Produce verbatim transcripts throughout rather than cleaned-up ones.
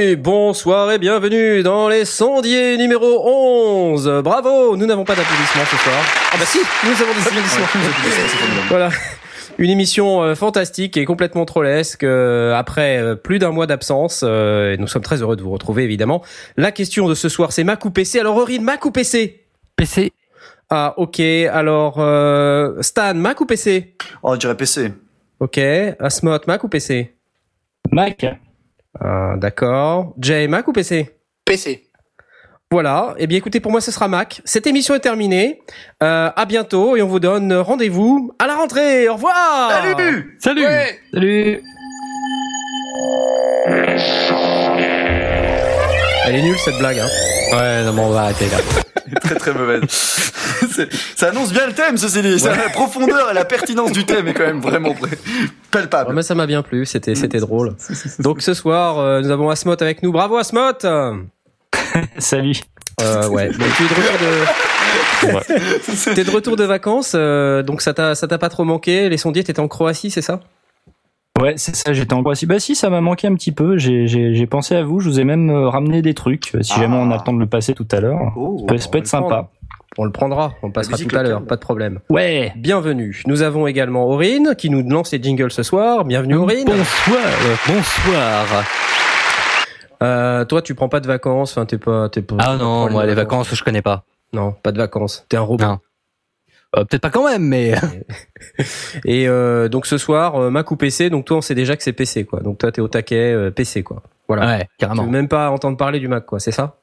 Salut, bonsoir et bienvenue dans les sondiers numéro onze. Bravo, nous n'avons pas d'applaudissements ce soir. Ah bah si, nous avons des applaudissements. Ouais. Voilà. Une émission euh, fantastique et complètement trollesque euh, après euh, plus d'un mois d'absence. Euh, et nous sommes très heureux de vous retrouver, évidemment. La question de ce soir, c'est Mac ou P C. Alors, Aurine, Mac ou P C? P C. Ah, ok. Alors, euh, Stan, Mac ou P C? Oh, je dirais P C. Ok. Asmot, Mac ou P C? Mac. Euh, d'accord. Jay, Mac ou P C? P C. Voilà. Eh bien, écoutez, pour moi, ce sera Mac. Cette émission est terminée. Euh, à bientôt et on vous donne rendez-vous à la rentrée. Au revoir. Salut. Salut. Ouais. Salut. Elle est nulle, cette blague, hein. Ouais, non, mais on va arrêter, là. Très, très mauvaise. Ça annonce bien le thème, ceci dit. Ouais. La profondeur et la pertinence du thème est quand même vraiment palpable. Ouais, mais ça m'a bien plu. C'était, c'était drôle. Donc, ce soir, euh, nous avons Asmot avec nous. Bravo, Asmot. Salut. Euh, ouais. Donc, tu es de retour de, ouais. T'es de retour de vacances, euh, donc ça t'a, ça t'a pas trop manqué. Les sondiers, t'étais en Croatie, c'est ça? Ouais, c'est ça, j'étais en Croatie. Bah si, ça m'a manqué un petit peu. J'ai, j'ai, j'ai pensé à vous. Je vous ai même ramené des trucs. Si ah. jamais on attend de le passer tout à l'heure, oh, ça peut, ça peut être sympa. Prendre. On le prendra. On le passera tout à l'heure. Pas de problème. Ouais. Bienvenue. Nous avons également Aurine qui nous lance les jingles ce soir. Bienvenue, Aurine. Bonsoir. Bonsoir. Euh, toi, tu prends pas de vacances, enfin, t'es pas, t'es pas. Ah non, moi, les vacances, vacances, je connais pas. Non, pas de vacances. T'es un robot. Non. Euh, peut-être pas quand même, mais. Et euh, donc ce soir, euh, Mac ou P C. Donc toi, on sait déjà que c'est P C, quoi. Donc toi, t'es au taquet, euh, P C, quoi. Voilà. Ouais, carrément. Tu veux même pas entendre parler du Mac, quoi. C'est ça?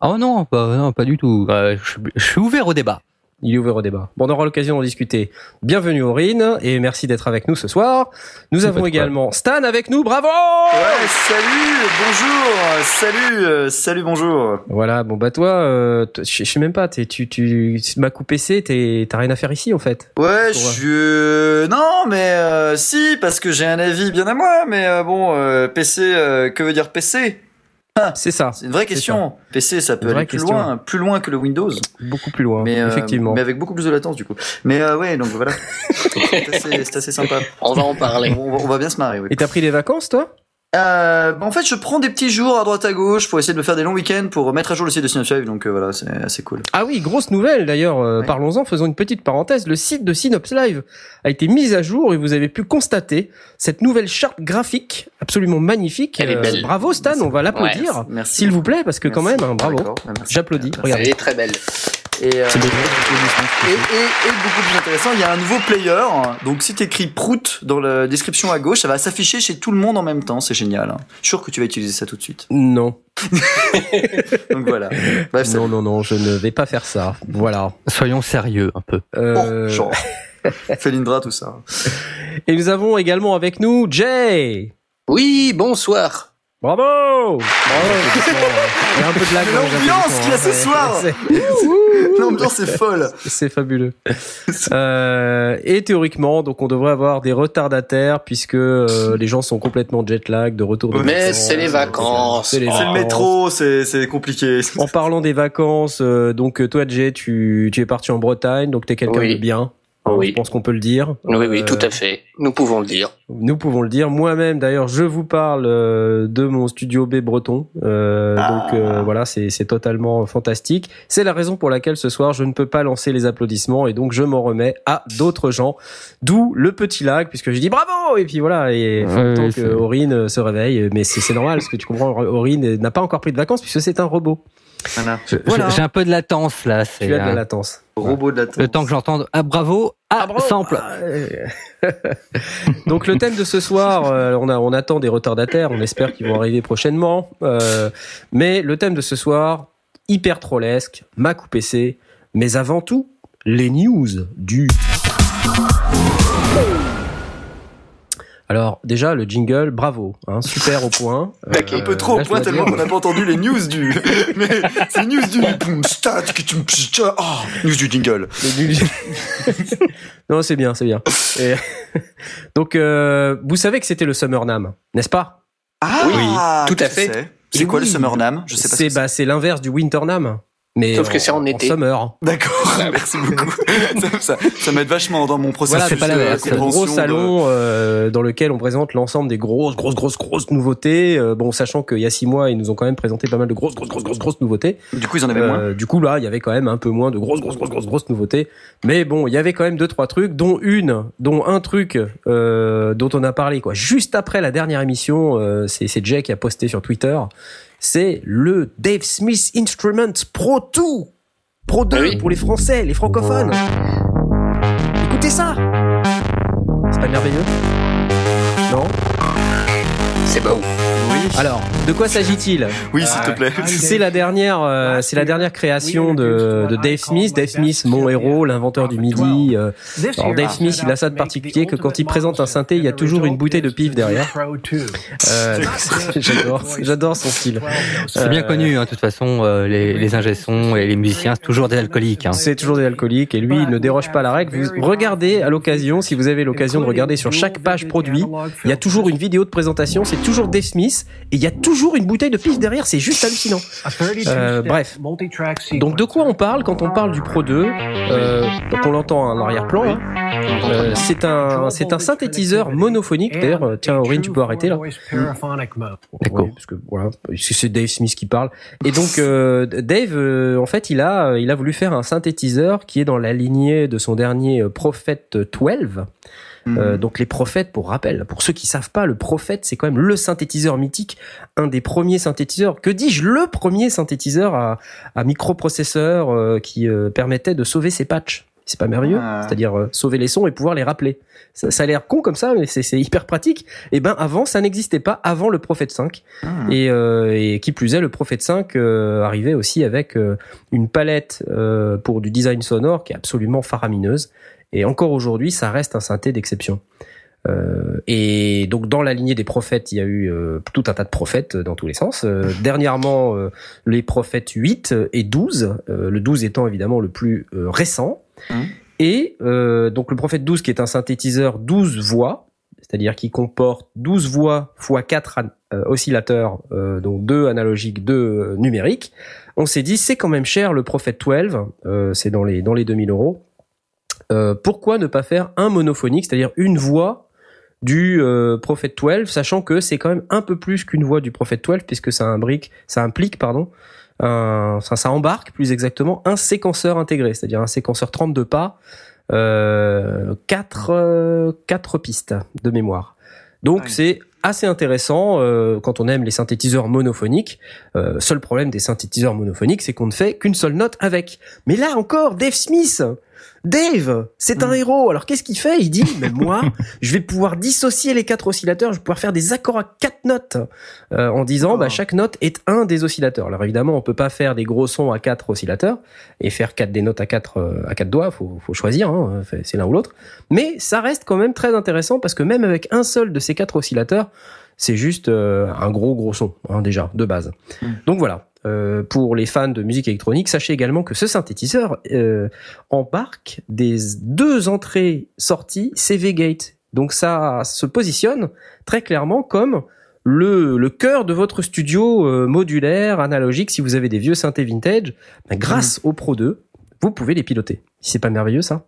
Oh non, pas, non, pas du tout. Euh, je, je suis ouvert au débat. Il est ouvert au débat. Bon, on aura l'occasion d'en discuter. Bienvenue, Aurine, et merci d'être avec nous ce soir. Nous c'est avons également quoi. Stan avec nous, bravo! Ouais, salut, bonjour, salut, euh, salut, bonjour. Voilà, bon, bah, toi, euh, t- je sais même pas, t'es, tu, tu, Mac ou P C, t'es, t'as rien à faire ici, en fait. Ouais, je suis, euh, non, mais, euh, si, parce que j'ai un avis bien à moi, mais, euh, bon, euh, P C, euh, que veut dire P C? Ah, c'est ça. C'est une vraie question. Ça. P C, ça peut aller plus question. loin, plus loin que le Windows. Beaucoup plus loin. Mais, euh, effectivement. Mais avec beaucoup plus de latence, du coup. Mais, euh, ouais, donc voilà. c'est, assez, c'est assez sympa. On va en parler. On va, on va bien se marrer, oui. Et t'as pris des vacances, toi? Euh, bah en fait, je prends des petits jours à droite à gauche pour essayer de me faire des longs week-ends pour mettre à jour le site de Synopsive, donc euh, voilà, c'est assez cool. Ah oui, grosse nouvelle d'ailleurs, euh, ouais. Parlons-en, faisons une petite parenthèse. Le site de Synopsive a été mis à jour et vous avez pu constater cette nouvelle charte graphique absolument magnifique. Elle est belle. Euh, bravo Stan, merci. On va l'applaudir, ouais, merci. S'il vous plaît, parce que merci. Quand même, hein, bravo, ah, j'applaudis. Regarde. Elle est très belle. Et, euh, c'est et, et, et beaucoup plus intéressant, il y a un nouveau player. Donc si t'écris Prout dans la description à gauche, ça va s'afficher chez tout le monde en même temps. C'est génial, hein. Je suis sûr que tu vas utiliser ça tout de suite. Non. Donc voilà. Bref, non, non, non, je ne vais pas faire ça. Voilà. Soyons sérieux un peu. Euh... Oh, genre. Felindra, tout ça. Et nous avons également avec nous Jay. Oui, bonsoir. Bravo! Bravo! Il y a un peu de lag. L'ambiance qu'il y a ce soir! L'ambiance est folle! C'est fabuleux. Euh, et théoriquement, donc, on devrait avoir des retardataires puisque euh, les gens sont complètement jet lag de retour de vacances. Mais c'est les vacances! C'est, les vacances. C'est le métro, c'est, c'est compliqué. En parlant des vacances, euh, donc, toi, Jay, tu, tu es parti en Bretagne, donc t'es quelqu'un oui. de bien. Oui. Je pense qu'on peut le dire. Oui, oui, euh, tout à fait. Nous pouvons le dire. Nous pouvons le dire. Moi-même, d'ailleurs, je vous parle euh, de mon studio B breton. Euh, ah. Donc euh, voilà, c'est, c'est totalement fantastique. C'est la raison pour laquelle ce soir, je ne peux pas lancer les applaudissements et donc je m'en remets à d'autres gens. D'où le petit lag, puisque j'ai dit bravo et puis voilà. Et ouais, tant que Aurine se réveille, mais c'est, c'est normal parce que tu comprends, Aurine n'a pas encore pris de vacances puisque c'est un robot. Voilà. Je, voilà. J'ai un peu de latence là. C'est tu as de la latence. Robot de latence. Le temps que j'entende ah bravo, ah, ah bravo, simple. Ah, donc le thème de ce soir, euh, on, a, on attend des retardataires, on espère qu'ils vont arriver prochainement. Euh, mais le thème de ce soir, hyper trollesque, Mac ou P C, mais avant tout, les news du. Alors déjà le jingle, bravo, hein, super au point. Euh, un peu trop au point tellement qu'on n'a pas entendu les news du. Mais c'est news du. Oh, news du jingle. Non, c'est bien, c'est bien. Et... Donc euh, vous savez que c'était le Summernam, n'est-ce pas? Ah oui, tout à fait. C'est quoi oui. le Summernam? Je sais pas. C'est, ce bah, c'est. c'est l'inverse du Winternam. Mais sauf que c'est en, en été. En summer. D'accord, ah, merci beaucoup. ça, ça m'aide vachement dans mon processus. Voilà, c'est pas la même. C'est un gros salon de... euh, dans lequel on présente l'ensemble des grosses, grosses, grosses, grosses nouveautés. Euh, bon, sachant qu'il y a six mois, ils nous ont quand même présenté pas mal de grosses, grosses, grosses, grosses, grosses nouveautés. Du coup, ils en avaient euh, moins. Du coup, là, il y avait quand même un peu moins de grosses, grosses, grosses, grosses, grosses nouveautés. Mais bon, il y avait quand même deux, trois trucs, dont une, dont un truc euh, dont on a parlé quoi. Juste après la dernière émission, euh, c'est, c'est Jack qui a posté sur Twitter. C'est le Dave Smith Instruments Pro deux, Pro deux oui. Pour les Français, les francophones. Écoutez ça. C'est pas merveilleux? Non? C'est beau. Oui. Alors, de quoi s'agit-il? Oui, s'il te plaît. C'est la dernière, euh, c'est la dernière création de, de Dave Smith. Dave Smith, mon héros, l'inventeur du MIDI. Euh, alors Dave Smith, il a ça de particulier que quand il présente un synthé, il y a toujours une bouteille de pif derrière. Euh, j'adore, j'adore son style. C'est bien connu, hein, de toute façon, euh, les, les ingé-sons et les musiciens, c'est toujours des alcooliques. Hein. C'est toujours des alcooliques et lui, il ne déroge pas à la règle. Vous regardez à l'occasion, si vous avez l'occasion de regarder sur chaque page produit, il y a toujours une vidéo de présentation. C'est toujours Dave Smith et il y a toujours une bouteille de pif derrière, c'est juste hallucinant. Euh, bref, donc de quoi on parle quand on parle du Pro deux? euh, Donc on l'entend en arrière-plan. Hein. Euh, c'est un c'est un synthétiseur monophonique. D'ailleurs, tiens Aurine, tu peux arrêter là. D'accord. Ouais, parce que voilà, c'est Dave Smith qui parle. Et donc euh, Dave, euh, en fait, il a il a voulu faire un synthétiseur qui est dans la lignée de son dernier Prophet douze. Mmh. Euh, donc les prophètes, pour rappel, pour ceux qui savent pas, le prophète c'est quand même le synthétiseur mythique, un des premiers synthétiseurs, que dis-je, le premier synthétiseur à, à microprocesseur euh, qui euh, permettait de sauver ses patchs. C'est pas merveilleux, ah. c'est-à-dire euh, sauver les sons et pouvoir les rappeler. Ça, ça a l'air con comme ça, mais c'est, c'est hyper pratique. Et ben avant, ça n'existait pas, avant le Prophet cinq. Ah. Et, euh, et qui plus est, le Prophet cinq euh, arrivait aussi avec euh, une palette euh, pour du design sonore qui est absolument faramineuse. Et encore aujourd'hui, ça reste un synthé d'exception. Euh, et donc, dans la lignée des prophètes, il y a eu euh, tout un tas de prophètes dans tous les sens. Euh, dernièrement, euh, les prophètes huit et douze, euh, le douze étant évidemment le plus euh, récent. Mmh. Et euh, donc, le prophète douze, qui est un synthétiseur douze voix, c'est-à-dire qui comporte douze voix fois quatre an- euh, oscillateurs, euh, donc deux analogiques, deux numériques. On s'est dit, c'est quand même cher, le prophète douze, euh, c'est dans les, dans les deux mille euros. Euh, pourquoi ne pas faire un monophonique, c'est-à-dire une voix du euh, Prophet douze, sachant que c'est quand même un peu plus qu'une voix du Prophet douze, puisque ça imbrique, ça implique, pardon, un, ça, ça embarque plus exactement un séquenceur intégré, c'est-à-dire un séquenceur trente-deux pas, euh, quatre, euh, quatre pistes de mémoire. Donc ouais. C'est assez intéressant euh, quand on aime les synthétiseurs monophoniques. Euh, seul problème des synthétiseurs monophoniques, c'est qu'on ne fait qu'une seule note avec. Mais là encore, Dave Smith, Dave, c'est un mmh. héros. Alors qu'est-ce qu'il fait? Il dit, mais moi, je vais pouvoir dissocier les quatre oscillateurs. Je vais pouvoir faire des accords à quatre notes euh, en disant, oh. bah chaque note est un des oscillateurs. Alors évidemment, on peut pas faire des gros sons à quatre oscillateurs et faire quatre des notes à quatre euh, à quatre doigts. Faut, faut choisir, hein, c'est l'un ou l'autre. Mais ça reste quand même très intéressant parce que même avec un seul de ces quatre oscillateurs, c'est juste euh, un gros gros son hein, déjà de base. Mmh. Donc voilà. Euh, pour les fans de musique électronique, sachez également que ce synthétiseur euh, embarque des deux entrées-sorties C V Gate. Donc ça se positionne très clairement comme le, le cœur de votre studio euh, modulaire, analogique. Si vous avez des vieux synthés vintage, ben grâce mmh. au Pro deux, vous pouvez les piloter. C'est pas merveilleux ça ?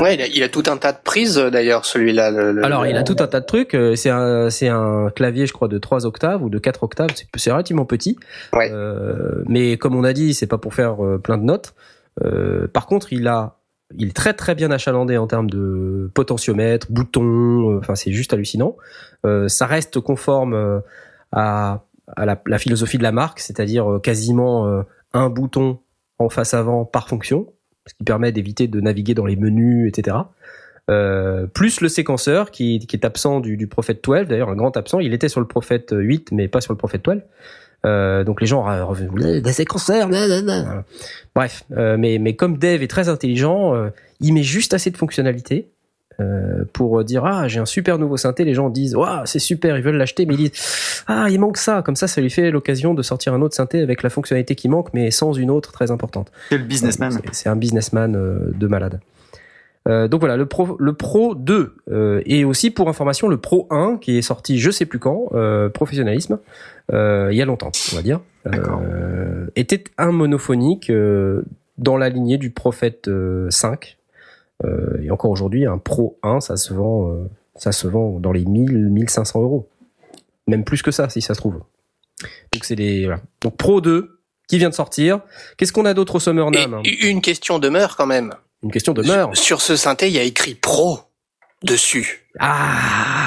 Ouais, il a, il a tout un tas de prises d'ailleurs celui-là. Le, le, Alors le... il a tout un tas de trucs. C'est un, c'est un clavier, je crois, de trois octaves ou de quatre octaves. C'est, c'est relativement petit. Ouais. Euh, mais comme on a dit, c'est pas pour faire euh, plein de notes. Euh, par contre, il a, il est très très bien achalandé en termes de potentiomètre, boutons. Enfin, euh, c'est juste hallucinant. Euh, ça reste conforme euh, à, à la, la philosophie de la marque, c'est-à-dire euh, quasiment euh, un bouton en face avant par fonction. Ce qui permet d'éviter de naviguer dans les menus, et cetera. Euh, plus le séquenceur qui, qui est absent du, du Prophet douze, d'ailleurs un grand absent, il était sur le Prophet huit, mais pas sur le Prophet douze. Euh, donc les gens reviennent, des séquenceurs, blablabla. Bref, euh, mais, mais comme Dave est très intelligent, euh, il met juste assez de fonctionnalités euh, pour dire « Ah, j'ai un super nouveau synthé », les gens disent « Waouh, c'est super, ils veulent l'acheter », mais ils disent « Ah, il manque ça », comme ça, ça lui fait l'occasion de sortir un autre synthé avec la fonctionnalité qui manque, mais sans une autre très importante. C'est le businessman. C'est, c'est un businessman euh, de malade. Euh, donc voilà, le Pro, le Pro deux euh, et aussi pour information le Pro un qui est sorti je sais plus quand, euh, professionnalisme, euh, il y a longtemps on va dire, euh, était un monophonique euh, dans la lignée du Prophet euh, cinq, euh, et encore aujourd'hui un Pro un ça se vend, euh, ça se vend dans les mille, mille cinq cents euros, même plus que ça si ça se trouve. Donc c'est des voilà. Donc Pro deux qui vient de sortir. Qu'est-ce qu'on a d'autre au Summer Nam hein ? Une question demeure quand même. Une question demeure. Sur ce synthé, il y a écrit Pro dessus. Ah,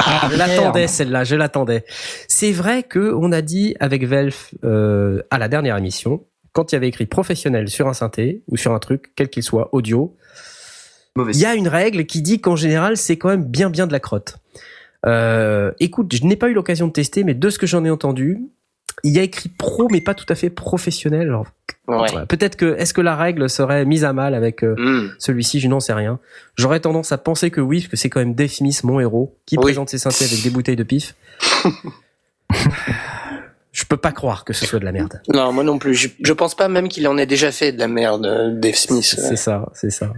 ah je l'attendais celle-là, je l'attendais. C'est vrai que on a dit avec Velf euh, à la dernière émission, quand il y avait écrit professionnel sur un synthé ou sur un truc, quel qu'il soit, audio, il y a une règle qui dit qu'en général, c'est quand même bien bien de la crotte. Euh, écoute, je n'ai pas eu l'occasion de tester, mais de ce que j'en ai entendu, il y a écrit pro, mais pas tout à fait professionnel. Alors, ouais. Peut-être que, est-ce que la règle serait mise à mal avec euh, mm. celui-ci? Je n'en sais rien. J'aurais tendance à penser que oui, parce que c'est quand même Dave Smith, mon héros, qui oui. présente ses synthés avec des bouteilles de pif. Je peux pas croire que ce soit de la merde. Non, moi non plus. Je, je pense pas même qu'il en ait déjà fait de la merde, Dave Smith. C'est, c'est ça, c'est ça.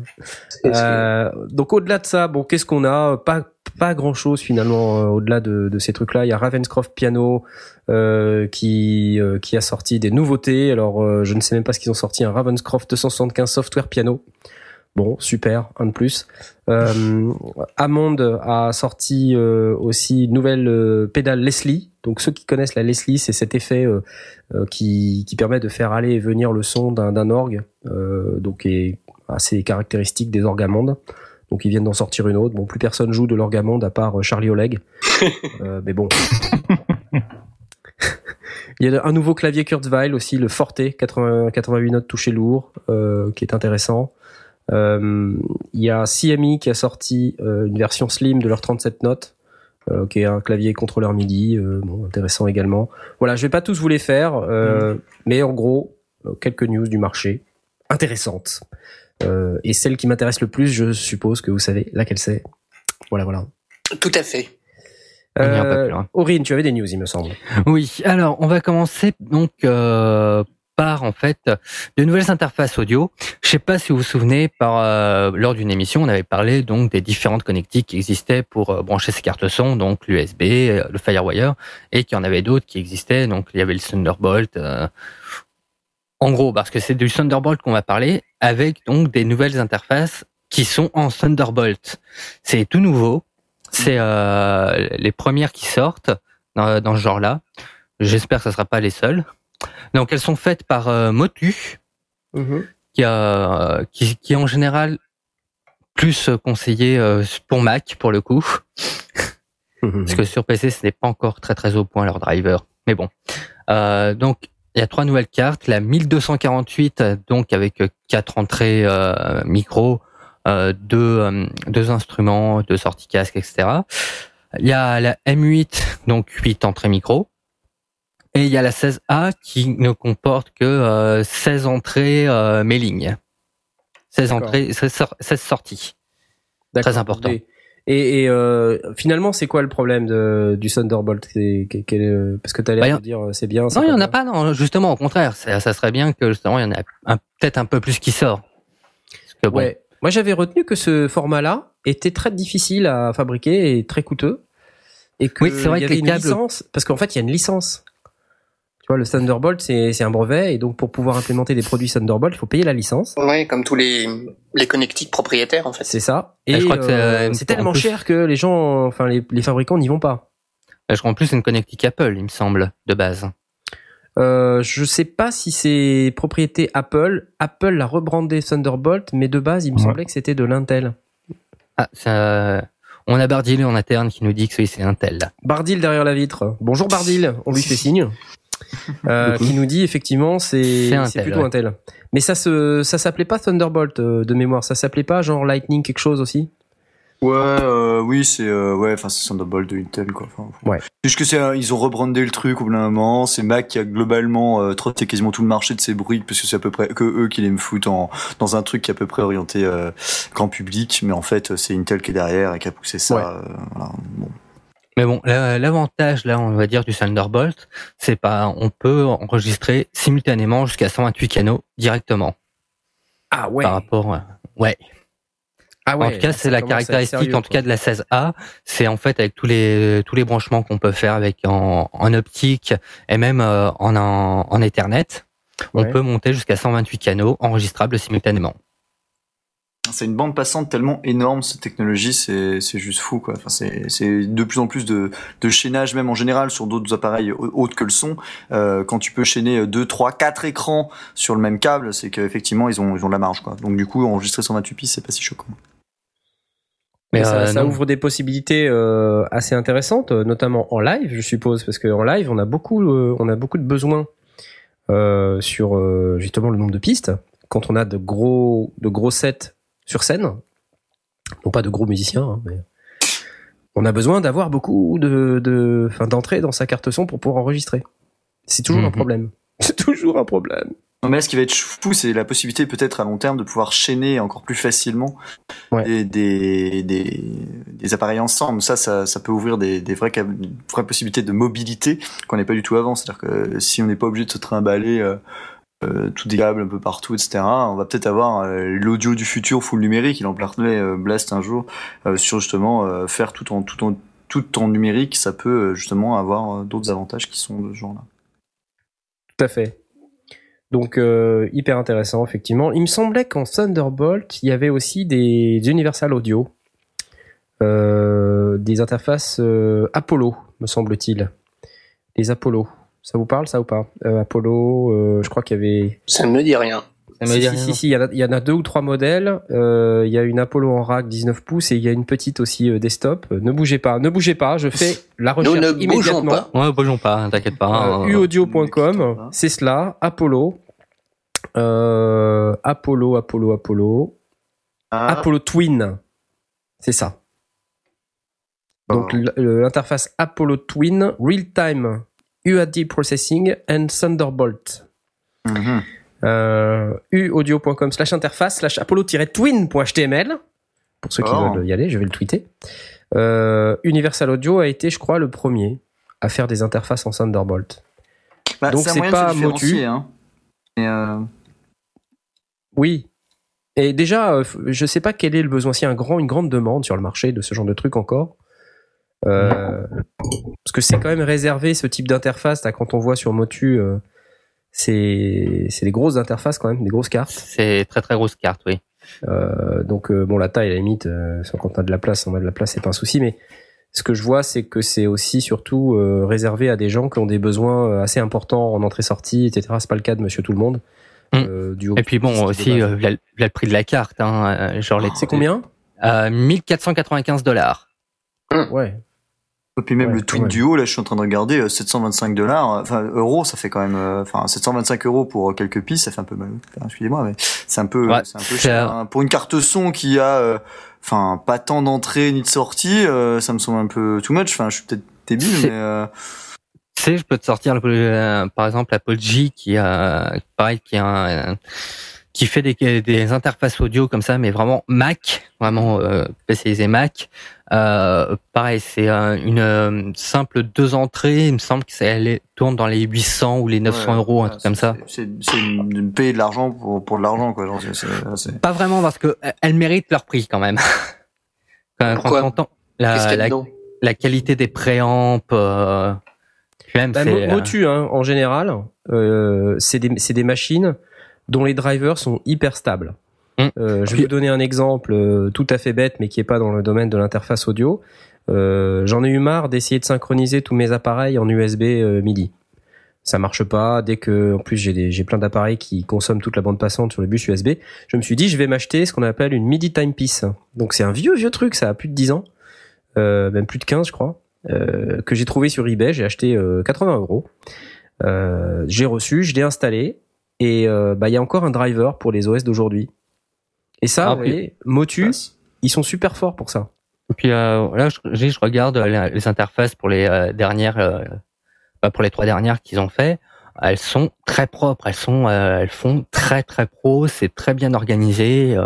C'est euh, donc au-delà de ça, bon, qu'est-ce qu'on a? Pas, pas grand-chose finalement euh, au-delà de, de ces trucs-là. Il y a Ravenscroft Piano euh, qui euh, qui a sorti des nouveautés. Alors, euh, je ne sais même pas ce qu'ils ont sorti. Un Ravenscroft deux cent soixante-quinze Software Piano. Bon, super, un de plus. Euh, Hammond a sorti euh, aussi une nouvelle euh, pédale Leslie. Donc ceux qui connaissent la Leslie, c'est cet effet euh, euh, qui, qui permet de faire aller et venir le son d'un, d'un orgue, euh, donc est assez caractéristique des orgues Hammond. Donc ils viennent d'en sortir une autre. Bon, plus personne joue de l'orgue Hammond à part Charlie Oleg, euh, mais bon. Il y a un nouveau clavier Kurzweil aussi, le Forte, quatre-vingts, quatre-vingt-huit notes toucher lourd, euh, qui est intéressant. Euh, il y a C M I qui a sorti euh, une version slim de leurs trente-sept notes. Euh, qui est un clavier contrôleur MIDI, euh, bon, intéressant également. Voilà, je vais pas tous vous les faire, euh, mmh. mais en gros, euh, quelques news du marché intéressantes. Euh, et celle qui m'intéresse le plus, je suppose que vous savez laquelle c'est. Voilà, voilà. Tout à fait. Euh, Aurine, tu avais des news, il me semble. Oui, alors on va commencer donc euh, par en fait de nouvelles interfaces audio. Je sais pas si vous vous souvenez, par euh, lors d'une émission, on avait parlé donc des différentes connectiques qui existaient pour euh, brancher ces cartes son, donc l'U S B, euh, le Firewire, et qu'il y en avait d'autres qui existaient. Donc il y avait le Thunderbolt. Euh, en gros, parce que c'est du Thunderbolt qu'on va parler, avec donc des nouvelles interfaces qui sont en Thunderbolt. C'est tout nouveau. C'est euh, les premières qui sortent dans, dans ce genre-là. J'espère que ça sera pas les seules. Donc elles sont faites par euh, Motu, mmh. qui, a, qui, qui est en général plus conseillé euh, pour Mac pour le coup, mmh. parce que sur P C ce n'est pas encore très très au point leur driver. Mais bon, euh, donc il y a trois nouvelles cartes, la mille deux cent quarante-huit donc avec quatre entrées euh, micro, euh, deux, euh, deux instruments, deux sorties casque, et cetera. Il y a la M huit donc huit entrées micro. Et il y a la seize A qui ne comporte que euh, seize entrées euh, mailing. seize D'accord. entrées, seize sorties. D'accord. Très important. Et, et euh, finalement, c'est quoi le problème de, du Thunderbolt ? C'est, quel, quel, parce que tu as l'air bah, de dire c'est bien. C'est non, il n'y en a pas. Non, justement, au contraire. Ça, ça serait bien que justement, il y en a un, peut-être un peu plus qui sort. Parce que, ouais. Bon. Moi, j'avais retenu que ce format-là était très difficile à fabriquer et très coûteux. Et que oui, c'est vrai y que avait les une câbles... licence. Parce qu'en fait, il y a une licence. Tu vois, le Thunderbolt, c'est, c'est un brevet, et donc pour pouvoir implémenter des produits Thunderbolt, il faut payer la licence. Oui, comme tous les, les connectiques propriétaires, en fait. C'est ça. Et, et je crois que euh, c'est tellement cher que les gens, enfin, les, les fabricants n'y vont pas. Je crois en plus, c'est une connectique Apple, il me semble, de base. Euh, je sais pas si c'est propriété Apple. Apple l'a rebrandé Thunderbolt, mais de base, il me ouais. semblait que c'était de l'Intel. Ah, ça. On a Bardil en interne qui nous dit que oui, c'est Intel, là. Bardil derrière la vitre. Bonjour Bardil, on lui fait signe. Euh, qui nous dit effectivement c'est, c'est, un c'est tel, plutôt ouais. un tel. Mais ça, se, ça s'appelait pas Thunderbolt euh, de mémoire, ça s'appelait pas genre Lightning quelque chose aussi. Ouais, euh, oui, c'est euh, ouais, enfin c'est Thunderbolt de Intel quoi. Enfin, ouais. Puisque c'est euh, ils ont rebrandé le truc au bout d'un moment, c'est Mac qui a globalement euh, trotté quasiment tout le marché de ses bruits parce que c'est à peu près que eux qui les me foutent en dans un truc qui est à peu près orienté euh, grand public, mais en fait c'est Intel qui est derrière et qui a poussé ça. Ouais. Euh, voilà, bon. Mais bon, l'avantage, là, on va dire, du Thunderbolt, c'est pas, on peut enregistrer simultanément jusqu'à cent vingt-huit canaux directement. Ah ouais. Par rapport, à... ouais. Ah ouais, en tout cas, c'est la caractéristique sérieux, en tout cas de la seize A, c'est en fait avec tous les tous les branchements qu'on peut faire avec en, en optique et même euh, en en Ethernet, ouais. On peut monter jusqu'à cent vingt-huit canaux enregistrables simultanément. C'est une bande passante tellement énorme cette technologie, c'est c'est juste fou quoi. Enfin c'est c'est de plus en plus de de chaînage même en général sur d'autres appareils autres que le son. Euh, quand tu peux chaîner deux, trois, quatre écrans sur le même câble, c'est qu'effectivement ils ont ils ont de la marge quoi. Donc du coup enregistrer cent vingt-huit pistes c'est pas si choquant. Mais ça, euh, ça ouvre des possibilités euh, assez intéressantes, notamment en live, je suppose, parce qu'en live, on a beaucoup, euh, on a beaucoup de besoins euh, sur euh, justement le nombre de pistes. Quand on a de gros, de gros sets sur scène, non pas de gros musiciens, hein, mais on a besoin d'avoir beaucoup de, de, enfin, d'entrées dans sa carte son pour pouvoir enregistrer. C'est toujours mmh. un problème. C'est toujours un problème. Non, mais là, ce qui va être fou, c'est la possibilité peut-être à long terme de pouvoir chaîner encore plus facilement ouais. des, des, des, des appareils ensemble. Ça, ça, ça peut ouvrir des, des vraies, vraies possibilités de mobilité qu'on n'est pas du tout avant. C'est-à-dire que si on n'est pas obligé de se trimballer euh, euh, tout des câbles un peu partout, et cetera, on va peut-être avoir euh, l'audio du futur full numérique. Il en parlait euh, Blast un jour euh, sur justement euh, faire tout en, tout, en, tout en numérique. Ça peut euh, justement avoir euh, d'autres avantages qui sont de ce genre-là. Tout à fait. Donc euh, hyper intéressant effectivement. Il me semblait qu'en Thunderbolt il y avait aussi des Universal Audio, euh, des interfaces euh, Apollo me semble-t-il. Les Apollo, ça vous parle ça ou pas euh, Apollo, euh, je crois qu'il y avait. Ça ne me dit rien. Ça me si, dit si, rien. Si si, il y en a, il y en a deux ou trois modèles. Euh, il y a une Apollo en rack dix-neuf pouces et il y a une petite aussi euh, desktop. Ne bougez pas, ne bougez pas. Je fais la recherche Nous ne immédiatement. Bougeons pas. Ouais, bougeons pas, t'inquiète pas. Euh, u audio point com, c'est cela. Apollo. Euh, Apollo, Apollo, Apollo. Ah. Apollo Twin. C'est ça. Donc, oh. l'interface Apollo Twin, Real-Time U A D Processing and Thunderbolt. Mm-hmm. Euh, uaudio.com slash interface slash apollo-twin.html. Pour ceux qui oh. veulent y aller, je vais le tweeter. Euh, Universal Audio a été, je crois, le premier à faire des interfaces en Thunderbolt. Bah, donc, c'est pas Motu. Hein. Et euh... Oui. Et déjà, je sais pas quel est le besoin. S'il y a un grand, une grande demande sur le marché de ce genre de truc encore, euh, parce que c'est quand même réservé ce type d'interface. Là, quand on voit sur Motu, euh, c'est c'est des grosses interfaces quand même, des grosses cartes. C'est très très grosses cartes, oui. Euh, donc euh, bon, la taille à la limite, euh, quand on a de la place, on a de la place, c'est pas un souci. Mais ce que je vois, c'est que c'est aussi surtout euh, réservé à des gens qui ont des besoins assez importants en entrée-sortie, et cetera. C'est pas le cas de Monsieur Tout le Monde. Mmh. Euh, du haut Et puis bon, aussi euh, la, la, le prix de la carte, hein, genre oh, les. C'est combien euh, mille quatre cent quatre-vingt-quinze dollars. Mmh. Ouais. Et puis même ouais, le Twin ouais. Duo, là, je suis en train de regarder sept cent vingt-cinq dollars, enfin euros, ça fait quand même, enfin sept cent vingt-cinq euros pour quelques pistes, ça fait un peu mal. Enfin, excusez-moi, mais c'est un peu, ouais, c'est un peu c'est cher. Un... Pour une carte son qui a. Euh, Enfin, pas tant d'entrée ni de sortie, euh, ça me semble un peu too much. Enfin, je suis peut-être débile, c'est, mais euh... tu sais, je peux te sortir euh, par exemple Apogee qui a pareil, qui a un, qui fait des, des interfaces audio comme ça, mais vraiment Mac, vraiment euh, spécialisé Mac. Euh, pareil, c'est euh, une euh, simple deux entrées. Il me semble que ça elle tourne dans les huit cents ou les neuf cents ouais, euros, un ouais, truc comme ça. C'est, c'est une payer de l'argent pour pour de l'argent quoi. Genre, c'est, c'est, c'est... Pas vraiment parce que elles méritent leur prix quand même. Quand, quand on entend la, la, la qualité des préamps. Euh, même bah, c'est, Motu, hein, en général, euh, c'est des c'est des machines dont les drivers sont hyper stables. Mmh. Euh, je vais vous donner un exemple euh, tout à fait bête, mais qui est pas dans le domaine de l'interface audio. Euh, j'en ai eu marre d'essayer de synchroniser tous mes appareils en U S B euh, MIDI. Ça marche pas. Dès que, en plus, j'ai des, j'ai plein d'appareils qui consomment toute la bande passante sur le bus U S B. Je me suis dit, je vais m'acheter ce qu'on appelle une MIDI timepiece. Donc c'est un vieux vieux truc, ça a plus de dix ans, euh, même plus de quinze, je crois, euh, que j'ai trouvé sur eBay. J'ai acheté euh, quatre-vingts euros. Euh, j'ai reçu, je l'ai installé, et euh, bah il y a encore un driver pour les O S d'aujourd'hui. Et ça, ah, vous voyez, Motu, ils sont super forts pour ça. Et puis euh, là, je, je regarde les interfaces pour les euh, dernières, euh, pour les trois dernières qu'ils ont fait. Elles sont très propres, elles sont, euh, elles font très très pro. C'est très bien organisé. Euh,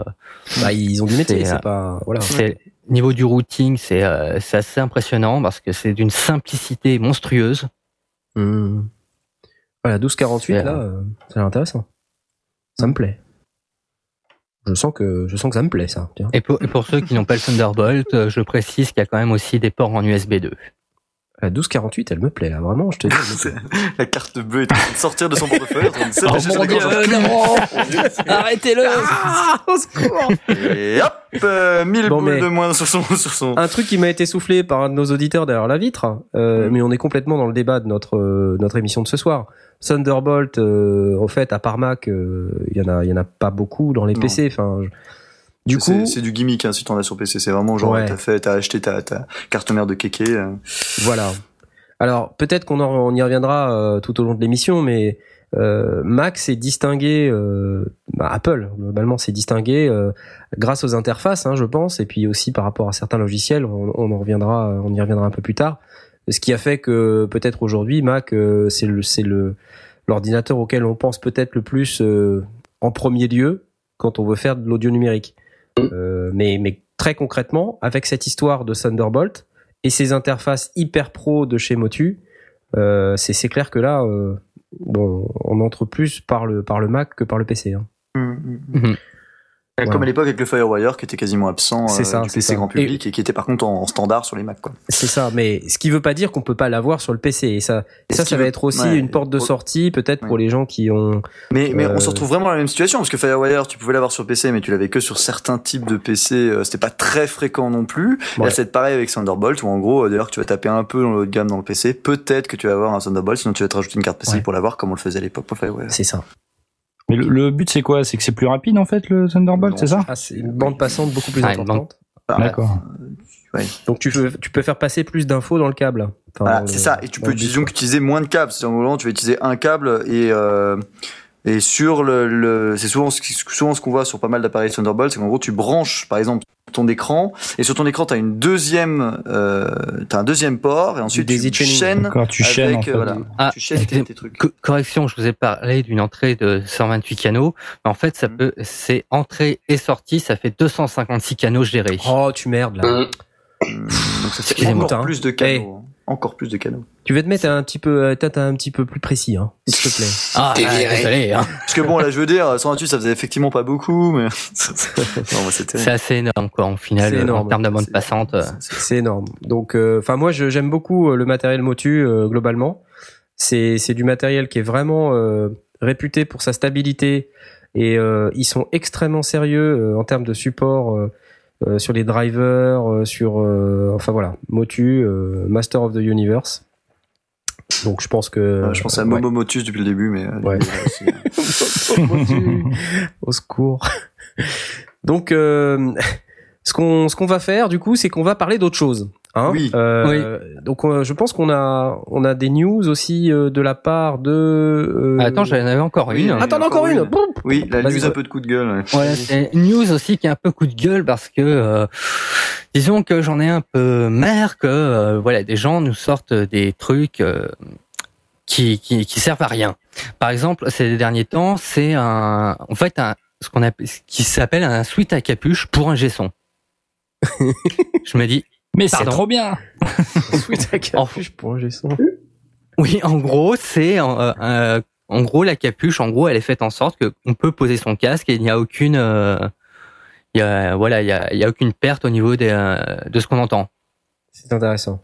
bah, ils ont du métier, c'est, c'est pas. Voilà. C'est, niveau du routing, c'est, euh, c'est assez impressionnant parce que c'est d'une simplicité monstrueuse. Mmh. Voilà, douze quarante-huit là, euh, c'est intéressant. Ça me plaît. je sens que je sens que ça me plaît, ça. Tiens. Et pour, et pour ceux qui n'ont pas le Thunderbolt, je précise qu'il y a quand même aussi des ports en U S B deux. La douze quarante-huit, elle me plaît, là, vraiment, je te dis. La carte bleue est en train de sortir de son portefeuille. Oh mon Dieu, non. Arrêtez-le. Ah, au secours. Et hop, euh, mille bon, boules de moins sur son, sur son... Un truc qui m'a été soufflé par un de nos auditeurs derrière la vitre, euh, mm. mais on est complètement dans le débat de notre, euh, notre émission de ce soir. Thunderbolt, euh, en fait, à part Mac, il euh, y en a, il y en a pas beaucoup dans les non. P C, enfin... Je... Du coup, c'est, c'est du gimmick, hein, si t'en as sur P C. C'est vraiment genre, ouais. t'as fait, t'as acheté ta, ta carte mère de kéké. Euh. Voilà. Alors, peut-être qu'on en, on y reviendra euh, tout au long de l'émission, mais euh, Mac s'est distingué, euh, bah, Apple, globalement, s'est distingué euh, grâce aux interfaces, hein, je pense, et puis aussi par rapport à certains logiciels, on, on en reviendra, on y reviendra un peu plus tard. Ce qui a fait que, peut-être aujourd'hui, Mac, euh, c'est le, c'est le, l'ordinateur auquel on pense peut-être le plus euh, en premier lieu quand on veut faire de l'audio numérique. Euh, mais, mais très concrètement, avec cette histoire de Thunderbolt et ces interfaces hyper pro de chez Motu, euh, c'est, c'est clair que là, euh, bon, on entre plus par le, par le Mac que par le P C. Hein. Mm-hmm. Voilà. Comme à l'époque avec le Firewire qui était quasiment absent c'est ça, euh, du c'est P C ça. Grand public et, et qui était par contre en, en standard sur les Macs. Quoi. C'est ça, mais ce qui veut pas dire qu'on peut pas l'avoir sur le P C. Et ça, et ça, ça va veut... être aussi ouais, une porte de sortie peut-être ouais. pour les gens qui ont... Mais, mais euh... on se retrouve vraiment dans la même situation parce que Firewire, tu pouvais l'avoir sur P C mais tu l'avais que sur certains types de P C. Euh, c'était pas très fréquent non plus. Ouais. Là, c'est pareil avec Thunderbolt où en gros, euh, d'ailleurs, tu vas taper un peu dans le haut de gamme dans le P C. Peut-être que tu vas avoir un Thunderbolt, sinon tu vas te rajouter une carte P C ouais. pour l'avoir comme on le faisait à l'époque pour Firewire. C'est ça. Mais le, le but c'est quoi? C'est que c'est plus rapide en fait le Thunderbolt, non. c'est ça? Ah, c'est une bande passante beaucoup plus ah, importante. Ah, d'accord. Ouais. Donc tu peux, tu peux faire passer plus d'infos dans le câble. Enfin, voilà, c'est euh, ça. Et tu peux disons utiliser moins de câbles. C'est-à-dire moment tu vas utiliser un câble et euh, et sur le, le c'est souvent ce, souvent ce qu'on voit sur pas mal d'appareils Thunderbolt, c'est qu'en gros tu branches par exemple ton écran et sur ton écran t'as une deuxième euh, t'as un deuxième port et ensuite tu chaînes avec voilà tu chaînes tes trucs. Correction, je vous ai parlé d'une entrée de cent vingt-huit canaux, mais en fait ça mmh. peut c'est entrée et sortie, ça fait deux cent cinquante-six canaux gérés. Oh tu merdes là. Donc ça fait encore plus de canaux. Encore plus de canaux. Tu veux te mettre un petit peu, t'as un petit peu plus précis, hein, s'il te plaît. Ah, t'es viré. Désolé, hein. Parce que bon, là, je veux dire, cent vingt-huit, ça faisait effectivement pas beaucoup, mais non, bah, c'était... c'est assez énorme, quoi, en final, c'est énorme, en termes de bande passante. C'est, c'est énorme. Donc, enfin, euh, moi, je, j'aime beaucoup le matériel Motu euh, globalement. C'est, c'est du matériel qui est vraiment euh, réputé pour sa stabilité et euh, ils sont extrêmement sérieux euh, en termes de support. Euh, Euh, sur les drivers, euh, sur euh, enfin voilà, Motu, euh, Master of the Universe. Donc je pense que euh, je pense à Momo ouais. Motus depuis le début, mais euh, ouais. Au secours. Donc euh, ce qu'on ce qu'on va faire du coup, c'est qu'on va parler d'autre chose. Hein oui. Euh, oui. Donc euh, je pense qu'on a on a des news aussi euh, de la part de. Euh... Attends, j'en avais encore une. Oui, hein. Attends, en encore une. une. Oui, la Vas-y news un peu de coup de gueule. Ouais. Voilà, c'est une news aussi qui est un peu coup de gueule parce que euh, disons que j'en ai un peu marre que euh, voilà des gens nous sortent des trucs euh, qui qui qui servent à rien. Par exemple, ces derniers temps, c'est un en fait un ce qu'on appelle ce qui s'appelle un suite à capuche pour un G-son. Je me dis. Mais Pardon. c'est trop bien. En capuche pour un G-son. Oui, en gros, c'est euh, euh, en gros la capuche. En gros, elle est faite en sorte que on peut poser son casque et il n'y a aucune, euh, il y a, voilà, il y a, il y a aucune perte au niveau des, euh, de ce qu'on entend. C'est intéressant.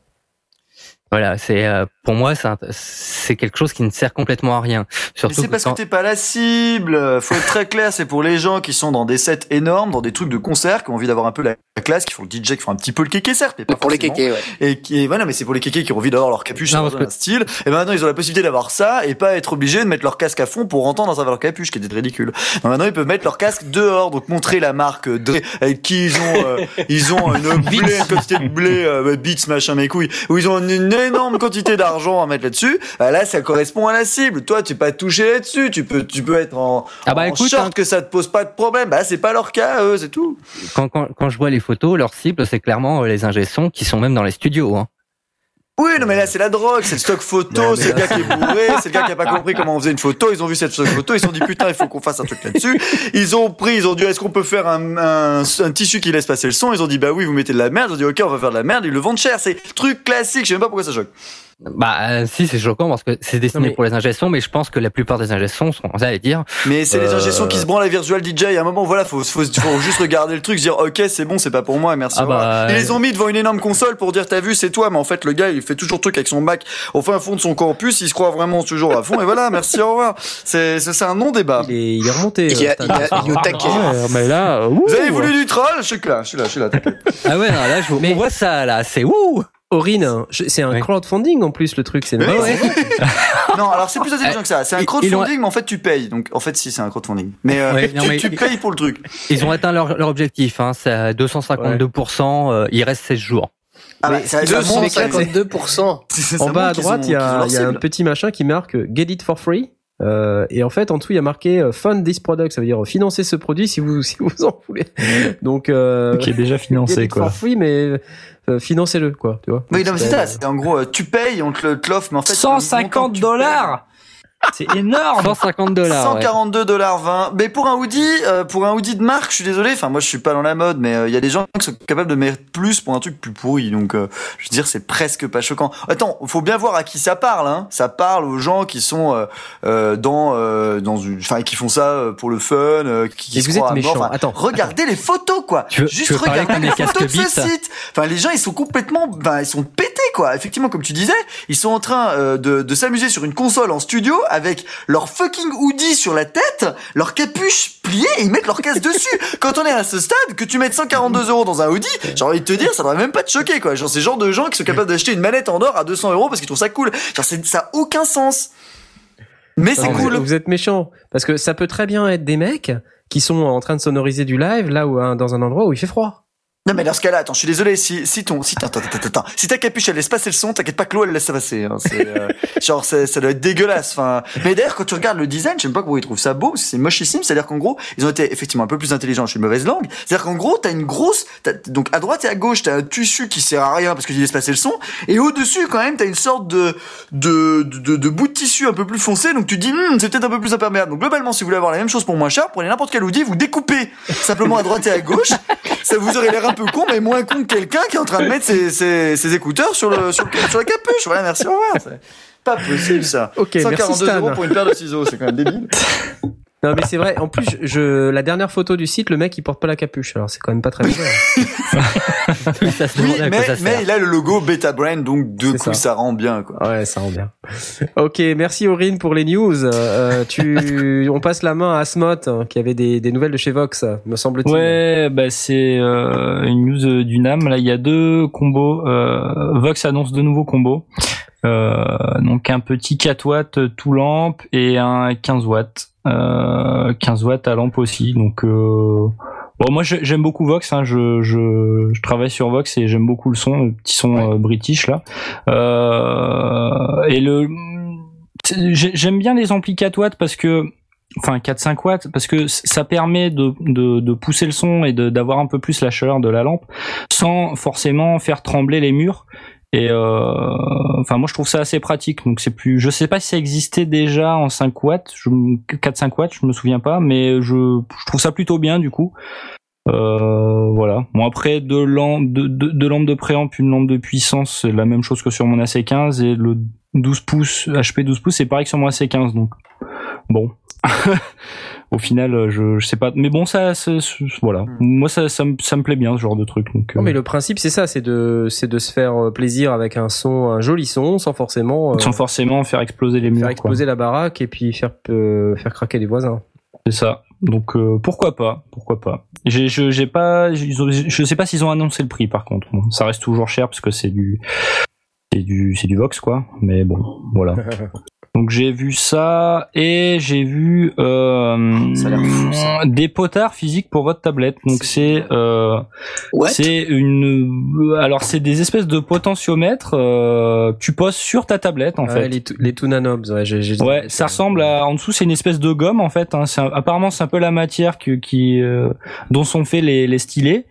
Voilà, c'est euh, pour moi, c'est, c'est quelque chose qui ne sert complètement à rien. Surtout mais c'est parce que, quand... que t'es pas la cible. Faut être très clair, c'est pour les gens qui sont dans des sets énormes, dans des trucs de concert, qui ont envie d'avoir un peu la classe, qui font le D J, qui font un petit peu le kéké, certes, mais pas pour forcément. Les kékés, ouais. Et qui, voilà, mais c'est pour les kékés qui ont envie d'avoir leur capuche non, dans un que... style. Et maintenant, ils ont la possibilité d'avoir ça et pas être obligés de mettre leur casque à fond pour entendre à travers leur capuche, qui est ridicule. Donc maintenant, ils peuvent mettre leur casque dehors, donc montrer la marque de... avec qui ils ont, euh, ils ont une blé, une quantité de blé, euh, Beats, machin, mes couilles, où ils ont une énorme quantité d'argent à mettre là-dessus, là ça correspond à la cible. Toi tu peux pas toucher là-dessus, tu peux tu peux être en, ah bah, en écoute, short hein. que ça te pose pas de problème. Bah c'est pas leur cas, eux, c'est tout. Quand quand quand je vois les photos, leur cible c'est clairement les ingé-sons qui sont même dans les studios. Hein. Oui, non mais là c'est la drogue, c'est le stock photo, ouais, c'est là... le gars qui est bourré, c'est le gars qui a pas compris comment on faisait une photo, ils ont vu cette stock photo, ils se sont dit putain il faut qu'on fasse un truc là-dessus, ils ont pris, ils ont dit est-ce qu'on peut faire un, un, un tissu qui laisse passer le son, ils ont dit bah oui vous mettez de la merde, ils ont dit ok on va faire de la merde, ils le vendent cher, c'est truc classique, je sais même pas pourquoi ça choque. Bah euh, si, c'est choquant parce que c'est destiné mais... pour les ingé-sons, mais je pense que la plupart des ingé-sons sont ça à dire. Mais c'est euh... les ingé-sons qui se branlent à Virtual D J. À un moment, voilà, faut faut, faut juste regarder le truc, se dire ok, c'est bon, c'est pas pour moi, merci. Ah bah, ils les ont mis devant une énorme console pour dire t'as vu, c'est toi, mais en fait le gars il fait toujours le truc avec son Mac au fin fond de son campus, il se croit vraiment toujours à fond et voilà, merci, au revoir. C'est c'est, c'est un non débat. Il est, il est remonté. Il y a, il y a, il y a taquet. Ouais, mais là, ouh. Vous avez voulu du troll, je suis là, je suis là, je suis là. Ah ouais, non, là je mais... on voit ça là, c'est ouh. Aurine, c'est un crowdfunding en plus le truc, c'est oui, normal. Ouais. Non, alors c'est plus intelligent que ça. C'est un crowdfunding, ont... mais en fait tu payes. Donc en fait si c'est un crowdfunding, mais, euh, ouais, tu, non, mais... tu payes pour le truc. Ils ont atteint leur, leur objectif, hein. C'est à deux cent cinquante-deux pour cent. Ouais. Euh, il reste seize jours. Ah bah, c'est deux cent cinquante-deux pour cent. C'est... En bas à droite, il y a, y a un petit machin qui marque Get it for free. Euh, et en fait, en dessous, il y a marqué "Fund this product", ça veut dire financer ce produit si vous si vous en voulez. Donc, euh, qui est déjà financé quoi. Oui, mais euh, financez-le quoi, tu vois. Oui, non, mais c'est ça. C'était en gros, tu payes, on te l'offre, mais en fait, cent cinquante dollars. C'est énorme. cent cinquante dollars. cent quarante-deux dollars vingt. Mais pour un hoodie, euh, pour un hoodie de marque, je suis désolé. Enfin, moi, je suis pas dans la mode, mais il euh, y a des gens qui sont capables de mettre plus pour un truc plus pourri. Donc, euh, je veux dire, c'est presque pas choquant. Attends, faut bien voir à qui ça parle, hein. Ça parle aux gens qui sont euh, euh, dans, euh, dans une, enfin, qui font ça pour le fun, euh, qui, qui se croient à mort. Enfin, attends, regardez attends. les photos, quoi. Tu veux, Juste tu veux regardez les photos de ce site. Enfin, les gens, ils sont complètement, ben, ils sont pétés, quoi. Effectivement, comme tu disais, ils sont en train euh, de, de s'amuser sur une console en studio. Avec leur fucking hoodie sur la tête, leur capuche pliée, et ils mettent leur casse dessus. Quand on est à ce stade, que tu mettes cent quarante-deux euros dans un hoodie, j'ai envie de te dire, ça devrait même pas te choquer, quoi. Genre, c'est genre de gens qui sont capables d'acheter une manette en or à deux cents euros parce qu'ils trouvent ça cool. Genre, c'est, ça a aucun sens. Mais non, c'est vous cool. Êtes, vous êtes méchants. Parce que ça peut très bien être des mecs qui sont en train de sonoriser du live là où, hein, dans un endroit où il fait froid. Non, mais dans ce cas-là, attends, je suis désolé, si, si ton, si, attends, attends, attends, si ta capuche, elle laisse passer le son, t'inquiète pas que l'eau, elle laisse ça passer, hein, c'est, euh, genre, c'est, ça doit être dégueulasse, enfin. Mais d'ailleurs, quand tu regardes le design, je sais pas pourquoi ils trouvent ça beau, parce que c'est mochissime, c'est-à-dire qu'en gros, ils ont été effectivement un peu plus intelligents, je suis une mauvaise langue, c'est-à-dire qu'en gros, t'as une grosse, t'as, donc à droite et à gauche, t'as un tissu qui sert à rien parce que tu laisses passer le son, et au-dessus, quand même, t'as une sorte de, de, de, de, de bout de tissu un peu plus foncé, donc tu dis, hm, c'est peut-être un peu plus imperméable. Donc globalement, si vous voulez avoir la même chose pour moins cher, prenez n'importe quel hoodie, vous découpez simplement à droite et à gauche, ça vous aurait l'air un peu con, mais moins con que quelqu'un qui est en train de mettre ses, ses, ses écouteurs sur, le, sur, le, sur la capuche. Voilà, merci, au revoir. C'est pas possible, ça. Okay, cent quarante-deux euros pour une paire de ciseaux, c'est quand même débile. Non, mais c'est vrai. En plus, je, la dernière photo du site, le mec, il porte pas la capuche. Alors, c'est quand même pas très bien. Oui, mais, mais il a le logo Beta Brain, donc de coup, ça. ça rend bien, quoi. Ouais, ça rend bien. Ok, merci Aurine pour les news. Euh, tu, on passe la main à Asmoth, hein, qui avait des, des nouvelles de chez Vox, me semble-t-il. Ouais, bah, c'est, euh, une news du N A M. Là, il y a deux combos. Euh, Vox annonce deux nouveaux combos. Euh, donc un petit quatre watts tout lampe et un quinze watts. Euh, quinze watts à lampe aussi. Donc euh... bon, moi j'aime beaucoup Vox, hein. je, je je travaille sur Vox et j'aime beaucoup le son, le petit son ouais. euh, british là. Euh... Et le j'aime bien les amplis quatre watts parce que enfin quatre à cinq watts parce que ça permet de de, de pousser le son et de, d'avoir un peu plus la chaleur de la lampe sans forcément faire trembler les murs. Et euh, enfin moi je trouve ça assez pratique, donc c'est plus, je sais pas si ça existait déjà en cinq watts, quatre à cinq watts, je me souviens pas, mais je, je trouve ça plutôt bien du coup. Euh, voilà. Bon après deux lampes de de, de lampes de préamp, une lampe de puissance, c'est la même chose que sur mon A C quinze, et le douze pouces H P douze pouces c'est pareil que sur mon A C quinze, donc bon. Au final, je, je sais pas, mais bon, ça, ça, ça voilà. Mmh. Moi, ça, ça, me, ça me plaît bien ce genre de truc. Donc, euh... non, mais le principe, c'est ça, c'est de, c'est de se faire plaisir avec un son, un joli son, sans forcément, euh, sans forcément faire exploser les murs, faire exploser quoi. La baraque et puis faire, euh, faire craquer les voisins. C'est ça. Donc euh, pourquoi pas, pourquoi pas. J'ai, je, j'ai pas, je, je sais pas s'ils ont annoncé le prix par contre. Bon, ça reste toujours cher parce que c'est du, c'est du, c'est du Vox quoi. Mais bon, voilà. Donc j'ai vu ça et j'ai vu euh, ça a l'air fou, ça. Des potards physiques pour votre tablette. Donc c'est euh, c'est une alors c'est des espèces de potentiomètres euh, que tu poses sur ta tablette en ah fait. Ouais, les t- les Tunanobs, ouais, j'ai, j'ai ouais, ça ressemble à en dessous c'est une espèce de gomme en fait. Hein. C'est un, apparemment c'est un peu la matière que, qui euh, dont sont faits les les stylets.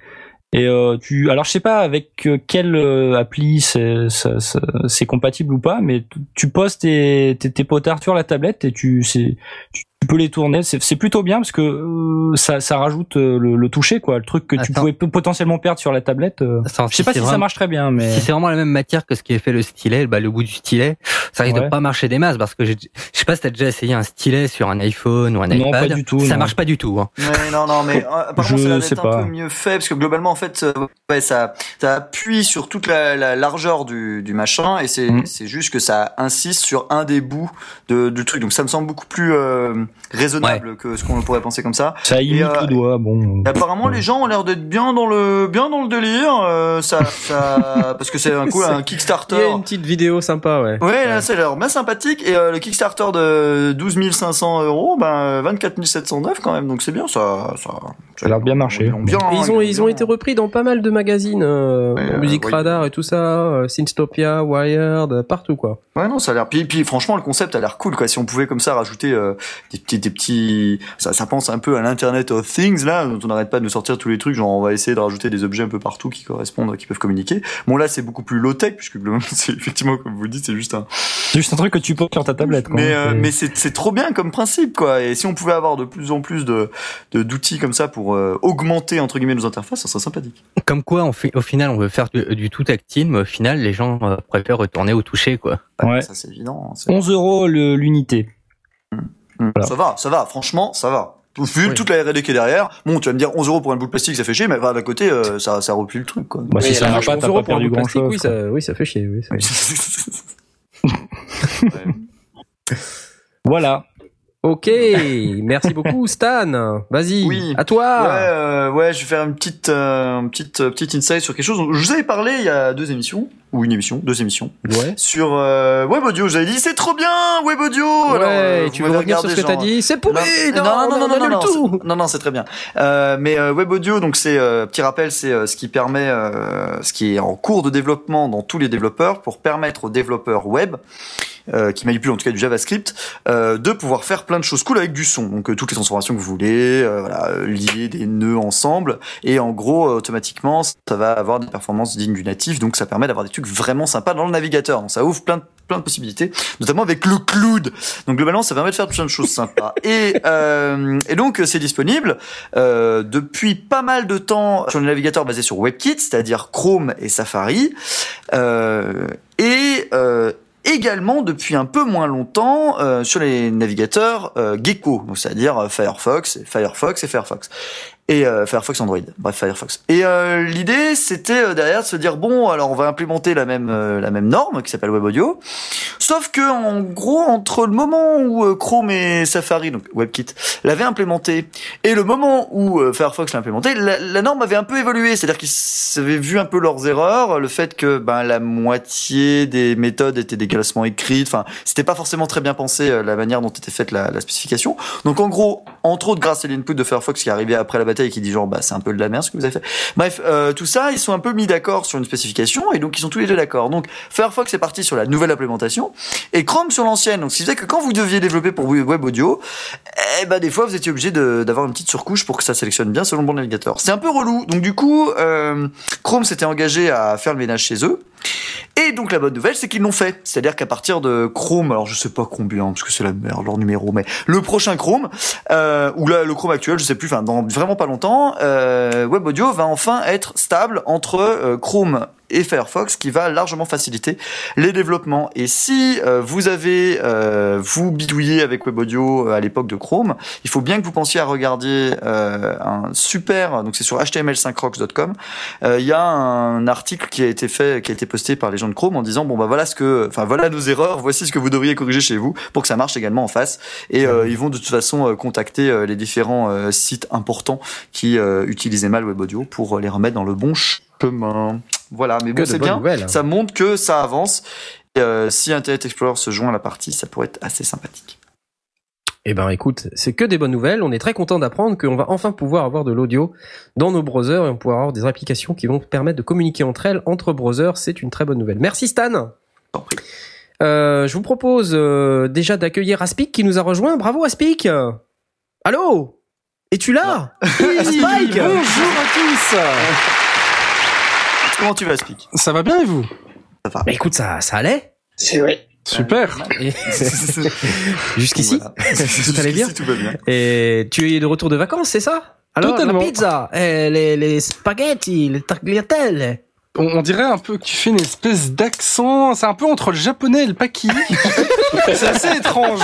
Et euh, tu alors je sais pas avec quelle euh, appli c'est, ça, ça, c'est compatible ou pas, mais tu, tu poses tes, tes, tes potards sur la tablette et tu, c'est, tu tu peux les tourner. C'est, c'est plutôt bien parce que euh, ça, ça rajoute euh, le, le toucher, quoi, le truc que Attends. tu pouvais potentiellement perdre sur la tablette. Euh. Attends, je sais si pas si vraiment, ça marche très bien, mais si c'est vraiment la même matière que ce qui est fait le stylet, bah le bout du stylet, ça risque ouais. de pas marcher des masses parce que j'ai, je sais pas si t'as déjà essayé un stylet sur un iPhone ou un non, iPad. Pas du tout, ça non. marche pas du tout. Hein. Mais non, non, mais euh, par je contre, c'est un pas. peu mieux fait parce que globalement, en fait, euh, ouais, ça, ça appuie sur toute la, la largeur du, du machin et c'est, mm. c'est juste que ça insiste sur un des bouts de, du truc. Donc ça me semble beaucoup plus euh, raisonnable ouais. que ce qu'on pourrait penser comme ça. Ça imite euh, le doigt, bon. Apparemment, ouais. les gens ont l'air d'être bien dans le, bien dans le délire. Euh, ça, ça, parce que c'est un coup, c'est, un Kickstarter. Il y a une petite vidéo sympa, ouais. Ouais, ouais. Là, c'est l'air bien sympathique et euh, le Kickstarter de douze mille cinq cents euros, ben vingt-quatre mille sept cent neuf quand même. Donc c'est bien, ça, ça. Ça a l'air bien marché. Ils ont, bien, ils ont, ils ont été repris dans pas mal de magazines, euh, euh, Music oui. Radar et tout ça, euh, Synstopia, Wired, partout quoi. Ouais non, ça a l'air. Puis, puis franchement, le concept a l'air cool quoi. Si on pouvait comme ça rajouter euh, des petits, des petits, ça, ça pense un peu à l'Internet of Things là, dont on n'arrête pas de nous sortir tous les trucs. Genre, on va essayer de rajouter des objets un peu partout qui correspondent, qui peuvent communiquer. Bon là, c'est beaucoup plus low tech puisque le, c'est effectivement comme vous le dites, c'est juste un, c'est juste un truc que tu portes sur ta tablette. Quoi. Mais euh, c'est... mais c'est, c'est trop bien comme principe quoi. Et si on pouvait avoir de plus en plus de, de d'outils comme ça pour euh, augmenter entre guillemets nos interfaces, ça serait sympathique. Comme quoi, on fait, au final, on veut faire du, du tout tactile, mais au final, les gens euh, préfèrent retourner au toucher, quoi. Bah, ouais, ça c'est évident. C'est... onze euros le, l'unité. Mmh. Mmh. Voilà. Ça va, ça va. Franchement, ça va. Vu oui. toute la R et D qui est derrière, bon, tu vas me dire onze euros pour un bout de plastique, ça fait chier, mais bah, d'un côté, euh, ça, ça replie le truc, quoi. Bah, si ça n'a pas, t'as pas perdu grand chose. Oui, ça, oui, ça fait chier. Oui, ça fait... ouais. Voilà. Ok, merci beaucoup Stan. Vas-y, oui. à toi. Ouais, euh, ouais, je vais faire une petite, euh, une petite, euh, petite insight sur quelque chose. Je vous avais parlé il y a deux émissions ou une émission, deux émissions. Ouais. Sur euh, Web Audio, j'avais dit c'est trop bien Web Audio. Ouais. Alors, euh, tu veux revenir sur ce genre... que t'as dit. C'est pourri. Non, non, non, non, non, non, non, non, non, non, non, c'est très bien. Euh, mais euh, Web Audio, donc c'est euh, petit rappel, c'est euh, ce qui permet, euh, ce qui est en cours de développement dans tous les développeurs pour permettre aux développeurs web. Euh, qui manipule en tout cas du JavaScript, euh, de pouvoir faire plein de choses cool avec du son. Donc euh, toutes les transformations que vous voulez, euh, voilà, euh, lier des nœuds ensemble, et en gros euh, automatiquement ça va avoir des performances dignes du natif. Donc ça permet d'avoir des trucs vraiment sympas dans le navigateur. Donc ça ouvre plein de plein de possibilités, notamment avec le cloud. Donc globalement ça permet de faire plein de choses sympas. Et euh, et donc c'est disponible euh, depuis pas mal de temps sur les navigateurs basés sur WebKit, c'est-à-dire Chrome et Safari, euh, et euh, également depuis un peu moins longtemps euh, sur les navigateurs euh, Gecko, donc c'est-à-dire euh, Firefox, et Firefox et Firefox. Et euh, Firefox Android, bref Firefox. Et euh, l'idée c'était euh, derrière de se dire bon alors on va implémenter la même euh, la même norme qui s'appelle Web Audio, sauf que en gros entre le moment où euh, Chrome et Safari donc WebKit l'avaient implémenté et le moment où euh, Firefox l'a implémenté, la, la norme avait un peu évolué, c'est-à-dire qu'ils avaient vu un peu leurs erreurs, le fait que ben la moitié des méthodes étaient dégueulassement écrites, enfin c'était pas forcément très bien pensé euh, la manière dont était faite la, la spécification. Donc en gros entre autres grâce à l'input de Firefox qui arrivait après la et qui dit genre bah c'est un peu de la merde ce que vous avez fait. Bref, euh, tout ça, ils sont un peu mis d'accord sur une spécification et donc ils sont tous les deux d'accord. Donc Firefox est parti sur la nouvelle implémentation et Chrome sur l'ancienne. Donc ce qui fait que quand vous deviez développer pour Web Audio, eh ben des fois vous étiez obligé de, d'avoir une petite surcouche pour que ça sélectionne bien selon le bon navigateur. C'est un peu relou. Donc du coup, euh, Chrome s'était engagé à faire le ménage chez eux. Et donc la bonne nouvelle c'est qu'ils l'ont fait, c'est-à-dire qu'à partir de Chrome, alors je sais pas combien parce que c'est la merde leur numéro, mais le prochain Chrome euh, ou là le Chrome actuel, je sais plus, enfin dans vraiment pas longtemps, euh, Web Audio va enfin être stable entre euh, Chrome et Firefox, qui va largement faciliter les développements. Et si euh, vous avez euh, vous bidouillez avec Web Audio euh, à l'époque de Chrome, il faut bien que vous pensiez à regarder euh, un super, donc c'est sur h t m l cinq rocks dot com, il euh, y a un article qui a été fait, qui a été posté par les gens de Chrome en disant bon bah voilà ce que, enfin voilà nos erreurs, voici ce que vous devriez corriger chez vous pour que ça marche également en face. Et euh, ils vont de toute façon euh, contacter euh, les différents euh, sites importants qui euh, utilisaient mal Web Audio pour euh, les remettre dans le bon chemin. Voilà, mais bon, c'est bien. Nouvelles. Ça montre que ça avance. Et euh, si Internet Explorer se joint à la partie, ça pourrait être assez sympathique. Eh ben, écoute, c'est que des bonnes nouvelles. On est très content d'apprendre qu'on va enfin pouvoir avoir de l'audio dans nos browsers et on pourra avoir des applications qui vont permettre de communiquer entre elles, entre browsers. C'est une très bonne nouvelle. Merci Stan. Euh, je vous propose euh, déjà d'accueillir Aspic qui nous a rejoint. Bravo Aspic. Allô ? Es-tu là ? Oui, Aspic. Bonjour à tous. Comment tu vas, Spic ? Ça va bien et vous ? Ça va. Bah écoute, ça, ça allait. C'est vrai. Super. Jusqu'ici, voilà. Tout allait bien. Tout va bien. Et tu es de retour de vacances, c'est ça? Alors, totalement. La pizza, et les, les spaghettis, les tagliatelles. On, on dirait un peu que tu fais une espèce d'accent. C'est un peu entre le japonais et le paki. C'est assez étrange.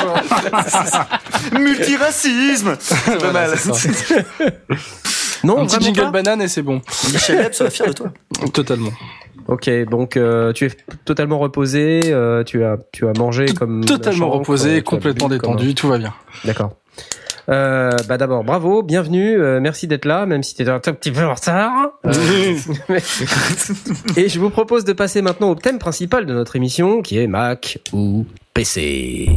Multiracisme. C'est pas mal. Non, un petit jingle banane et c'est bon. Michel Leb sera fier de toi. Totalement. Ok, donc euh, tu es totalement reposé, euh, tu as tu as mangé comme totalement reposé, complètement détendu, tout va bien. D'accord. Euh, bah d'abord, bravo, bienvenue, euh, merci d'être là, même si t'es un petit peu en retard. Euh, et je vous propose de passer maintenant au thème principal de notre émission, qui est Mac ou P C.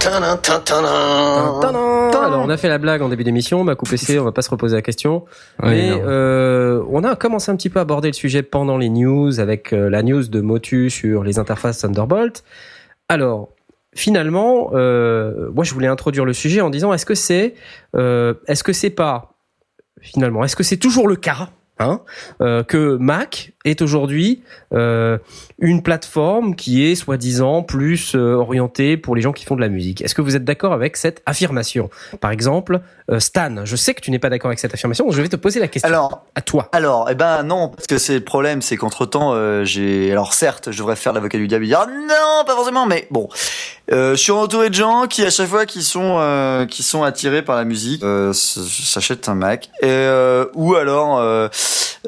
Tadam, tadam. Tadam. Alors on a fait la blague en début d'émission, Mac ou P C, on va pas se reposer la question. Oui, mais euh, on a commencé un petit peu à aborder le sujet pendant les news, avec euh, la news de Motu sur les interfaces Thunderbolt. Alors finalement, euh, moi je voulais introduire le sujet en disant est-ce que c'est, euh, est-ce que c'est pas finalement, est-ce que c'est toujours le cas? Hein, euh, que Mac est aujourd'hui euh, une plateforme qui est soi-disant plus euh, orientée pour les gens qui font de la musique. Est-ce que vous êtes d'accord avec cette affirmation? Par exemple, euh, Stan, je sais que tu n'es pas d'accord avec cette affirmation, donc je vais te poser la question alors, à toi. Alors, eh ben non, parce que c'est le problème, c'est qu'entre-temps, euh, j'ai... Alors certes, je devrais faire l'avocat du diable et dire « Non, pas forcément !» Mais bon, euh, je suis entouré de gens qui, à chaque fois, qui sont, euh, qui sont attirés par la musique, euh, s'achètent un Mac, et, euh, ou alors... Euh,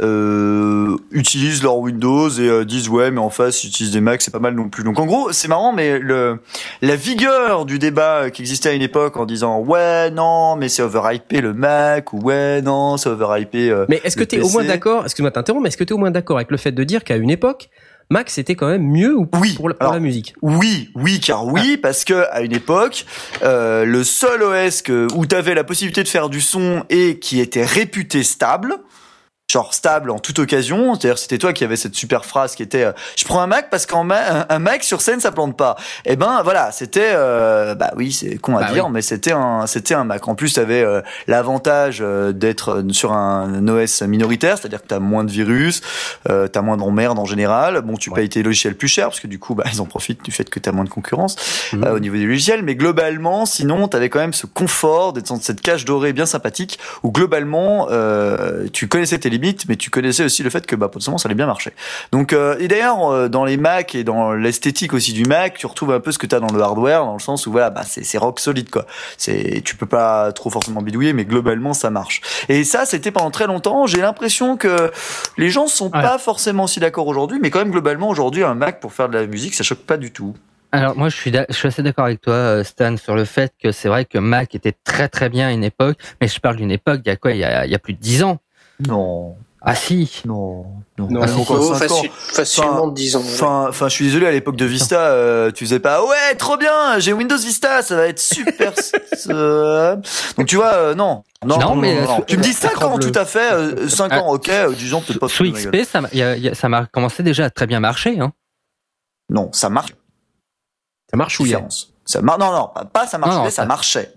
Euh, utilisent leur Windows et euh, disent ouais mais en face ils utilisent des Macs, c'est pas mal non plus. Donc en gros c'est marrant, mais le la vigueur du débat qui existait à une époque en disant ouais non mais c'est overhypé le Mac, ou ouais non c'est overhypé euh, mais est-ce que t'es P C. Au moins d'accord, excuse-moi t'interromps, mais est-ce que t'es au moins d'accord avec le fait de dire qu'à une époque Mac c'était quand même mieux ou oui, pour, la, alors, pour la musique? Oui, oui, car oui, ah. Parce que à une époque, euh, le seul O S que où t'avais la possibilité de faire du son et qui était réputé stable. Genre stable en toute occasion, c'est-à-dire c'était toi qui avais cette super phrase qui était euh, je prends un Mac parce qu'un Ma- un Mac sur scène ça plante pas. Et ben voilà, c'était euh, bah oui, c'est con à bah dire oui. Mais c'était un c'était un Mac. En plus tu avais euh, l'avantage euh, d'être sur un O S minoritaire, c'est-à-dire que tu as moins de virus, euh, tu as moins d'emmerdes en général. Bon, tu ouais. payes tes logiciels plus cher parce que du coup bah ils en profitent du fait que tu as moins de concurrence mmh. euh, au niveau des logiciels, mais globalement, sinon tu avais quand même ce confort d'être dans cette cage dorée bien sympathique où globalement euh, tu connaissais tes limite, mais tu connaissais aussi le fait que bah potentiellement ça allait bien marcher. Donc euh, et d'ailleurs euh, dans les Mac et dans l'esthétique aussi du Mac, tu retrouves un peu ce que t'as dans le hardware, dans le sens où voilà bah c'est, c'est rock solide quoi. C'est tu peux pas trop forcément bidouiller, mais globalement ça marche. Et ça c'était pendant très longtemps. J'ai l'impression que les gens sont ouais. pas forcément si d'accord aujourd'hui, mais quand même globalement aujourd'hui un Mac pour faire de la musique ça choque pas du tout. Alors moi je suis je suis assez d'accord avec toi Stan sur le fait que c'est vrai que Mac était très très bien à une époque, mais je parle d'une époque il y a quoi il y a il y a plus de dix ans. Non. Ah si. Non. Non. non. Ah, si. Encore faci- facilement dix ans. Enfin, enfin, je suis désolé, à l'époque de Vista, euh, tu faisais pas. Ouais, trop bien. J'ai Windows Vista, ça va être super. euh... Donc tu vois, euh, non. Non, non, mais non, non. Tu me dis cinq ans, bleu. Tout à fait. Euh, cinq ans, ok. Euh, disons peut-être pas. Sous X P, ça, y a, y a, ça m'a commencé déjà à très bien marcher, hein. Non, ça marche. Ça marche ou hier. Ça marche. Non, non, pas ça marchait, non, non, ça... ça marchait.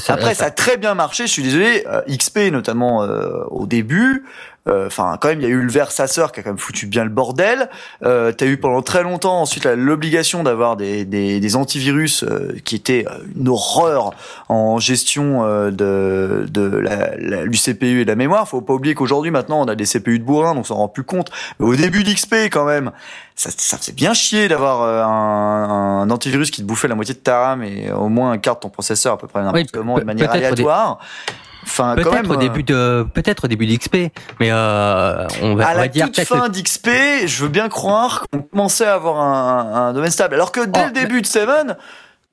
Ça, Après, ça. ça a très bien marché. Je suis désolé, euh, X P notamment euh, au début. Enfin, euh, quand même, il y a eu le Versacer qui a quand même foutu bien le bordel. Euh, t'as eu pendant très longtemps ensuite là, l'obligation d'avoir des des, des antivirus euh, qui étaient une horreur en gestion euh, de de la, la, du C P U et de la mémoire. Faut pas oublier qu'aujourd'hui, maintenant, on a des C P U de bourrin, donc on s'en rend plus compte. Mais au début d'X P, quand même, ça ça faisait bien chier d'avoir un, un antivirus qui te bouffait la moitié de ta RAM et au moins un quart de ton processeur à peu près n'importe oui, comment, pe- de manière aléatoire. Des... Enfin, peut-être quand même, au début de, peut-être au début d'X P, mais euh, on va, à on va la dire toute fin d'X P, je veux bien croire qu'on commençait à avoir un, un domaine stable. Alors que dès oh, le début mais... de Seven,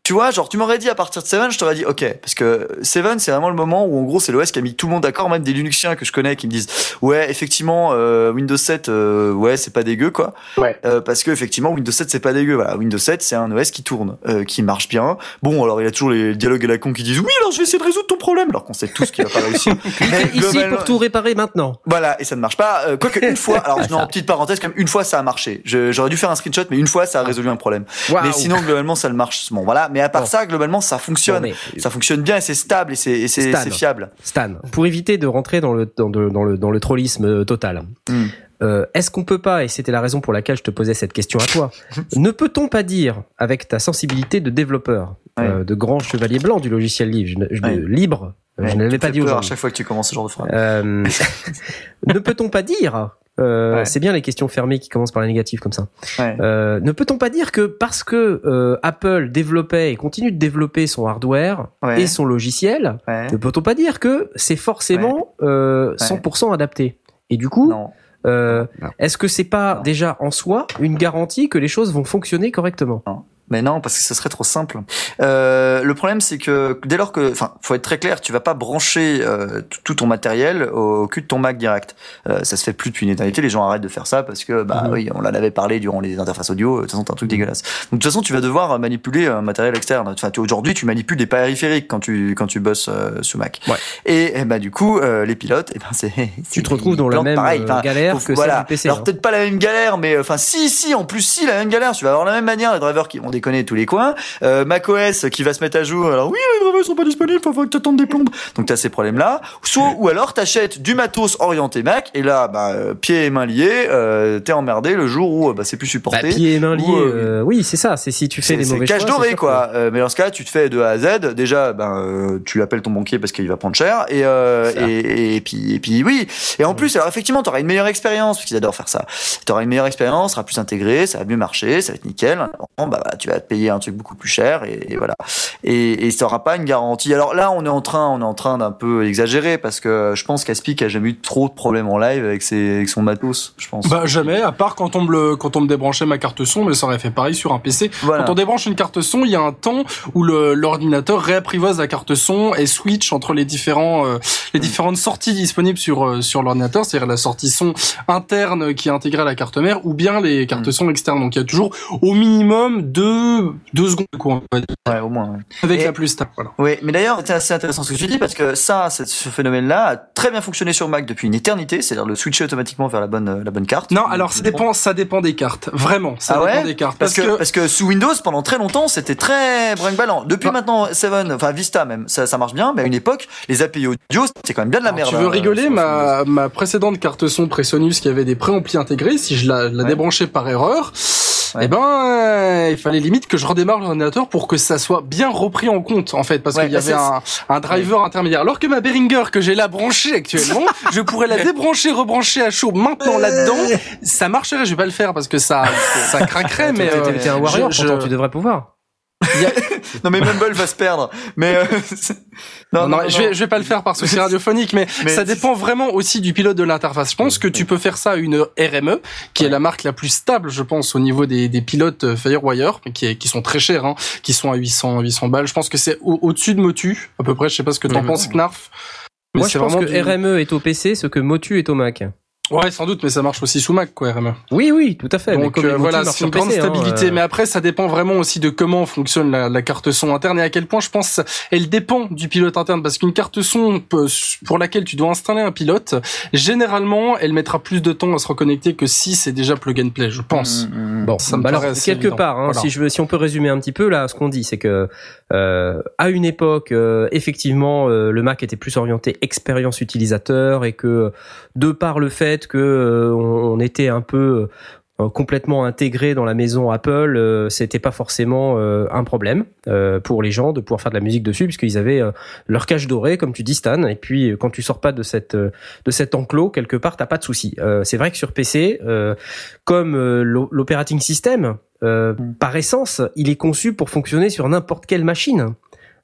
tu vois, genre tu m'aurais dit à partir de Seven, je t'aurais dit ok, parce que Seven c'est vraiment le moment où en gros c'est l'O S qui a mis tout le monde d'accord, même des Linuxiens que je connais qui me disent ouais effectivement euh, Windows sept euh, ouais c'est pas dégueu quoi, ouais. euh, parce que effectivement Windows sept c'est pas dégueu, voilà Windows sept c'est un O S qui tourne, euh, qui marche bien. Bon alors il y a toujours les dialogues à la con qui disent oui alors je vais essayer de résoudre ton problème, alors qu'on sait tous qu'il va pas réussir. Ici pour tout réparer maintenant. Voilà et ça ne marche pas, euh, quoique une fois, alors non petite parenthèse quand même, une fois ça a marché, je, j'aurais dû faire un screenshot mais une fois ça a résolu un problème. Wow. Mais sinon globalement ça le marche, bon voilà. Mais à part oh. ça, globalement, ça fonctionne. Non, mais... Ça fonctionne bien et c'est stable et c'est, et c'est, Stan, c'est fiable. Stan, pour éviter de rentrer dans le, dans, de, dans le, dans le trollisme total, mm. euh, est-ce qu'on peut pas, et c'était la raison pour laquelle je te posais cette question à toi, ne peut-on pas dire, avec ta sensibilité de développeur, ouais. euh, de grand chevalier blanc du logiciel libre, je, je, ouais. libre, ouais, je ne l'avais pas dit aujourd'hui. À chaque fois que tu commences ce genre de phrase. Euh, ne peut-on pas dire... Euh, ouais. C'est bien les questions fermées qui commencent par la négative comme ça. Ouais. Euh, ne peut-on pas dire que parce que euh, Apple développait et continue de développer son hardware ouais. et son logiciel, ouais. ne peut-on pas dire que c'est forcément ouais. Euh, cent pour cent ouais. adapté ? Et du coup, euh, est-ce que c'est pas non. déjà en soi une garantie que les choses vont fonctionner correctement ? Non. Mais non, parce que ce serait trop simple. Euh, le problème, c'est que dès lors que, enfin, faut être très clair, tu vas pas brancher euh, tout ton matériel au cul de ton Mac direct. Euh, ça se fait plus depuis une éternité. Les gens arrêtent de faire ça parce que, bah mm-hmm. oui, on en avait parlé durant les interfaces audio. De toute façon, t'as un truc dégueulasse. Donc de toute façon, tu vas devoir manipuler un matériel externe. Enfin, tu, aujourd'hui, tu manipules des périphériques quand tu quand tu bosses euh, sous Mac. Ouais. Et, et bah du coup, euh, les pilotes, et ben bah, c'est, c'est tu te retrouves dans la même pareil, galère pour, que voilà. celle du P C. Alors hein. peut-être pas la même galère, mais enfin si si en plus si la même galère. Tu vas avoir la même manière les drivers qui ont déconner tous les coins, euh, macOS qui va se mettre à jour, alors oui les drivers sont pas disponibles, faut que t'attendes des plombes, donc t'as ces problèmes là, soit ou alors t'achètes du matos orienté Mac et là bah euh, pieds et mains liés, euh, t'es emmerdé le jour où bah c'est plus supporté. Bah, pieds et mains liés, euh, euh, oui c'est ça, c'est si tu fais des mauvais choix. C'est cache doré quoi, euh, mais dans ce cas tu te fais de A à Z, déjà ben euh, tu appelles ton banquier parce qu'il va prendre cher et euh, et, et, et puis et puis oui et en ouais. plus alors effectivement t'auras une meilleure expérience parce qu'ils adorent faire ça, t'auras une meilleure expérience, ça sera plus intégré, ça va mieux marcher, ça va être nickel, alors, bah tu vas te payer un truc beaucoup plus cher et, et voilà et, et ça aura pas une garantie. Alors là on est en train on est en train d'un peu exagérer parce que je pense qu'Aspic a jamais eu trop de problèmes en live avec ses avec son matos, je pense. Bah jamais, à part quand on me quand on me débranchait ma carte son, mais ça aurait fait pareil sur un P C. Voilà. Quand on débranche une carte son, il y a un temps où le l'ordinateur réapprivoise la carte son et switch entre les différents euh, les différentes sorties disponibles sur euh, sur l'ordinateur, c'est-à-dire la sortie son interne qui est intégrée à la carte mère ou bien les cartes mm. son externes. Donc il y a toujours au minimum deux Deux, deux secondes, quoi, on va dire. Ouais, au moins. Ouais. Avec et, la plus stable, voilà. Oui, mais d'ailleurs, c'est assez intéressant ce que tu dis, parce que ça, ce phénomène-là a très bien fonctionné sur Mac depuis une éternité, c'est-à-dire le switcher automatiquement vers la bonne, la bonne carte. Non, alors, ça dépend, ça dépend des cartes. Vraiment, ça ah ouais dépend des cartes. Parce, parce que, que, parce que sous Windows, pendant très longtemps, c'était très brinque-ballant. Depuis bah, maintenant, Seven, enfin, Vista même, ça, ça marche bien, mais à une époque, les A P I audio, c'est quand même bien de la merde. Tu veux là, rigoler, euh, ma, ma précédente carte son Presonus qui avait des préamplis intégrés, si je la, la ouais. débranchais par erreur, ouais. eh ben, euh, il fallait limite que je redémarre l'ordinateur pour que ça soit bien repris en compte, en fait, parce ouais, qu'il y avait un, un driver ouais. intermédiaire. Alors que ma Behringer, que j'ai là branchée actuellement, je pourrais la débrancher, rebrancher à chaud maintenant là-dedans. Ça marcherait, je vais pas le faire parce que ça, ça craquerait, mais euh, t'es, t'es un warrior, je, pourtant, je... tu devrais pouvoir. Yeah. Non mais Mumble va se perdre. Mais euh... non, non, non, non, non je vais je vais pas le faire par souci radiophonique, mais, mais ça dépend vraiment aussi du pilote de l'interface. Je pense que tu peux faire ça à une R M E, qui ouais. est la marque la plus stable, je pense, au niveau des des pilotes FireWire, qui est, qui sont très chers, hein, qui sont à huit cents balles. Je pense que c'est au, au-dessus de Motu, à peu près. Je sais pas ce que t'en oui, penses, oui. Knarf. Mais moi, je pense que du... R M E est au P C, ce que Motu est au Mac. Ouais, sans doute, mais ça marche aussi sous Mac, quoi, R M E. Oui, oui, tout à fait. Donc, euh, voilà, c'est une grande P C, stabilité. Hein, euh... Mais après, ça dépend vraiment aussi de comment fonctionne la, la carte son interne et à quel point, je pense, elle dépend du pilote interne. Parce qu'une carte son peut, pour laquelle tu dois installer un pilote, généralement, elle mettra plus de temps à se reconnecter que si c'est déjà plug and play, je pense. Mmh, mmh. Bon, ça me bah paraît alors, quelque évident. Part, hein, voilà. si je veux, si on peut résumer un petit peu, là, ce qu'on dit, c'est que, euh, à une époque, euh, effectivement, euh, le Mac était plus orienté expérience utilisateur et que, de par le fait que euh, on était un peu euh, complètement intégré dans la maison Apple, euh, c'était pas forcément euh, un problème euh, pour les gens de pouvoir faire de la musique dessus, puisqu'ils avaient euh, leur cage dorée, comme tu dis Stan, et puis euh, quand tu sors pas de cette euh, de cet enclos quelque part, t'as pas de souci. Euh, c'est vrai que sur P C, euh, comme euh, l'operating system, euh, mmh. par essence, il est conçu pour fonctionner sur n'importe quelle machine.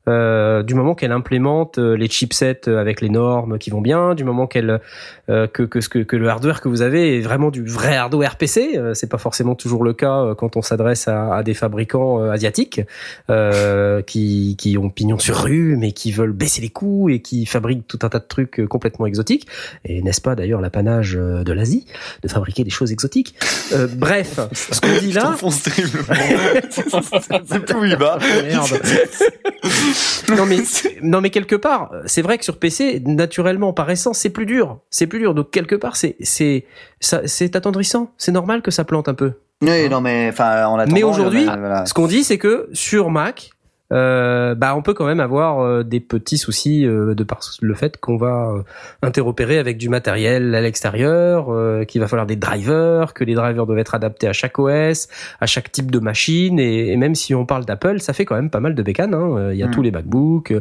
Euh, du moment qu'elle implémente les chipsets avec les normes qui vont bien, du moment qu'elle euh, que que ce que que le hardware que vous avez est vraiment du vrai hardware P C, euh, c'est pas forcément toujours le cas euh, quand on s'adresse à, à des fabricants euh, asiatiques euh, qui qui ont pignon sur rue mais qui veulent baisser les coûts et qui fabriquent tout un tas de trucs complètement exotiques. Et n'est-ce pas d'ailleurs l'apanage de l'Asie de fabriquer des choses exotiques. Euh, bref, ce qu'on dit là. C'est tout il va. Merde. Non mais non mais quelque part, c'est vrai que sur P C, naturellement par essence, c'est plus dur, c'est plus dur. Donc quelque part, c'est c'est ça, c'est attendrissant. C'est normal que ça plante un peu. Oui, hein. non mais enfin, on attend. Mais aujourd'hui, voilà. ce qu'on dit, c'est que sur Mac, euh, bah on peut quand même avoir euh, des petits soucis euh, de par le fait qu'on va euh, interopérer avec du matériel à l'extérieur, euh, qu'il va falloir des drivers, que les drivers doivent être adaptés à chaque O S, à chaque type de machine, et, et même si on parle d'Apple, ça fait quand même pas mal de bécanes, hein. Il y a mmh. tous les MacBook,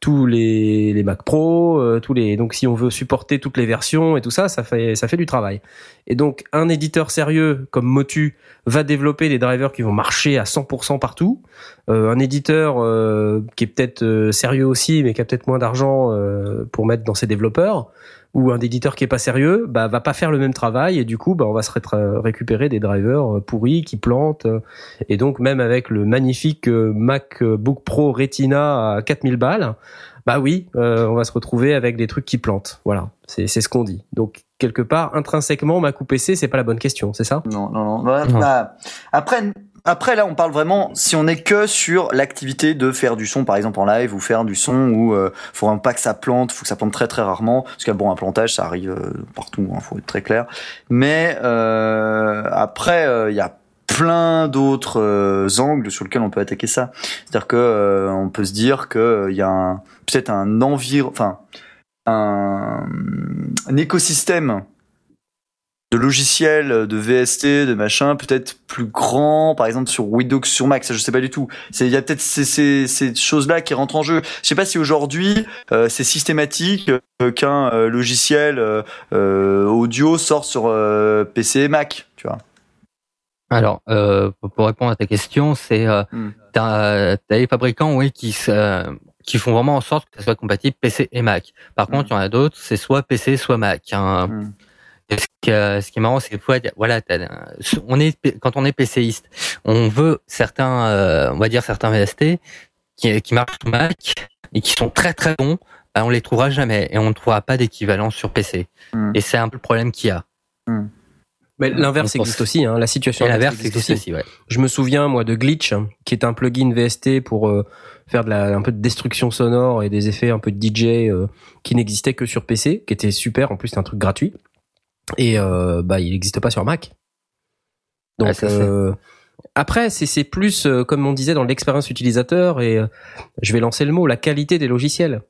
tous les, les Mac Pro, euh, tous les donc si on veut supporter toutes les versions et tout ça, ça fait ça fait du travail. Et donc un éditeur sérieux comme Motu va développer des drivers qui vont marcher à cent pour cent partout. Euh, un éditeur euh, qui est peut-être euh, sérieux aussi, mais qui a peut-être moins d'argent euh, pour mettre dans ses développeurs, ou un éditeur qui est pas sérieux, bah va pas faire le même travail, et du coup bah on va se ré- récupérer des drivers pourris qui plantent. Et donc même avec le magnifique MacBook Pro Retina à quatre mille balles, bah oui, euh, on va se retrouver avec des trucs qui plantent. Voilà, c'est c'est ce qu'on dit. Donc quelque part intrinsèquement, Mac ou P C, c'est pas la bonne question, c'est ça ? Non, non, non. Bah, non. Bah, après. Après, là, on parle vraiment, si on est que sur l'activité de faire du son, par exemple, en live, ou faire du son où euh, faut vraiment pas que ça plante, faut que ça plante très très rarement, parce que bon, un plantage, ça arrive euh, partout, hein, faut être très clair. Mais euh, après, il euh, y a plein d'autres euh, angles sur lesquels on peut attaquer ça. C'est-à-dire que euh, on peut se dire que il y a un, peut-être un environ, enfin, un, un écosystème de logiciels, de V S T, de machin, peut-être plus grand, par exemple sur Windows, sur Mac, ça je sais pas du tout. C'est, il y a peut-être ces, ces, ces choses-là qui rentrent en jeu. Je sais pas si aujourd'hui euh, c'est systématique euh, qu'un euh, logiciel euh, audio sort sur euh, P C et Mac, tu vois. Alors, euh, pour répondre à ta question, c'est euh, hmm. t'as, t'as les fabricants, oui, qui euh, qui font vraiment en sorte que ça soit compatible P C et Mac. Par hmm. contre, il y en a d'autres, c'est soit P C, soit Mac. Hein. Hmm. Et ce qui, euh, ce qui est marrant, c'est que fois, voilà, on est quand on est PCiste, on veut certains, euh, on va dire certains V S T qui, qui marchent sur Mac et qui sont très très bons, bah, on les trouvera jamais et on ne trouvera pas d'équivalent sur P C. Mm. Et c'est un peu le problème qu'il y a. Mm. Mais l'inverse on existe pense... aussi, hein, la situation et l'inverse existe, existe aussi. aussi ouais. Je me souviens moi de Glitch, qui est un plugin V S T pour euh, faire de la, un peu de destruction sonore et des effets un peu de D J euh, qui n'existait que sur P C, qui était super. En plus, c'est un truc gratuit. Et euh, bah il n'existe pas sur Mac. Donc ah, euh, après c'est c'est plus euh, comme on disait dans l'expérience utilisateur et euh, je vais lancer le mot la qualité des logiciels.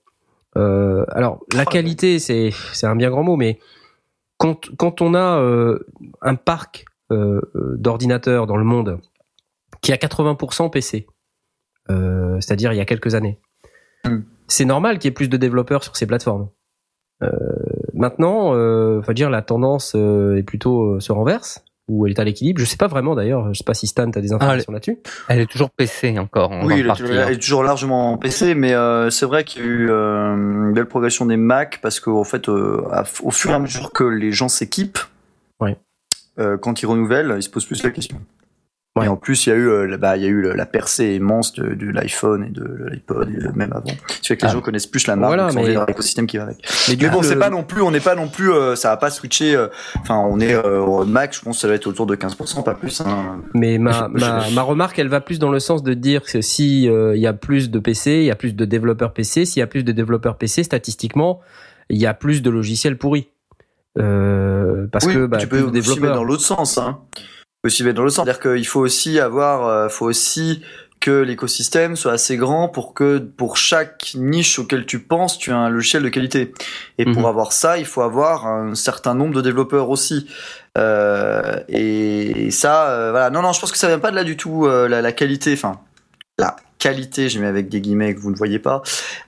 Euh, alors la qualité c'est c'est un bien grand mot, mais quand quand on a euh, un parc euh, d'ordinateurs dans le monde qui a quatre-vingts pour cent P C, euh, c'est-à-dire il y a quelques années, mm. c'est normal qu'il y ait plus de développeurs sur ces plateformes. Euh, maintenant, euh, faut dire la tendance euh, est plutôt euh, se renverse ou elle est à l'équilibre. Je sais pas vraiment d'ailleurs. Je sais pas si Stan t'as des informations ah, là-dessus. Elle est toujours P C encore. Oui, elle est, toujours, elle est toujours largement P C, mais euh, c'est vrai qu'il y a eu euh, une belle progression des Mac parce qu'en fait, euh, au fur et à mesure que les gens s'équipent, ouais. euh, quand ils renouvellent, ils se posent plus la question. Ouais. Et en plus, il y a eu, euh, bah, il y a eu la percée immense de, de l'iPhone et de, de l'iPod, et même avant. C'est vrai que les ah. gens connaissent plus la marque, voilà, mais dans l'écosystème qui va avec. Mais, mais bon, le... c'est pas non plus, on n'est pas non plus, euh, ça va pas switcher. Enfin, euh, on est euh, au Mac, je pense que ça va être autour de quinze pour cent, pas plus. Hein. Mais ma, je, je... ma ma remarque, elle va plus dans le sens de dire que si il euh, y a plus de P C, il y a plus de développeurs P C. S'il y a plus de développeurs P C, statistiquement, il y a plus de logiciels pourris. Euh, parce oui, que bah, tu peux aussi développeurs... dans l'autre sens. Hein. Aussi dans le sens, c'est-à-dire qu'il faut aussi avoir, euh, faut aussi que l'écosystème soit assez grand pour que pour chaque niche auquel tu penses, tu as un logiciel de qualité. Et mmh. pour avoir ça, il faut avoir un certain nombre de développeurs aussi. Euh, et, et ça, euh, voilà. Non, non, je pense que ça vient pas de là du tout. Euh, la, la qualité, enfin, la qualité, je mets avec des guillemets que vous ne voyez pas,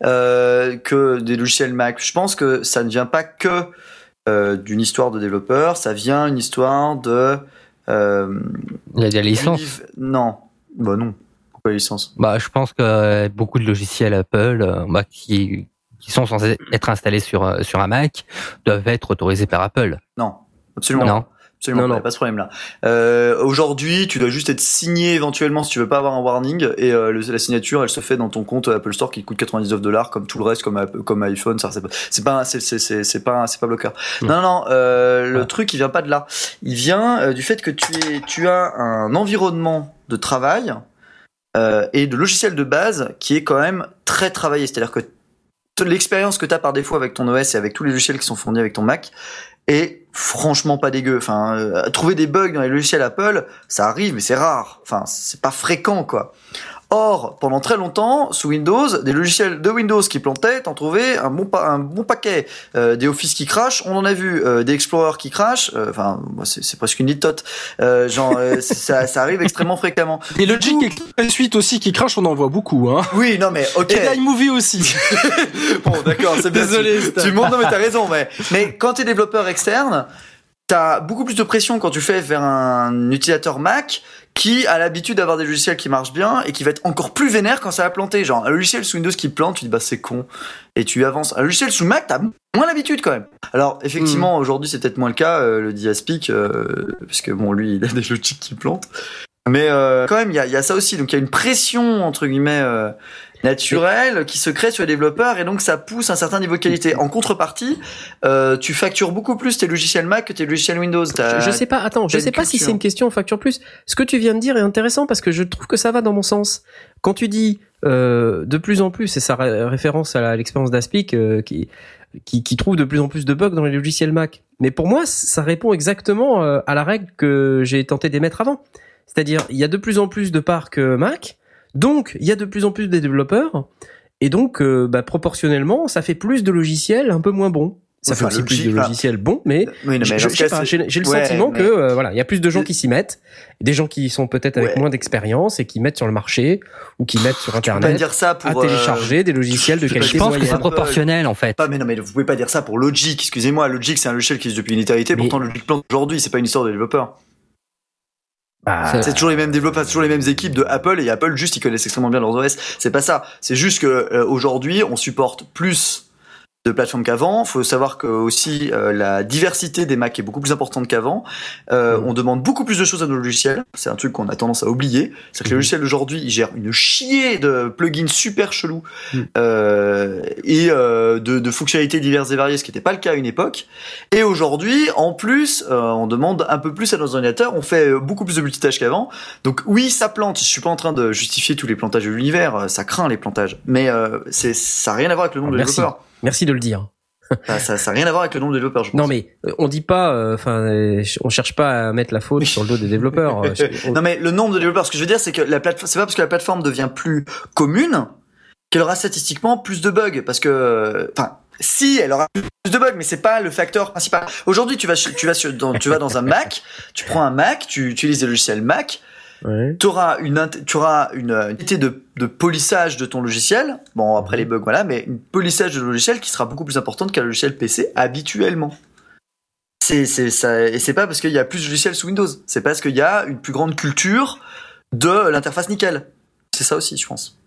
euh, que des logiciels Mac. Je pense que ça ne vient pas que euh, d'une histoire de développeurs. Ça vient une histoire de Euh, il y a des licences ? Non. Bah non. Pourquoi les licences ? Bah, je pense que beaucoup de logiciels Apple bah, qui, qui sont censés être installés sur, sur un Mac doivent être autorisés par Apple. Non, absolument non. Absolument, non, non. Pas ce problème-là. Euh, aujourd'hui, tu dois juste être signé éventuellement si tu veux pas avoir un warning. Et euh, le, la signature, elle se fait dans ton compte Apple Store qui coûte quatre-vingt-dix-neuf dollars comme tout le reste, comme comme iPhone. Ça, c'est pas, c'est pas, c'est, c'est, c'est, c'est pas, c'est pas bloqueur. Mmh. Non, non. Euh, ouais. Le truc, il vient pas de là. Il vient euh, du fait que tu es, tu as un environnement de travail euh, et de logiciel de base qui est quand même très travaillé. C'est-à-dire que t- l'expérience que t'as par défaut avec ton O S et avec tous les logiciels qui sont fournis avec ton Mac est franchement pas dégueu. Enfin, euh, trouver des bugs dans les logiciels Apple, ça arrive, mais c'est rare. Enfin, c'est pas fréquent, quoi. Or, pendant très longtemps, sous Windows, des logiciels de Windows qui plantaient, t'en trouvais un bon, pa- un bon paquet. Euh, des Office qui crachent, on en a vu, euh, des Explorer qui crachent, enfin, euh, c'est, c'est presque une litote. Euh, genre, euh, ça, ça arrive extrêmement fréquemment. Et Logic et Suite aussi qui crachent, on en voit beaucoup, hein. Oui, non mais, ok. Et iMovie aussi. Bon, d'accord, c'est bien. Désolé. Tu, tu montes, non mais t'as raison, mais, mais quand t'es développeur externe, t'as beaucoup plus de pression quand tu fais vers un utilisateur Mac qui a l'habitude d'avoir des logiciels qui marchent bien et qui va être encore plus vénère quand ça va planter. Genre, un logiciel sous Windows qui plante, tu dis bah c'est con et tu avances. Un logiciel sous Mac, t'as moins l'habitude quand même. Alors effectivement, mmh. aujourd'hui c'est peut-être moins le cas, euh, le Diaspic, euh, parce que bon lui il a des logiciels qui plantent. Mais euh, quand même, il y a, y a ça aussi. Donc il y a une pression entre guillemets euh, naturelle qui se crée sur les développeurs et donc ça pousse un certain niveau de qualité. En contrepartie, euh, tu factures beaucoup plus tes logiciels Mac que tes logiciels Windows. T'as, je, je sais pas. Attends, je sais pas culture. Si c'est une question on facture plus. Ce que tu viens de dire est intéressant parce que je trouve que ça va dans mon sens. Quand tu dis euh, de plus en plus, et ça référence à l'expérience d'Aspic euh, qui, qui qui trouve de plus en plus de bugs dans les logiciels Mac. Mais pour moi, ça répond exactement à la règle que j'ai tenté d'émettre avant. C'est-à-dire, il y a de plus en plus de parcs Mac, donc il y a de plus en plus de développeurs, et donc euh, bah, proportionnellement, ça fait plus de logiciels un peu moins bons. Ça enfin, fait aussi plus de logiciels pas. bons, mais, oui, non, mais je, je sais pas, j'ai, j'ai le ouais, sentiment mais... que euh, voilà, il y a plus de gens qui s'y mettent, des gens qui sont peut-être avec ouais. moins d'expérience et qui mettent sur le marché ou qui mettent sur Internet. Tu peux pas dire ça pour à télécharger euh... des logiciels de je qualité moyenne. Je pense que c'est proportionnel en fait. Pas, mais non, mais vous pouvez pas dire ça pour Logic. Excusez-moi, Logic c'est un logiciel qui existe depuis une éternité. Mais... Pourtant, Logic plante aujourd'hui, c'est pas une histoire de développeurs. Bah, c'est toujours les mêmes développeurs, c'est toujours les mêmes équipes de Apple et Apple juste ils connaissent extrêmement bien leurs O S. C'est pas ça. C'est juste que euh, aujourd'hui on supporte plus de plateformes qu'avant. Faut savoir que aussi euh, la diversité des Mac est beaucoup plus importante qu'avant. Euh, mmh. On demande beaucoup plus de choses à nos logiciels. C'est un truc qu'on a tendance à oublier. C'est-à-dire que mmh. les logiciels d'aujourd'hui ils gèrent une chier de plugins super chelous mmh. euh, et euh, de, de fonctionnalités diverses et variées, ce qui n'était pas le cas à une époque. Et aujourd'hui, en plus, euh, on demande un peu plus à nos ordinateurs. On fait beaucoup plus de multitâches qu'avant. Donc oui, ça plante. Je suis pas en train de justifier tous les plantages de l'univers. Ça craint les plantages, mais euh, c'est ça a rien à voir avec le nombre oh, de merci. développeurs. Merci de le dire. Bah, ça n'a rien à voir avec le nombre de développeurs, je pense. Non, mais on dit pas, enfin, euh, on cherche pas à mettre la faute sur le dos des développeurs. on... Non, mais le nombre de développeurs, ce que je veux dire, c'est que la plateforme, c'est pas parce que la plateforme devient plus commune qu'elle aura statistiquement plus de bugs, parce que, enfin, si elle aura plus de bugs, mais c'est pas le facteur principal. Aujourd'hui, tu vas, tu vas sur, dans, tu vas dans un Mac, tu prends un Mac, tu utilises des logiciels Mac. Ouais. Tu auras une, tu auras une, une unité de, de polissage de ton logiciel. Bon, après les bugs, voilà, mais une polissage de logiciel qui sera beaucoup plus importante qu'un logiciel P C habituellement. C'est, c'est, ça, et c'est pas parce qu'il y a plus de logiciels sous Windows. C'est parce qu'il y a une plus grande culture de l'interface nickel. C'est ça aussi, je pense.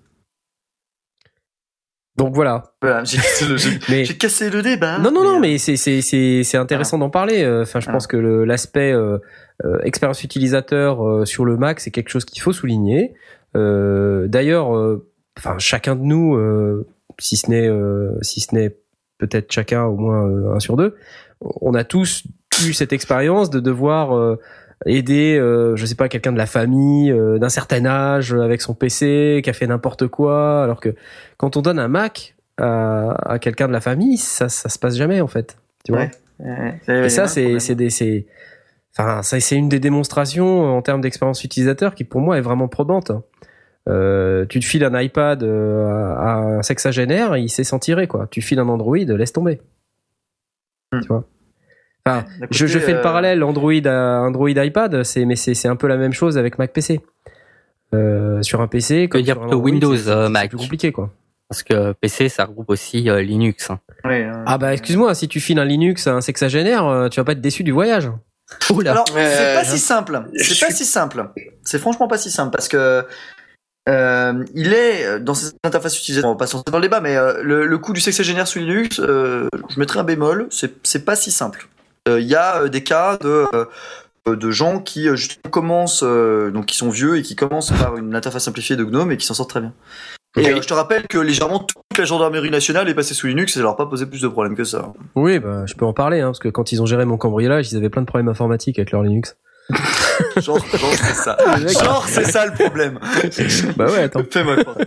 Donc voilà. Voilà, j'ai cassé le, j'ai, mais, j'ai cassé le débat. Non, non, non, mais, mais c'est, c'est, c'est, c'est intéressant voilà. d'en parler. Enfin, je voilà. pense que le, l'aspect, euh, Euh, expérience utilisateur euh, sur le Mac, c'est quelque chose qu'il faut souligner. Euh, d'ailleurs, euh, enfin chacun de nous, euh, si ce n'est, euh, si ce n'est peut-être chacun au moins euh, un sur deux, on a tous eu cette expérience de devoir euh, aider, euh, je sais pas, quelqu'un de la famille euh, d'un certain âge avec son P C qui a fait n'importe quoi. Alors que quand on donne un Mac à, à quelqu'un de la famille, ça, ça se passe jamais en fait. Tu vois ? Ouais, ouais, ouais. Et ça, c'est, c'est des, c'est Enfin, ça, c'est une des démonstrations en termes d'expérience utilisateur qui, pour moi, est vraiment probante. Euh, tu te files un iPad à un sexagénaire, il sait s'en tirer, quoi. Tu files un Android, laisse tomber. Mmh. Tu vois. Enfin, D'un je, côté, je fais euh... le parallèle Android à Android iPad, c'est mais c'est c'est un peu la même chose avec Mac P C. Euh, sur un P C, comme dire Android, Windows c'est, euh, Mac, c'est plus compliqué, quoi. Parce que P C, ça regroupe aussi euh, Linux. Hein. Ouais, euh... Ah bah excuse-moi, si tu files un Linux à un sexagénaire, tu vas pas être déçu du voyage. Oula. Alors, c'est euh, pas je... si simple. C'est je... pas si simple. C'est franchement pas si simple parce que euh, il est dans cette interface utilisateur. On va pas s'en dans le débat, mais euh, le, le coût du sexagénaire sous Linux, euh, je mettrais un bémol. C'est, c'est pas si simple. Il euh, y a des cas de euh, de gens qui justement commencent, euh, donc qui sont vieux et qui commencent par une interface simplifiée de GNOME et qui s'en sortent très bien. Et euh, je te rappelle que légèrement toute la gendarmerie nationale est passée sous Linux et ça leur a pas posé plus de problèmes que ça. Oui, bah, je peux en parler, hein, parce que quand ils ont géré mon cambriolage, ils avaient plein de problèmes informatiques avec leur Linux. genre, genre, c'est ça. Genre, c'est ça le problème. Bah ouais, attends. Fais-moi croire.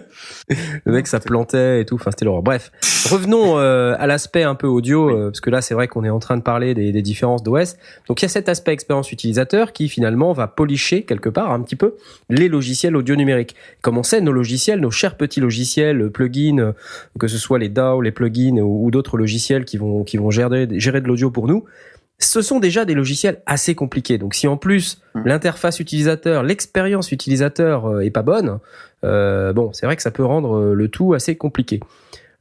Le mec, ça plantait et tout. Enfin, c'était l'horreur. Bref, revenons euh, à l'aspect un peu audio, euh, parce que là, c'est vrai qu'on est en train de parler des, des différences d'O S. Donc, il y a cet aspect expérience utilisateur qui, finalement, va policher quelque part un petit peu les logiciels audio numériques. Comme on sait, nos logiciels, nos chers petits logiciels, plugins, que ce soit les D A W, les plugins ou, ou d'autres logiciels qui vont, qui vont gérer, gérer de l'audio pour nous, ce sont déjà des logiciels assez compliqués. Donc, si en plus, mmh. l'interface utilisateur, l'expérience utilisateur est pas bonne, euh, bon, c'est vrai que ça peut rendre le tout assez compliqué.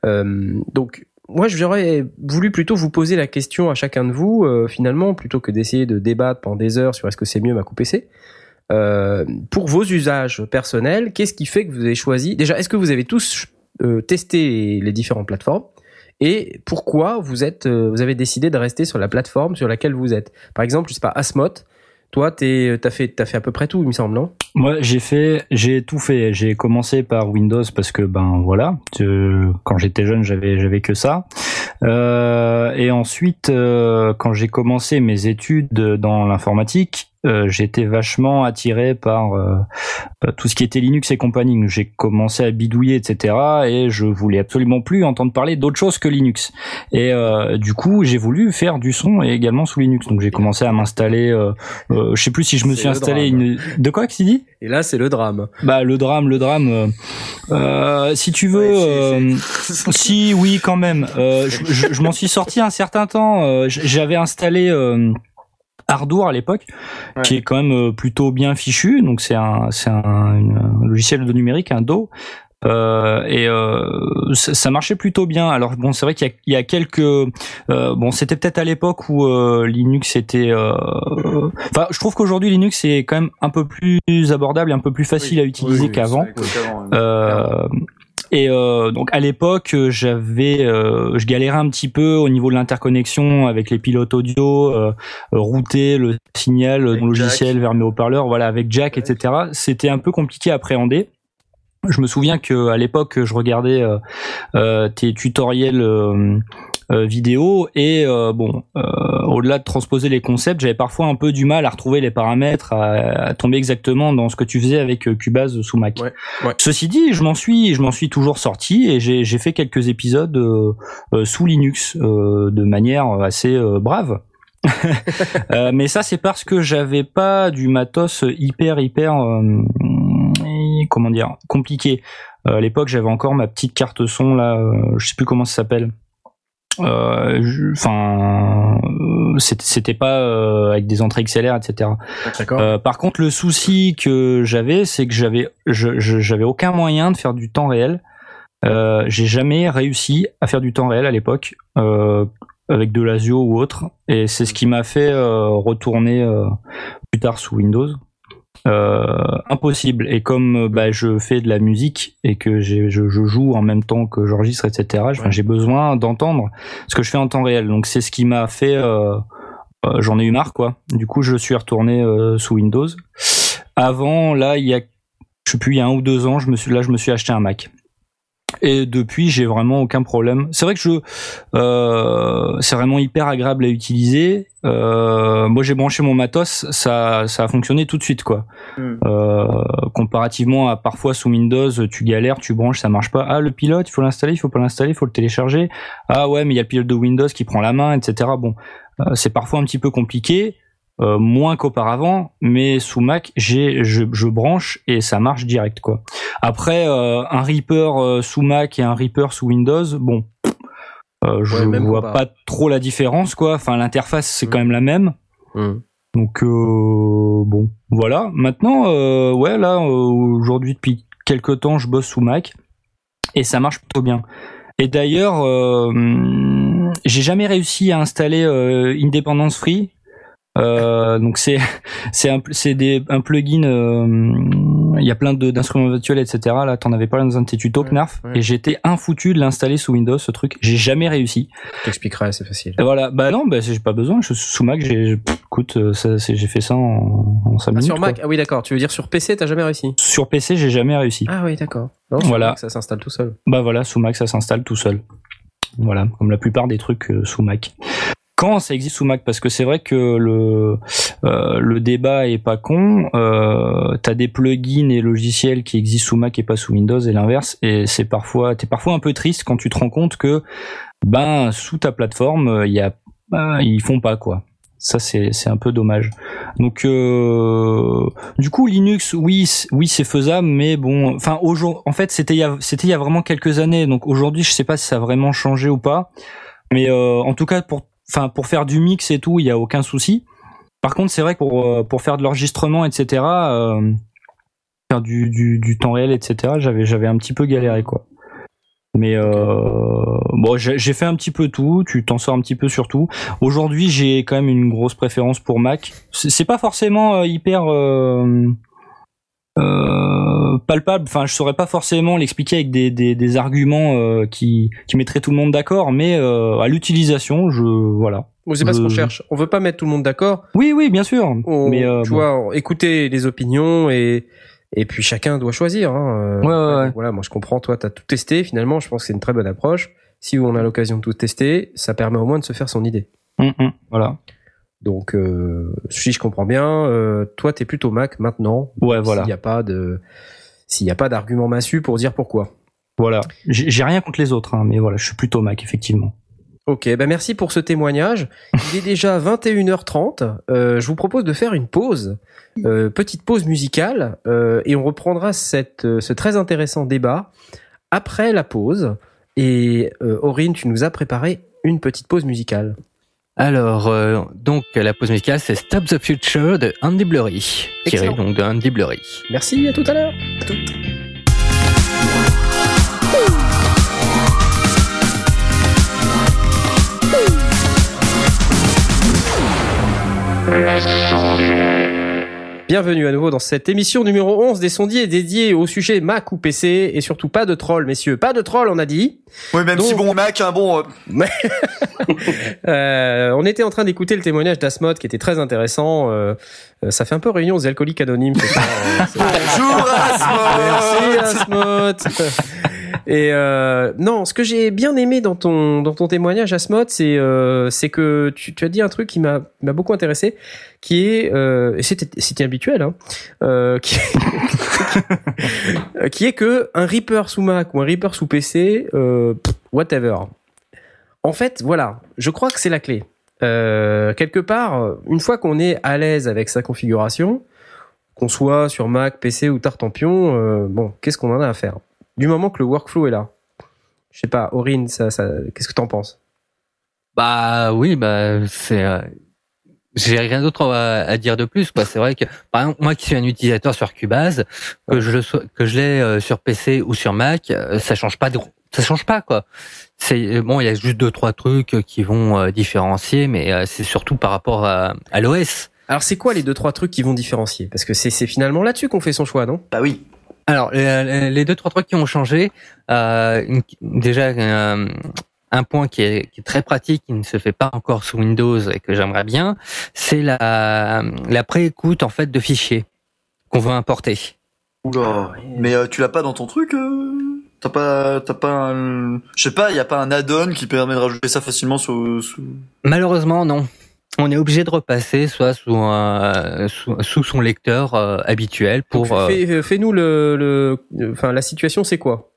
Euh, donc, moi, j'aurais voulu plutôt vous poser la question à chacun de vous, euh, finalement, plutôt que d'essayer de débattre pendant des heures sur est-ce que c'est mieux ma coupe P C. Euh, pour vos usages personnels, qu'est-ce qui fait que vous avez choisi? Déjà, est-ce que vous avez tous euh, testé les différentes plateformes? Et pourquoi vous êtes, vous avez décidé de rester sur la plateforme sur laquelle vous êtes? Par exemple, je sais pas, Asmoth, toi, t'es, t'as fait, t'as fait à peu près tout, il me semble, non? Moi, j'ai fait, j'ai tout fait. J'ai commencé par Windows parce que, ben, voilà, je, quand j'étais jeune, j'avais, j'avais que ça. Euh, et ensuite, euh, quand j'ai commencé mes études dans l'informatique, Euh, j'étais vachement attiré par euh, tout ce qui était Linux et compagnie. J'ai commencé à bidouiller, et cetera. Et je voulais absolument plus entendre parler d'autre chose que Linux. Et euh, du coup, j'ai voulu faire du son et également sous Linux. Donc, j'ai commencé à m'installer. Euh, euh, je sais plus si je me c'est suis installé drame. une. De quoi que tu dis ? Et là, c'est le drame. Bah, le drame, le drame. Euh, euh, si tu veux, ouais, c'est, c'est... Euh, si oui, quand même. Euh, je, je, je m'en suis sorti un certain temps. Euh, j'avais installé. Euh, Ardour à l'époque, ouais. qui est quand même plutôt bien fichu, donc c'est un c'est un, un logiciel de numérique, un D A W, euh, et euh, ça, ça marchait plutôt bien. Alors bon, c'est vrai qu'il y a, il y a quelques euh, bon, c'était peut-être à l'époque où euh, Linux était. Enfin, euh, je trouve qu'aujourd'hui Linux est quand même un peu plus abordable et un peu plus facile oui, à utiliser oui, oui, qu'avant. Et euh, donc à l'époque, j'avais, euh, je galérais un petit peu au niveau de l'interconnexion avec les pilotes audio, euh, router le signal de mon logiciel vers mes haut-parleurs, voilà, avec Jack, Jack, et cetera. C'était un peu compliqué à appréhender. Je me souviens que à l'époque, je regardais euh, euh, tes tutoriels. Euh, Euh, vidéo et euh, bon euh, au-delà de transposer les concepts, j'avais parfois un peu du mal à retrouver les paramètres, à, à tomber exactement dans ce que tu faisais avec euh, Cubase sous Mac. Ouais, ouais. Ceci dit, je m'en suis je m'en suis toujours sorti et j'ai j'ai fait quelques épisodes euh, euh, sous Linux euh, de manière assez euh, brave. euh, mais ça c'est parce que j'avais pas du matos hyper hyper euh, comment dire compliqué. Euh, à l'époque, j'avais encore ma petite carte son là, euh, je sais plus comment ça s'appelle. Enfin, euh, c'était, c'était pas euh, avec des entrées X L R, et cetera. Euh, par contre, le souci que j'avais, c'est que j'avais, je, je, j'avais aucun moyen de faire du temps réel. Euh, j'ai jamais réussi à faire du temps réel à l'époque euh, avec de l'Asio ou autre, et c'est ce qui m'a fait euh, retourner euh, plus tard sous Windows. Euh, impossible. Et comme bah, je fais de la musique et que j'ai, je, je joue en même temps que j'enregistre, et cetera. Enfin, j'ai besoin d'entendre ce que je fais en temps réel. Donc c'est ce qui m'a fait. Euh, euh, j'en ai eu marre, quoi. Du coup, je suis retourné euh, sous Windows. Avant, là, il y a, je sais plus, il y a un ou deux ans, je me suis, là, je me suis acheté un Mac. Et depuis, j'ai vraiment aucun problème. C'est vrai que je, euh, c'est vraiment hyper agréable à utiliser. Euh, moi, j'ai branché mon matos, ça, ça a fonctionné tout de suite, quoi. Mm. Euh, comparativement à parfois sous Windows, tu galères, tu branches, ça marche pas. Ah, le pilote, il faut l'installer, il faut pas l'installer, il faut le télécharger. Ah ouais, mais il y a le pilote de Windows qui prend la main, et cetera. Bon, euh, c'est parfois un petit peu compliqué. Euh, moins qu'auparavant, mais sous Mac, j'ai, je, je branche et ça marche direct, quoi. Après, euh, un Reaper euh, sous Mac et un Reaper sous Windows, bon, euh, je ouais, vois pas. pas trop la différence, quoi. Enfin, l'interface, c'est mmh. quand même la même. Mmh. Donc, euh, bon, voilà. Maintenant, euh, ouais, là, euh, aujourd'hui, depuis quelques temps, je bosse sous Mac et ça marche plutôt bien. Et d'ailleurs, euh, j'ai jamais réussi à installer euh, Independence Free. Euh, donc c'est c'est un c'est des un plugin. Il euh, y a plein de d'instruments virtuels, et cetera. Là, t'en avais parlé dans un de tes tutos, ouais, Knarf, ouais. Et j'étais infoutu de l'installer sous Windows, ce truc. J'ai jamais réussi. Je t'expliquerai, c'est facile. Et voilà. Bah non, bah j'ai pas besoin. Je, sous Mac, j'ai pff, écoute, ça, c'est, j'ai fait ça en, en cinq ah, minutes. Sur Mac, quoi. Ah oui, d'accord. Tu veux dire sur P C, t'as jamais réussi? Sur P C, j'ai jamais réussi. Ah oui, d'accord. Non, sous voilà. Mac, ça s'installe tout seul. Bah voilà, sous Mac, ça s'installe tout seul. Voilà, comme la plupart des trucs euh, sous Mac. quand ça existe sous Mac, parce que c'est vrai que le euh, le débat est pas con. Euh, t'as des plugins et logiciels qui existent sous Mac et pas sous Windows, et l'inverse, et c'est parfois, t'es parfois un peu triste quand tu te rends compte que ben sous ta plateforme il y a ben, ils font pas quoi. Ça c'est c'est un peu dommage. Donc euh, du coup Linux, oui oui c'est faisable, mais bon, enfin aujourd'hui, en fait c'était il y a c'était il y a vraiment quelques années, donc aujourd'hui je sais pas si ça a vraiment changé ou pas, mais euh, en tout cas pour Enfin, pour faire du mix et tout, il y a aucun souci. Par contre, c'est vrai que pour pour faire de l'enregistrement, et cetera, euh, faire du, du du temps réel, et cetera, j'avais j'avais un petit peu galéré quoi. Mais euh, bon, j'ai, j'ai fait un petit peu tout. Tu t'en sors un petit peu sur tout. Aujourd'hui, j'ai quand même une grosse préférence pour Mac. C'est, c'est pas forcément hyper euh, euh, palpable. Enfin, je saurais pas forcément l'expliquer avec des des, des arguments euh, qui qui mettraient tout le monde d'accord, mais euh, à l'utilisation, je voilà. Bon, c'est pas je... ce qu'on cherche. On veut pas mettre tout le monde d'accord. Oui, oui, bien sûr. On, mais euh, tu bon. vois, écouter les opinions et et puis chacun doit choisir. Hein. Ouais, ouais, ouais. Voilà, moi je comprends. Toi, t'as tout testé. Finalement, je pense que c'est une très bonne approche. Si on a l'occasion de tout tester, ça permet au moins de se faire son idée. Mm-hmm. Voilà. Donc, euh, si je comprends bien, euh, toi, t'es plutôt Mac maintenant. Ouais, voilà. S'il n'y a pas de, s'il n'y a pas d'argument massu pour dire pourquoi. Voilà. J'ai, j'ai rien contre les autres, hein, mais voilà, je suis plutôt Mac, effectivement. Ok, ben bah merci pour ce témoignage. Il est déjà vingt et une heures trente. Euh, je vous propose de faire une pause, euh, petite pause musicale, euh, et on reprendra cette, ce très intéressant débat après la pause. Et euh, Aurine, tu nous as préparé une petite pause musicale. Alors, euh, donc la pause musicale, c'est Stop the Future de Andy Blurry, tiré donc de Andy Blurry. Merci, à tout à l'heure. À tout. Bienvenue à nouveau dans cette émission numéro onze des sondiers, dédiée au sujet Mac ou P C, et surtout pas de troll, messieurs, pas de troll, on a dit. Oui, même donc... si bon Mac, hein, bon. Euh... euh, on était en train d'écouter le témoignage d'Asmod qui était très intéressant. Euh, ça fait un peu réunion aux alcooliques anonymes. C'est pas, c'est... Bonjour Asmod. Merci Asmod. Et euh, non, ce que j'ai bien aimé dans ton dans ton témoignage, Asmod, c'est euh, c'est que tu, tu as dit un truc qui m'a m'a beaucoup intéressé, qui est euh, et c'était c'était habituel, hein, euh, qui est, qui est que un Reaper sous Mac ou un Reaper sous P C, euh, whatever. En fait, voilà, je crois que c'est la clé. Euh, quelque part, une fois qu'on est à l'aise avec sa configuration, qu'on soit sur Mac, P C ou Tartampion, euh, bon, qu'est-ce qu'on en a à faire? Du moment que le workflow est là. Je sais pas, Aurine, ça, ça, qu'est-ce que t'en penses? Bah oui, bah c'est, euh, j'ai rien d'autre à, à dire de plus, quoi. C'est vrai que, par exemple, moi qui suis un utilisateur sur Cubase, que je le sois, que je l'ai euh, sur P C ou sur Mac, euh, ça change pas de, ça change pas, quoi. C'est bon, il y a juste deux trois trucs qui vont euh, différencier, mais euh, c'est surtout par rapport à, à l'O S. Alors c'est quoi les deux trois trucs qui vont différencier? Parce que c'est, c'est finalement là-dessus qu'on fait son choix, non? Bah oui. Alors les deux trois trucs qui ont changé, euh, déjà euh, un point qui est, qui est très pratique, qui ne se fait pas encore sous Windows et que j'aimerais bien, c'est la la préécoute en fait de fichiers qu'on veut importer. Oula, mais euh, tu l'as pas dans ton truc euh T'as pas, t'as pas un, je sais pas, y a pas un add-on qui permet de rajouter ça facilement sous. sous... Malheureusement non. On est obligé de repasser soit sous, un, sous, sous son lecteur euh, habituel pour. Donc, fais, fais-nous le, le, enfin la situation, c'est quoi?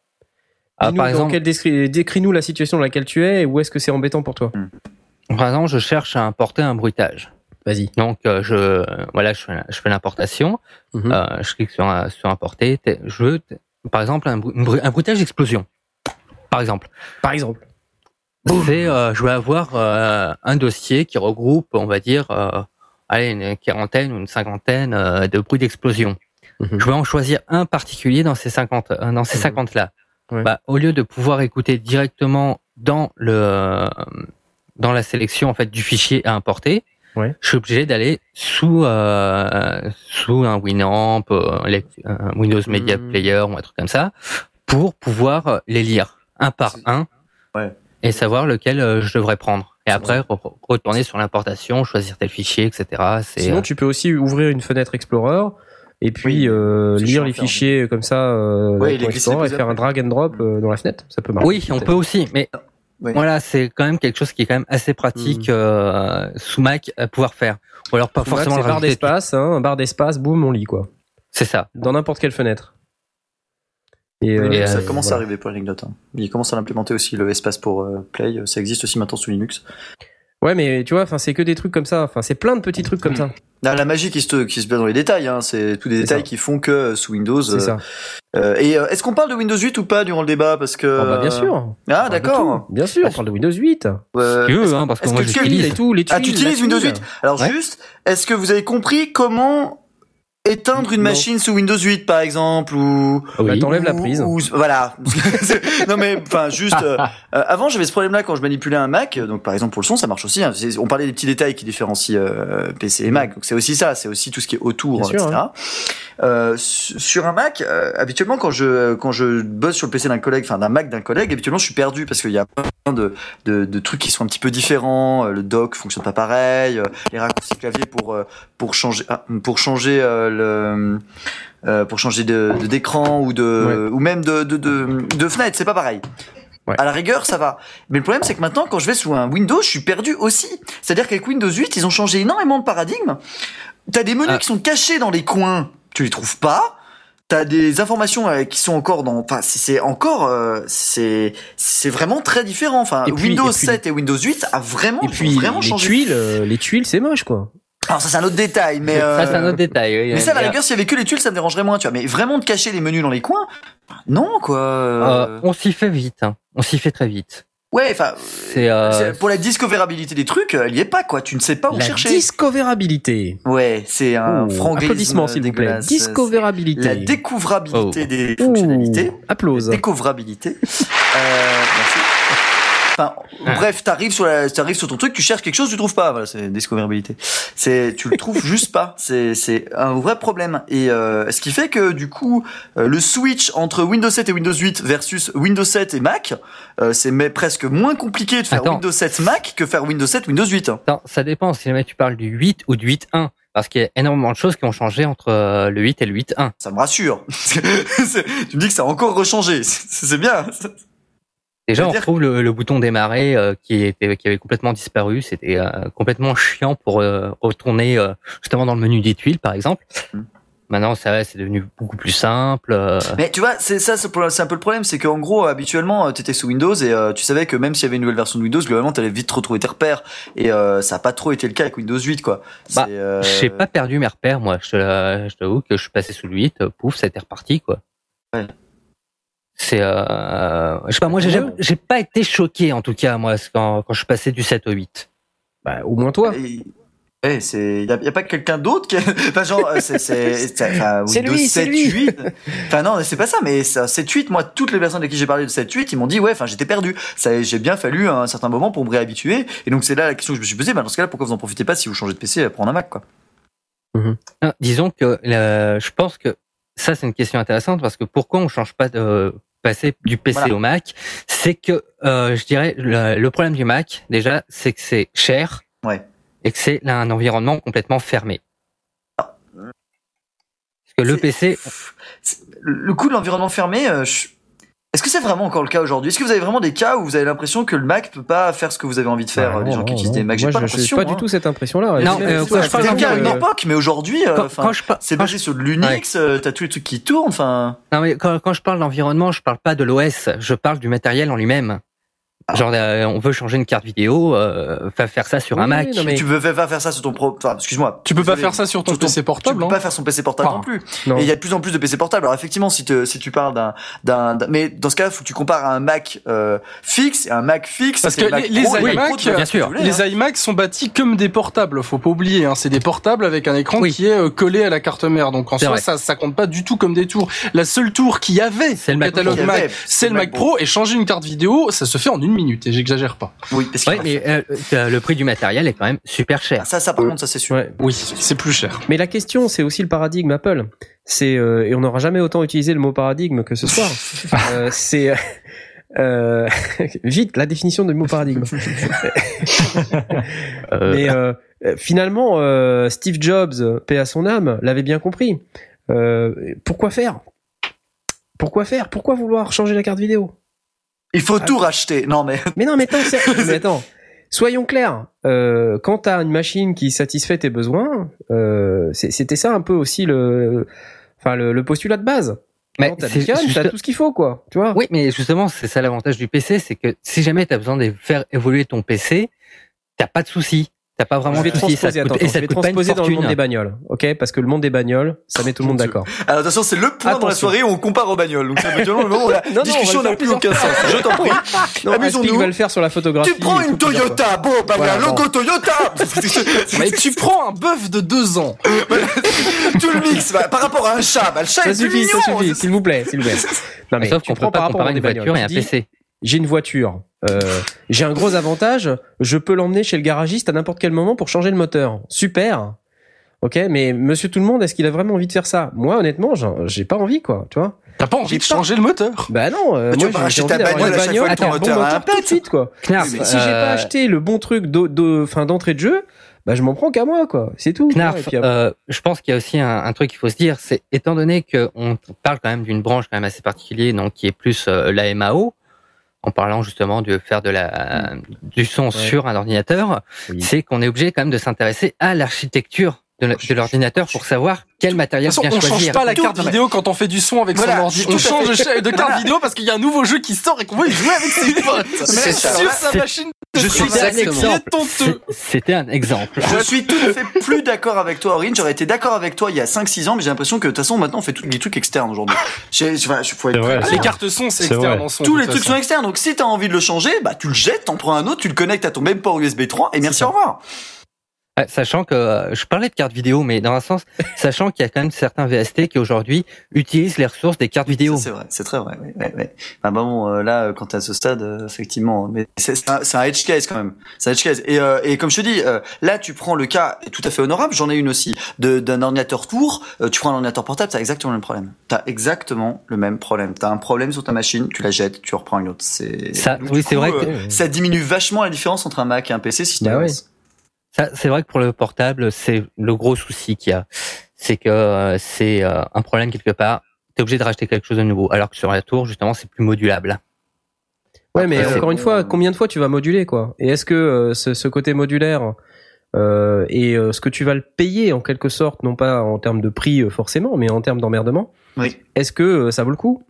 Ah, par exemple, quel décri- décris-nous la situation dans laquelle tu es et où est-ce que c'est embêtant pour toi? Par exemple, je cherche à importer un bruitage. Vas-y. Donc euh, je euh, voilà, je fais, je fais l'importation. Mm-hmm. Euh, je clique sur sur importer. Je veux, par exemple, un, bru- un bruitage d'explosion. Par exemple. Par exemple. C'est, euh, je vais avoir euh, un dossier qui regroupe, on va dire, euh, allez, une quarantaine ou une cinquantaine euh, de bruits d'explosion. Mm-hmm. Je vais en choisir un particulier dans ces cinquante, euh, dans ces cinquante là. Ouais. Bah, au lieu de pouvoir écouter directement dans le, euh, dans la sélection en fait du fichier à importer, ouais. Je suis obligé d'aller sous, euh, sous un Winamp, euh, un Windows Media mm-hmm. Player ou un truc comme ça, pour pouvoir les lire un par C'est... un. Ouais. Et savoir lequel je devrais prendre. Et après, re- retourner sur l'importation, choisir tel fichier, et cetera. C'est... Sinon, tu peux aussi ouvrir une fenêtre Explorer et puis oui, euh, lire les fichiers bien. Comme ça euh, ouais, dans Explorer et faire un drag and drop euh, dans la fenêtre. Ça peut marcher. Oui, on peut aussi. Mais Oui. Voilà, c'est quand même quelque chose qui est quand même assez pratique mmh. euh, sous Mac à pouvoir faire. Ou alors pas sous forcément. Mac, c'est barre d'espace, hein, barre d'espace, boum, on lit quoi. C'est ça. Dans n'importe quelle fenêtre. Et, et euh, ça commence voilà. à arriver pour l'anecdote. Hein. Ils commencent à l'implémenter aussi, le espace pour euh, play. Ça existe aussi maintenant sous Linux. Ouais, mais tu vois, enfin, c'est que des trucs comme ça. Enfin, c'est plein de petits trucs comme ça. Ah, la magie qui se qui se perd dans les détails. Hein. C'est tous des c'est détails ça. Qui font que sous Windows. C'est euh, ça. Euh, et euh, est-ce qu'on parle de Windows huit ou pas durant le débat parce que. Euh... Oh, bah, bien sûr. Ah on d'accord. Bien sûr. On parle de Windows huit. Euh, si tu veux, hein, parce que moi j'utilise et tout. Les tuiles, ah, tu utilises Windows huit. Alors ouais. juste, est-ce que vous avez compris comment éteindre une non. machine sous Windows huit par exemple ou bah, t'enlèves ou, la prise ou, voilà non mais enfin juste euh, euh, avant j'avais ce problème là quand je manipulais un Mac donc par exemple pour le son ça marche aussi hein, on parlait des petits détails qui différencient euh, P C et Mac donc c'est aussi ça c'est aussi tout ce qui est autour sûr, et cetera Hein. Euh, sur un Mac euh, habituellement quand je quand je bosse sur le P C d'un collègue enfin d'un Mac d'un collègue habituellement je suis perdu parce qu'il y a plein de, de de trucs qui sont un petit peu différents le dock fonctionne pas pareil les raccourcis clavier pour pour changer pour changer euh, le euh, pour changer de, de d'écran ou de ouais. ou même de de de, de fenêtre c'est pas pareil. Ouais. À la rigueur, ça va. Mais le problème, c'est que maintenant, quand je vais sous un Windows, je suis perdu aussi. C'est-à-dire qu'avec Windows huit, ils ont changé énormément de paradigme. T'as des menus ah. qui sont cachés dans les coins. Tu les trouves pas. T'as des informations qui sont encore dans, enfin, c'est encore, euh, c'est, c'est vraiment très différent. Enfin, et puis, Windows et puis, sept et Windows huit a vraiment, et puis, vraiment les changé. Tuiles, euh, les tuiles, c'est moche, quoi. Alors ça c'est un autre détail, mais euh... ça c'est un autre détail. Oui, mais ça à la rigueur s'il y avait que les tuiles ça me dérangerait moins, tu vois. Mais vraiment de cacher les menus dans les coins, non quoi. Euh, on s'y fait vite, hein. On s'y fait très vite. Ouais, enfin, c'est, euh... c'est pour la discoverabilité des trucs, elle y est pas quoi. Tu ne sais pas où la chercher. La discoverabilité. Ouais, c'est un oh, franglais. Applaudissements s'il vous plaît. Discoverabilité. La découvrabilité oh. des oh. fonctionnalités. Applause. Découvrabilité. euh, merci. Enfin, ah. bref, t'arrives sur la, t'arrives sur ton truc, tu cherches quelque chose, tu trouves pas. Voilà, c'est découvrabilité. C'est, tu le trouves juste pas. C'est, c'est un vrai problème. Et euh, ce qui fait que du coup, euh, le switch entre Windows sept et Windows huit versus Windows sept et Mac, euh, c'est mais presque moins compliqué de faire Attends. Windows sept Mac que faire Windows sept Windows huit. Hein. Attends, ça dépend. Si jamais tu parles du huit ou du huit point un. Parce qu'il y a énormément de choses qui ont changé entre le huit et le huit point un. Ça me rassure. Tu me dis que ça a encore rechangé. C'est bien. Déjà, on retrouve le, le bouton démarrer euh, qui était, qui avait complètement disparu. C'était euh, complètement chiant pour euh, retourner euh, justement dans le menu des tuiles, par exemple. Mmh. Maintenant, ça, c'est devenu beaucoup plus simple. Euh... Mais tu vois, c'est ça, c'est, c'est un peu le problème, c'est qu'en gros, habituellement, t'étais sous Windows et euh, tu savais que même s'il y avait une nouvelle version de Windows, globalement, t'allais vite retrouver tes repères. Et euh, ça a pas trop été le cas avec Windows huit, quoi. Bah, euh... j'ai pas perdu mes repères, moi. Je, euh, je t'avoue que je suis passé sous le huit, euh, pouf, ça a été reparti, quoi. Ouais. C'est, euh, je sais pas, moi, j'ai, j'ai pas été choqué, en tout cas, moi, quand, quand je suis passé du sept au huit. Bah, au moins toi. Et, et c'est, y a, y a pas quelqu'un d'autre qui, enfin, genre, c'est, c'est, c'est, enfin, c'est Windows lui, sept, c'est lui. huit. Enfin, non, c'est pas ça, mais ça, sept, huit, moi, toutes les personnes à qui j'ai parlé de sept, huit, ils m'ont dit, ouais, enfin, j'étais perdu. Ça, j'ai bien fallu un certain moment pour me réhabituer. Et donc, c'est là la question que je me suis posée. Bah, dans ce cas-là, pourquoi vous en profitez pas si vous changez de P C pour un Mac, quoi? Mm-hmm. Ah, disons que, euh, je pense que, ça, c'est une question intéressante parce que pourquoi on change pas de, passer du P C voilà. au Mac, c'est que euh, je dirais le, le problème du Mac déjà, c'est que c'est cher ouais. et que c'est un environnement complètement fermé. Ah. Parce que c'est, le P C, c'est, le coût de l'environnement fermé, euh, je, est-ce que c'est vraiment encore le cas aujourd'hui ? Est-ce que vous avez vraiment des cas où vous avez l'impression que le Mac peut pas faire ce que vous avez envie de faire ah, euh, non, Les gens non, qui utilisent des Mac, j'ai moi, pas je, l'impression. J'ai pas hein. du tout cette impression-là. Non, euh, quoi, je parle d'un cas à une époque, mais aujourd'hui, quand, euh, quand je par... c'est basé je... sur de l'Unix. Ouais. Euh, t'as tous les trucs qui tournent. Enfin. Non mais quand, quand je parle d'environnement, je parle pas de l'O S. Je parle du matériel en lui-même. Ah. Genre, euh, on veut changer une carte vidéo, euh, faire ça sur oui, un Mac. Non, mais... Tu peux pas faire ça sur ton pro. Enfin, excuse-moi. Tu peux désolé, pas faire ça sur ton, sur ton P C portable. Tu peux pas faire son P C portable enfin, non plus. Non. Et il y a de plus en plus de P C portables. Alors effectivement, si tu si tu parles d'un, d'un d'un mais dans ce cas, faut que tu compares à un Mac euh, fixe et un Mac fixe. Parce que les, Mac les Pro, iMac, Pro, bien sûr, voulais, les hein. iMac sont bâtis comme des portables. Faut pas oublier, hein, c'est des portables avec un écran oui. qui est collé à la carte mère. Donc en c'est soi, vrai. ça ça compte pas du tout comme des tours. La seule tour qu'il y avait, c'est le catalogue Mac, c'est le Mac Pro. Et changer une carte vidéo, ça se fait en une minute et j'exagère pas. Oui, ouais, mais euh, le prix du matériel est quand même super cher. Ah, ça, ça par contre, ça c'est sûr. Ouais. Oui, c'est plus cher. Mais la question, c'est aussi le paradigme Apple. C'est euh, et on n'aura jamais autant utilisé le mot paradigme que ce soir. euh, c'est euh, vite la définition du mot paradigme. mais euh, finalement, euh, Steve Jobs, paix à son âme, l'avait bien compris. Euh, pourquoi faire ? Pourquoi faire ? Pourquoi vouloir changer la carte vidéo ? Il faut ah, tout racheter. Non, mais. Mais non, mais attends, mais attends. Soyons clairs. Euh, quand t'as une machine qui satisfait tes besoins, euh, c'était ça un peu aussi le, enfin, le, le postulat de base. Mais t'as Bitcoin, juste... t'as tout ce qu'il faut, quoi. Tu vois? Oui, mais justement, c'est ça l'avantage du P C, c'est que si jamais t'as besoin de faire évoluer ton P C, t'as pas de soucis. T'as pas vraiment de soucis. Ça te coûte, attends, et ça te coûte pas une fortune. Dans le monde des bagnoles. Ok? Parce que le monde des bagnoles, ça met tout le monde d'accord. Alors, attention, c'est le point attention. Dans la soirée où on compare aux bagnoles. Donc, ça veut dire, non, non, la non, discussion n'a plus aucun sens. Je t'en prie. Amusons-nous. Tu vas le faire sur la photographie. Tu prends une Toyota. Bon, bah, voilà, un logo Toyota. Mais tu prends un bœuf de deux ans. Tu le mixes, bah, par rapport à un chat. Bah, le chat ça est suffit, mignon, ça suffit. S'il vous plaît, s'il vous plaît. Non, mais sauf qu'on peut pas comparer une voiture et un P C. J'ai une voiture. Euh, j'ai un gros avantage, je peux l'emmener chez le garagiste à n'importe quel moment pour changer le moteur. Super. Ok, mais monsieur tout le monde, est-ce qu'il a vraiment envie de faire ça? Moi, honnêtement, j'ai pas envie, quoi, tu vois. T'as pas envie j'ai de pas... changer le moteur? Bah non, euh, bah, moi, j'ai, j'ai envie ta d'avoir une bagnole, attends, moteur, bon moteur tout de suite, quoi. Knarf, si euh... j'ai pas acheté le bon truc de, de, fin, d'entrée de jeu, bah je m'en prends qu'à moi, quoi. C'est tout. Knarf, quoi. Puis, euh, je pense qu'il y a aussi un, un truc qu'il faut se dire, c'est étant donné qu'on parle quand même d'une branche quand même assez particulière, donc qui est plus euh, la M A O, en parlant justement de faire de la, du son ouais. sur un ordinateur, oui. c'est qu'on est obligé quand même de s'intéresser à l'architecture de, de l'ordinateur pour savoir quel matériel bien choisir. De toute façon, on change pas la carte vidéo quand on fait du son avec voilà, son ordi. On change de carte vidéo parce qu'il y a un nouveau jeu qui sort et qu'on veut y jouer avec ses potes. C'est ça. Sur sa machine de je suis un exemple. C'était un exemple. Je suis tout à fait plus d'accord avec toi, Aurine. J'aurais été d'accord avec toi il y a cinq six ans, mais j'ai l'impression que de toute façon maintenant on fait tous les trucs externes aujourd'hui. J'ai, enfin, je pourrais... vrai, les cartes son, c'est, c'est externe en son. Tous les trucs façon. sont externes. Donc si t'as envie de le changer, bah tu le jettes, t'en prends un autre, tu le connectes à ton même port U S B trois et merci, au revoir. Sachant que, je parlais de cartes vidéo, mais dans un sens, sachant qu'il y a quand même certains V S T qui aujourd'hui utilisent les ressources des cartes vidéo. Ça, c'est vrai, c'est très vrai. Ouais, ouais, ouais. Enfin, bon, euh, là, quand t'es à ce stade, euh, effectivement, mais c'est, c'est, un, c'est un edge case quand même. C'est un edge case. Et, euh, et comme je te dis, euh, là, tu prends le cas tout à fait honorable, j'en ai une aussi, de, d'un ordinateur court, euh, tu prends un ordinateur portable, t'as exactement le même problème. T'as exactement le même problème. T'as un problème sur ta machine, tu la jettes, tu reprends une autre. C'est, ça, donc, oui, c'est coup, vrai que... Euh, ça diminue vachement la différence entre un Mac et un P C si tu bah ça, c'est vrai que pour le portable, c'est le gros souci qu'il y a. C'est que euh, c'est euh, un problème quelque part. T'es obligé de racheter quelque chose de nouveau. Alors que sur la tour, justement, c'est plus modulable. Ouais, mais après, encore c'est... une fois, combien de fois tu vas moduler, quoi? Et est-ce que euh, ce, ce côté modulaire euh, et euh, ce que tu vas le payer, en quelque sorte, non pas en termes de prix euh, forcément, mais en termes d'emmerdement, oui. est-ce que euh, ça vaut le coup?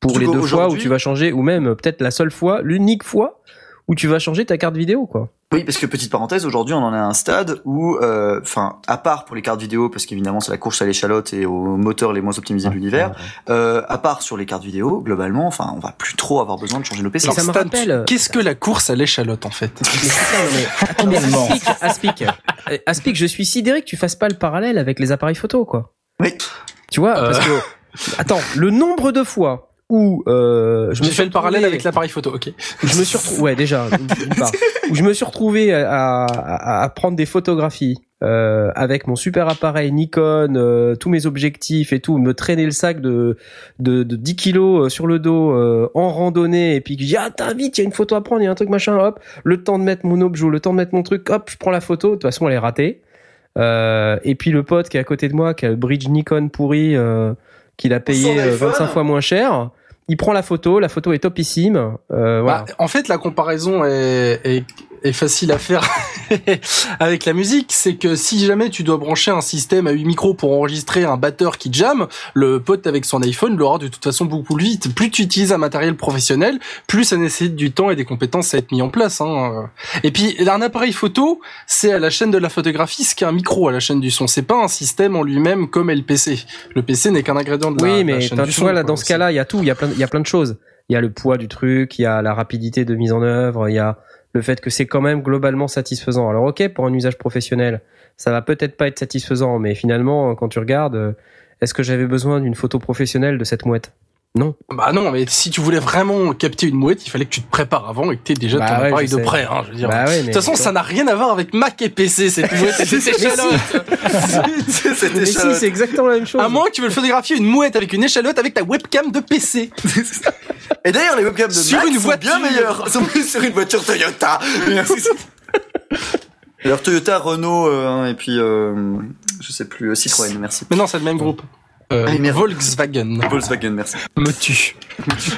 Pour du les coup, deux fois où tu vas changer, ou même peut-être la seule fois, l'unique fois où tu vas changer ta carte vidéo, quoi. Oui, parce que petite parenthèse, aujourd'hui on en est à un stade où, enfin, euh, à part pour les cartes vidéo, parce qu'évidemment c'est la course à l'échalote et aux moteurs les moins optimisés de l'univers, euh, à part sur les cartes vidéo, globalement, enfin, on va plus trop avoir besoin de changer nos P C. Ça me rappelle. Qu'est-ce que la course à l'échalote en fait? Mais Aspic, Aspic, je suis sidéré que tu fasses pas le parallèle avec les appareils photo, quoi. Oui. Tu vois, euh... parce que attends, le nombre de fois. Où euh, je J'ai me suis fait le parallèle avec l'appareil photo, ok. Je me suis retrouvé, ouais déjà, où je me suis retrouvé à, à, à prendre des photographies euh, avec mon super appareil Nikon, euh, tous mes objectifs et tout, me traîner le sac de de, de dix kilos sur le dos euh, en randonnée et puis je dis ah t'as vite, il y a une photo à prendre, il y a un truc machin, hop, le temps de mettre mon objet, le temps de mettre mon truc, hop, je prends la photo, de toute façon elle est ratée. Euh, et puis le pote qui est à côté de moi, qui a le bridge Nikon pourri. Euh, qu'il a payé vingt-cinq fois moins cher. Il prend la photo, la photo est topissime. Euh, voilà. Bah, en fait, la comparaison est, est, est facile à faire avec la musique. C'est que si jamais tu dois brancher un système à huit micros pour enregistrer un batteur qui jamme, le pote avec son iPhone l'aura de toute façon beaucoup plus vite. Plus tu utilises un matériel professionnel, plus ça nécessite du temps et des compétences à être mis en place. Hein. Et puis, un appareil photo, c'est à la chaîne de la photographie ce qu'est un micro à la chaîne du son. C'est pas un système en lui-même comme est le P C. Le P C n'est qu'un ingrédient de la, oui, mais la chaîne du son. Oui, mais dans ce cas-là, il y a tout. Il y a plein de... Il y a plein de choses. Il y a le poids du truc, il y a la rapidité de mise en œuvre, il y a le fait que c'est quand même globalement satisfaisant. Alors ok, pour un usage professionnel, ça va peut-être pas être satisfaisant, mais finalement, quand tu regardes, est-ce que j'avais besoin d'une photo professionnelle de cette mouette ? Non. Bah non, mais si tu voulais vraiment capter une mouette, il fallait que tu te prépares avant et que t'aies déjà bah ton ouais, appareil de près, hein, je veux dire. Bah ouais, de toute façon, toi... ça n'a rien à voir avec Mac et P C, cette mouette, c'est échalote. C'est, c'est mais si, c'est exactement la même chose. À moins que tu veuilles photographier une mouette avec une échalote avec ta webcam de P C. Et d'ailleurs, les webcams de sur Mac une sont voiture... bien meilleures. Sont plus sur une voiture Toyota. Alors Toyota, Renault, euh, et puis, euh, je sais plus, Citroën, merci. Mais non, c'est le même groupe. Euh, ah, Volkswagen. Volkswagen, merci. Motu.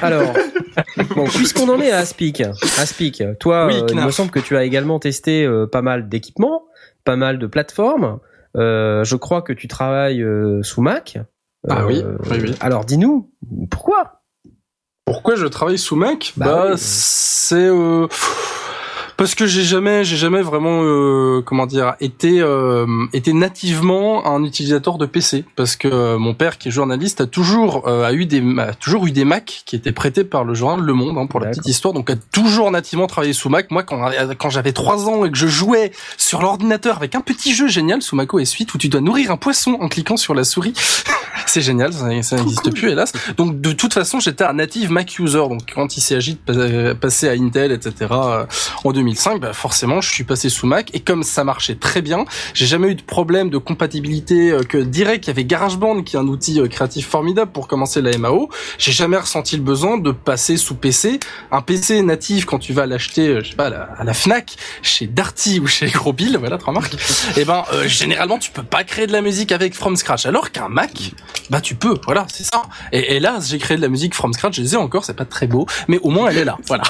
Alors, bon, puisqu'on en est à Aspic, Aspic, toi, oui, euh, il me semble que tu as également testé euh, pas mal d'équipements, pas mal de plateformes. Euh, je crois que tu travailles euh, sous Mac. Ah euh, oui, oui, oui. Alors, dis-nous, pourquoi ? Pourquoi je travaille sous Mac ? Bah, bah oui. c'est... Euh... Parce que j'ai jamais, j'ai jamais vraiment, euh, comment dire, été, euh, été nativement un utilisateur de P C. Parce que euh, mon père, qui est journaliste, a toujours, euh, a eu des, a toujours eu des Macs qui étaient prêtés par le journal Le Monde, hein, pour D'accord. la petite histoire. Donc, a toujours nativement travaillé sous Mac. Moi, quand, quand j'avais trois ans et que je jouais sur l'ordinateur avec un petit jeu génial sous Mac O S huit où tu dois nourrir un poisson en cliquant sur la souris. C'est génial, ça, ça n'existe cool. plus, hélas. Donc, de toute façon, j'étais un native Mac user. Donc, quand il s'agit de passer à Intel, et cetera, euh, en deux mille cinq, bah forcément, je suis passé sous Mac. Et comme ça marchait très bien, j'ai jamais eu de problème de compatibilité euh, que direct. Il y avait GarageBand, qui est un outil euh, créatif formidable pour commencer la M A O. J'ai jamais ressenti le besoin de passer sous P C. Un P C natif, quand tu vas l'acheter, euh, je sais pas, à la, à la Fnac, chez Darty ou chez Gros Bill, voilà, tu remarques. Et ben, euh, généralement, tu peux pas créer de la musique avec From Scratch. Alors qu'un Mac, bah tu peux, voilà, c'est ça. Et, et là, j'ai créé de la musique from scratch, je les ai encore, c'est pas très beau, mais au moins elle est là, voilà.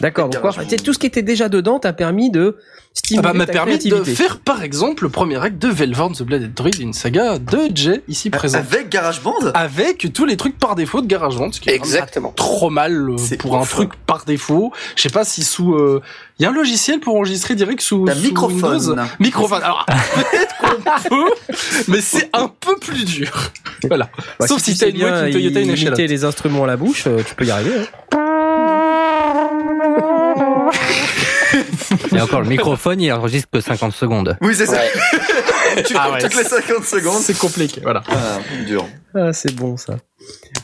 D'accord, donc quoi, tout ce qui était déjà dedans t'a permis de stimuler ah bah, m'a ta permis créativité. De faire, par exemple, le premier acte de Velvorn The Bladed Druid, une saga de Jay, ici présent. Avec GarageBand ? Avec tous les trucs par défaut de GarageBand, ce qui Exactement. Est trop mal c'est pour un fou. Truc par défaut. Je sais pas si sous... Euh, il y a un logiciel pour enregistrer direct sous, sous microphone. Windows. Microphone. Alors, peut-être qu'on peut, mais c'est un peu plus dur. Voilà. Bah, sauf si, si t'as une boîte, une Toyota, une échelle. Les instruments à la bouche, euh, tu peux y arriver. Hein. Et encore, le microphone, il enregistre que cinquante secondes. Oui, c'est ça. Ouais. tu ah ouais, toutes les cinquante secondes. C'est compliqué, voilà. Ah, dur. Ah, c'est bon, ça.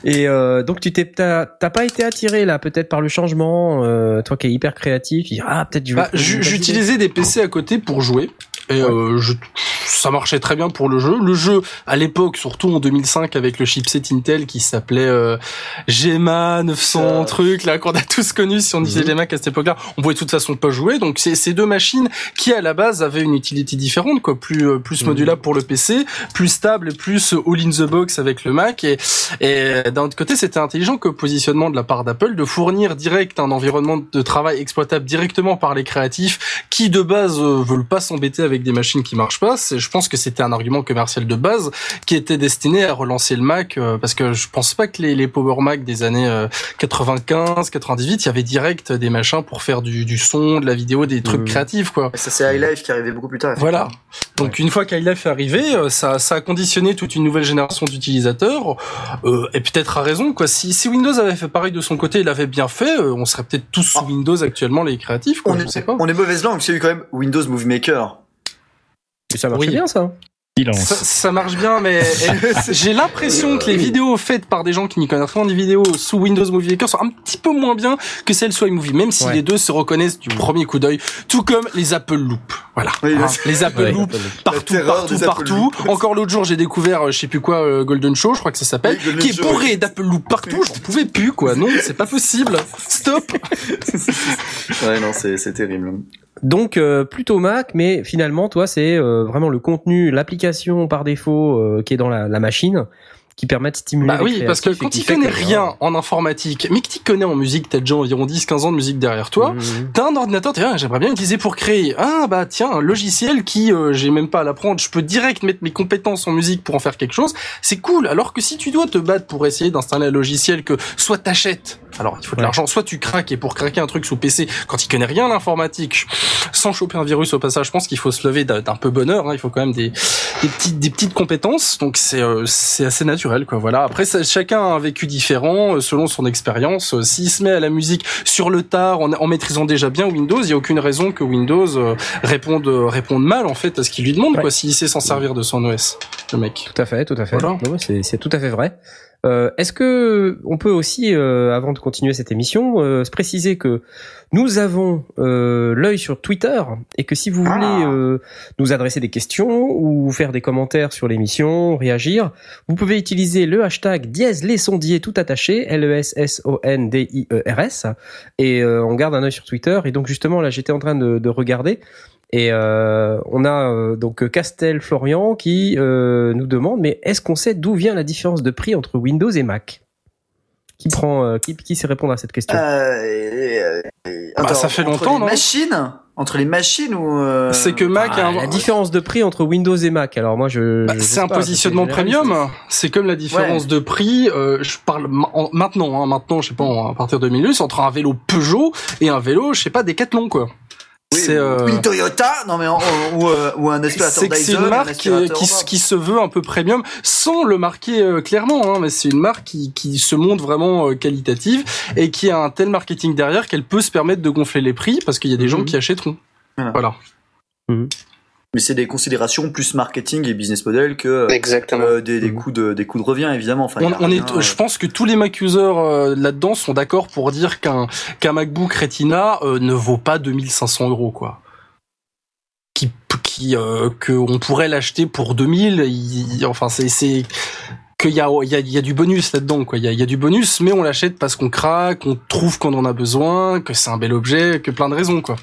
Et euh, donc tu t'es t'as, t'as pas été attiré là peut-être par le changement, euh, toi qui es hyper créatif, tu dis, ah peut-être je vais bah, j'utilisais des P C à côté pour jouer et ouais. euh, je, ça marchait très bien pour le jeu. Le jeu à l'époque, surtout en deux mille cinq avec le chipset Intel qui s'appelait euh, G M A neuf cents euh... truc là qu'on a tous connu si on disait les Mac à cette époque-là, on pouvait de toute façon pas jouer. Donc c'est ces deux machines qui à la base avaient une utilité différente quoi, plus plus mmh. modulable pour le P C, plus stable, plus all in the box avec le Mac et, et Et d'un autre côté, c'était intelligent que positionnement de la part d'Apple de fournir direct un environnement de travail exploitable directement par les créatifs qui de base euh, veulent pas s'embêter avec des machines qui marchent pas. C'est, je pense que c'était un argument commercial de base qui était destiné à relancer le Mac euh, parce que je pense pas que les, les Power Mac des années euh, quatre-vingt-quinze quatre-vingt-dix-huit, il y avait direct des machins pour faire du, du son, de la vidéo, des trucs mmh. créatifs quoi. Ça c'est iLive qui arrivait beaucoup plus tard. Voilà. Donc ouais. une fois qu'iLive est arrivé, ça, ça a conditionné toute une nouvelle génération d'utilisateurs. Euh, Et peut-être à raison quoi. Si, si Windows avait fait pareil de son côté, il avait bien fait. On serait peut-être tous sous Windows actuellement les créatifs. Quoi, on, je est, sais pas. On est mauvaise langue. C'est eu quand même Windows Movie Maker. Et ça marche oui. bien ça. Ça, ça marche bien, mais j'ai l'impression que les vidéos faites par des gens qui n'y connaissent rien des vidéos sous Windows Movie Maker sont un petit peu moins bien que celles sous iMovie, même si ouais. les deux se reconnaissent du premier coup d'œil, tout comme les Apple Loop. Voilà. Oui, hein, les Apple ouais, Loop, partout, partout, partout. Encore l'autre jour, j'ai découvert, je sais plus quoi, euh, Golden Show, je crois que ça s'appelle, oui, qui est bourré oui. d'Apple Loop partout, je ne pouvais plus, quoi. Non, c'est pas possible. Stop. Ouais, non, c'est, c'est terrible. Donc euh, plutôt Mac, mais finalement toi c'est euh, vraiment le contenu, l'application par défaut euh, qui est dans la, la machine qui permet de stimuler bah les oui, parce que quand tu connais rien en informatique, mais que tu connais en musique, t'as déjà environ dix quinze ans de musique derrière toi, mmh. t'as un ordinateur, t'es ah, j'aimerais bien l'utiliser pour créer. Ah bah tiens, un logiciel qui, euh, j'ai même pas à l'apprendre, je peux direct mettre mes compétences en musique pour en faire quelque chose, c'est cool. Alors que si tu dois te battre pour essayer d'installer un logiciel que soit t'achètes, alors il faut de ouais. l'argent, soit tu craques, et pour craquer un truc sous P C, quand tu connais rien à l'informatique, sans choper un virus au passage, je pense qu'il faut se lever d'un, d'un peu bonheur, hein. Il faut quand même des, des, petites, des petites compétences, donc c'est, euh, c'est assez naturel. Quoi, voilà. Après, ça, chacun a un vécu différent selon son expérience. Euh, s'il se met à la musique sur le tard, en, en maîtrisant déjà bien Windows, il n'y a aucune raison que Windows euh, réponde, euh, réponde mal en fait à ce qu'il lui demande, ouais. quoi, s'il sait s'en servir de son O S, le mec. Tout à fait, tout à fait. Voilà. Non, c'est, c'est tout à fait vrai. Euh, est-ce que on peut aussi, euh, avant de continuer cette émission, euh, se préciser que nous avons euh, l'œil sur Twitter et que si vous ah. voulez euh, nous adresser des questions ou faire des commentaires sur l'émission, réagir, vous pouvez utiliser le hashtag dièse les sondiers tout attaché, L E S S O N D I E R S, et euh, on garde un œil sur Twitter. Et donc justement là, j'étais en train de, de regarder Et euh, on a euh, donc Castel Florian qui euh, nous demande, mais est-ce qu'on sait d'où vient la différence de prix entre Windows et Mac ? Qui prend, euh, qui, qui sait répondre à cette question ? euh, euh, attends, bah, ça fait longtemps, les non machines, entre les machines ou euh... C'est que Mac ah, a un... la différence de prix entre Windows et Mac. Alors moi, je, bah, je c'est un pas, positionnement premium. C'est comme la différence ouais. de prix. Euh, je parle ma- en, maintenant, hein, maintenant, je sais pas, à partir de deux mille, entre un vélo Peugeot et un vélo, je sais pas, Decathlon, quoi. Oui, c'est euh... une Toyota, non mais en, ou, euh, ou un aspirateur Dyson. C'est une marque qui, qui, qui se veut un peu premium, sans le marquer euh, clairement. Hein, mais c'est une marque qui, qui se montre vraiment euh, qualitative et qui a un tel marketing derrière qu'elle peut se permettre de gonfler les prix parce qu'il y a des mm-hmm. gens qui achèteront. Voilà. voilà. Mm-hmm. Mais c'est des considérations plus marketing et business model que euh, des, des coûts de des coûts de revient évidemment. Enfin, on, on rien, est, euh... je pense que tous les Mac users euh, là-dedans sont d'accord pour dire qu'un qu'un MacBook Retina euh, ne vaut pas deux mille cinq cents euros quoi. Qui qui euh, que on pourrait l'acheter pour deux mille. Il, enfin c'est c'est qu'il y a il y a, y a du bonus là-dedans quoi. Il y a il y a du bonus, mais on l'achète parce qu'on craque, qu'on trouve qu'on en a besoin, que c'est un bel objet, que plein de raisons quoi.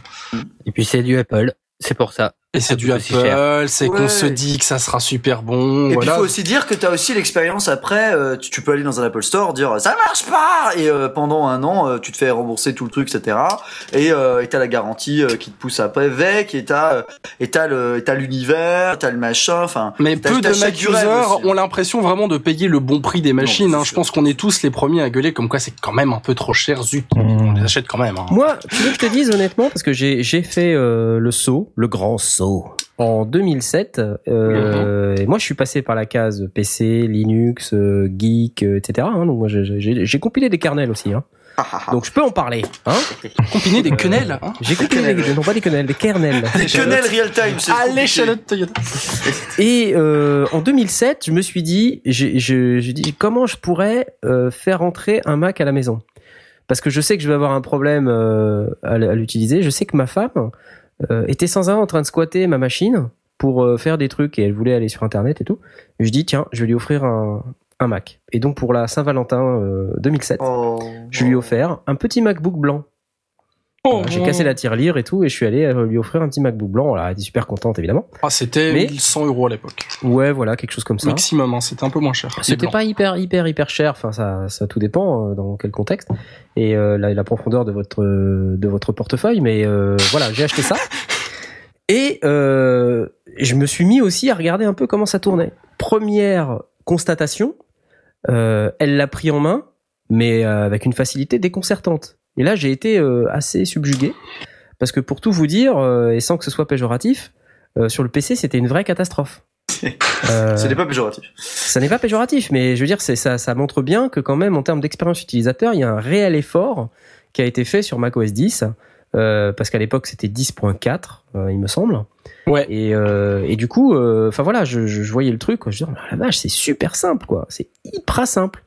Et puis c'est du Apple. C'est pour ça. Et c'est, c'est du Apple, c'est ouais. qu'on se dit que ça sera super bon. Et voilà. Puis il faut aussi dire que t'as aussi l'expérience après, euh, tu, tu peux aller dans un Apple Store, dire ça marche pas et euh, pendant un an euh, tu te fais rembourser tout le truc, et cetera. Et, euh, et t'as la garantie euh, qui te pousse après avec, et t'as, euh, et t'as le, et t'as l'univers, t'as le machin, enfin. Mais peu de Mac users ont l'impression vraiment de payer le bon prix des machines. Non, hein. Je pense qu'on est tous les premiers à gueuler comme quoi c'est quand même un peu trop cher, zut, mmh. on les achète quand même. Hein. Moi, tu veux que je te dise honnêtement, parce que j'ai, j'ai fait euh, le saut, le grand saut. En deux mille sept, euh, mmh. et moi je suis passé par la case P C, Linux, euh, geek, euh, et cetera. Hein, donc moi j'ai, j'ai, j'ai compilé des kernels aussi. Hein. Ah, ah, ah. Donc je peux en parler. Hein compiler des quenelles. Hein j'ai compilé des, non pas des quenelles, des kernels. Des quenelles real time. À l'échalote Toyota. Et euh, en deux mille sept, je me suis dit, j'ai, j'ai, j'ai dit comment je pourrais euh, faire rentrer un Mac à la maison, parce que je sais que je vais avoir un problème euh, à l'utiliser. Je sais que ma femme Euh, était sans arrêt en train de squatter ma machine pour euh, faire des trucs et elle voulait aller sur internet et tout. Et je dis tiens, je vais lui offrir un, un Mac. Et donc pour la Saint-Valentin euh, deux mille sept, oh, je lui ai offert un petit MacBook blanc. Oh, euh, j'ai oh. cassé la tirelire et tout et je suis allé lui offrir un petit MacBook blanc. Alors, elle était super contente évidemment. Ah c'était mais, mille cent euros à l'époque. Ouais voilà quelque chose comme ça. Maximum, hein, c'était un peu moins cher. C'était pas hyper hyper hyper cher. Enfin ça ça tout dépend euh, dans quel contexte et euh, la, la profondeur de votre euh, de votre portefeuille. Mais euh, voilà j'ai acheté ça et euh, je me suis mis aussi à regarder un peu comment ça tournait. Première constatation, euh, elle l'a pris en main mais euh, avec une facilité déconcertante. Et là, j'ai été euh, assez subjugué, parce que pour tout vous dire, euh, et sans que ce soit péjoratif, euh, sur le P C, c'était une vraie catastrophe. Euh, ce n'est pas péjoratif. Ça n'est pas péjoratif, mais je veux dire, c'est, ça, ça montre bien que quand même, en termes d'expérience utilisateur, il y a un réel effort qui a été fait sur macOS dix, euh, parce qu'à l'époque, c'était dix point quatre, euh, il me semble. Ouais. Et, euh, et du coup, enfin euh, voilà, je, je, je voyais le truc, quoi, je me disais, oh, la vache, c'est super simple, quoi. C'est hyper simple.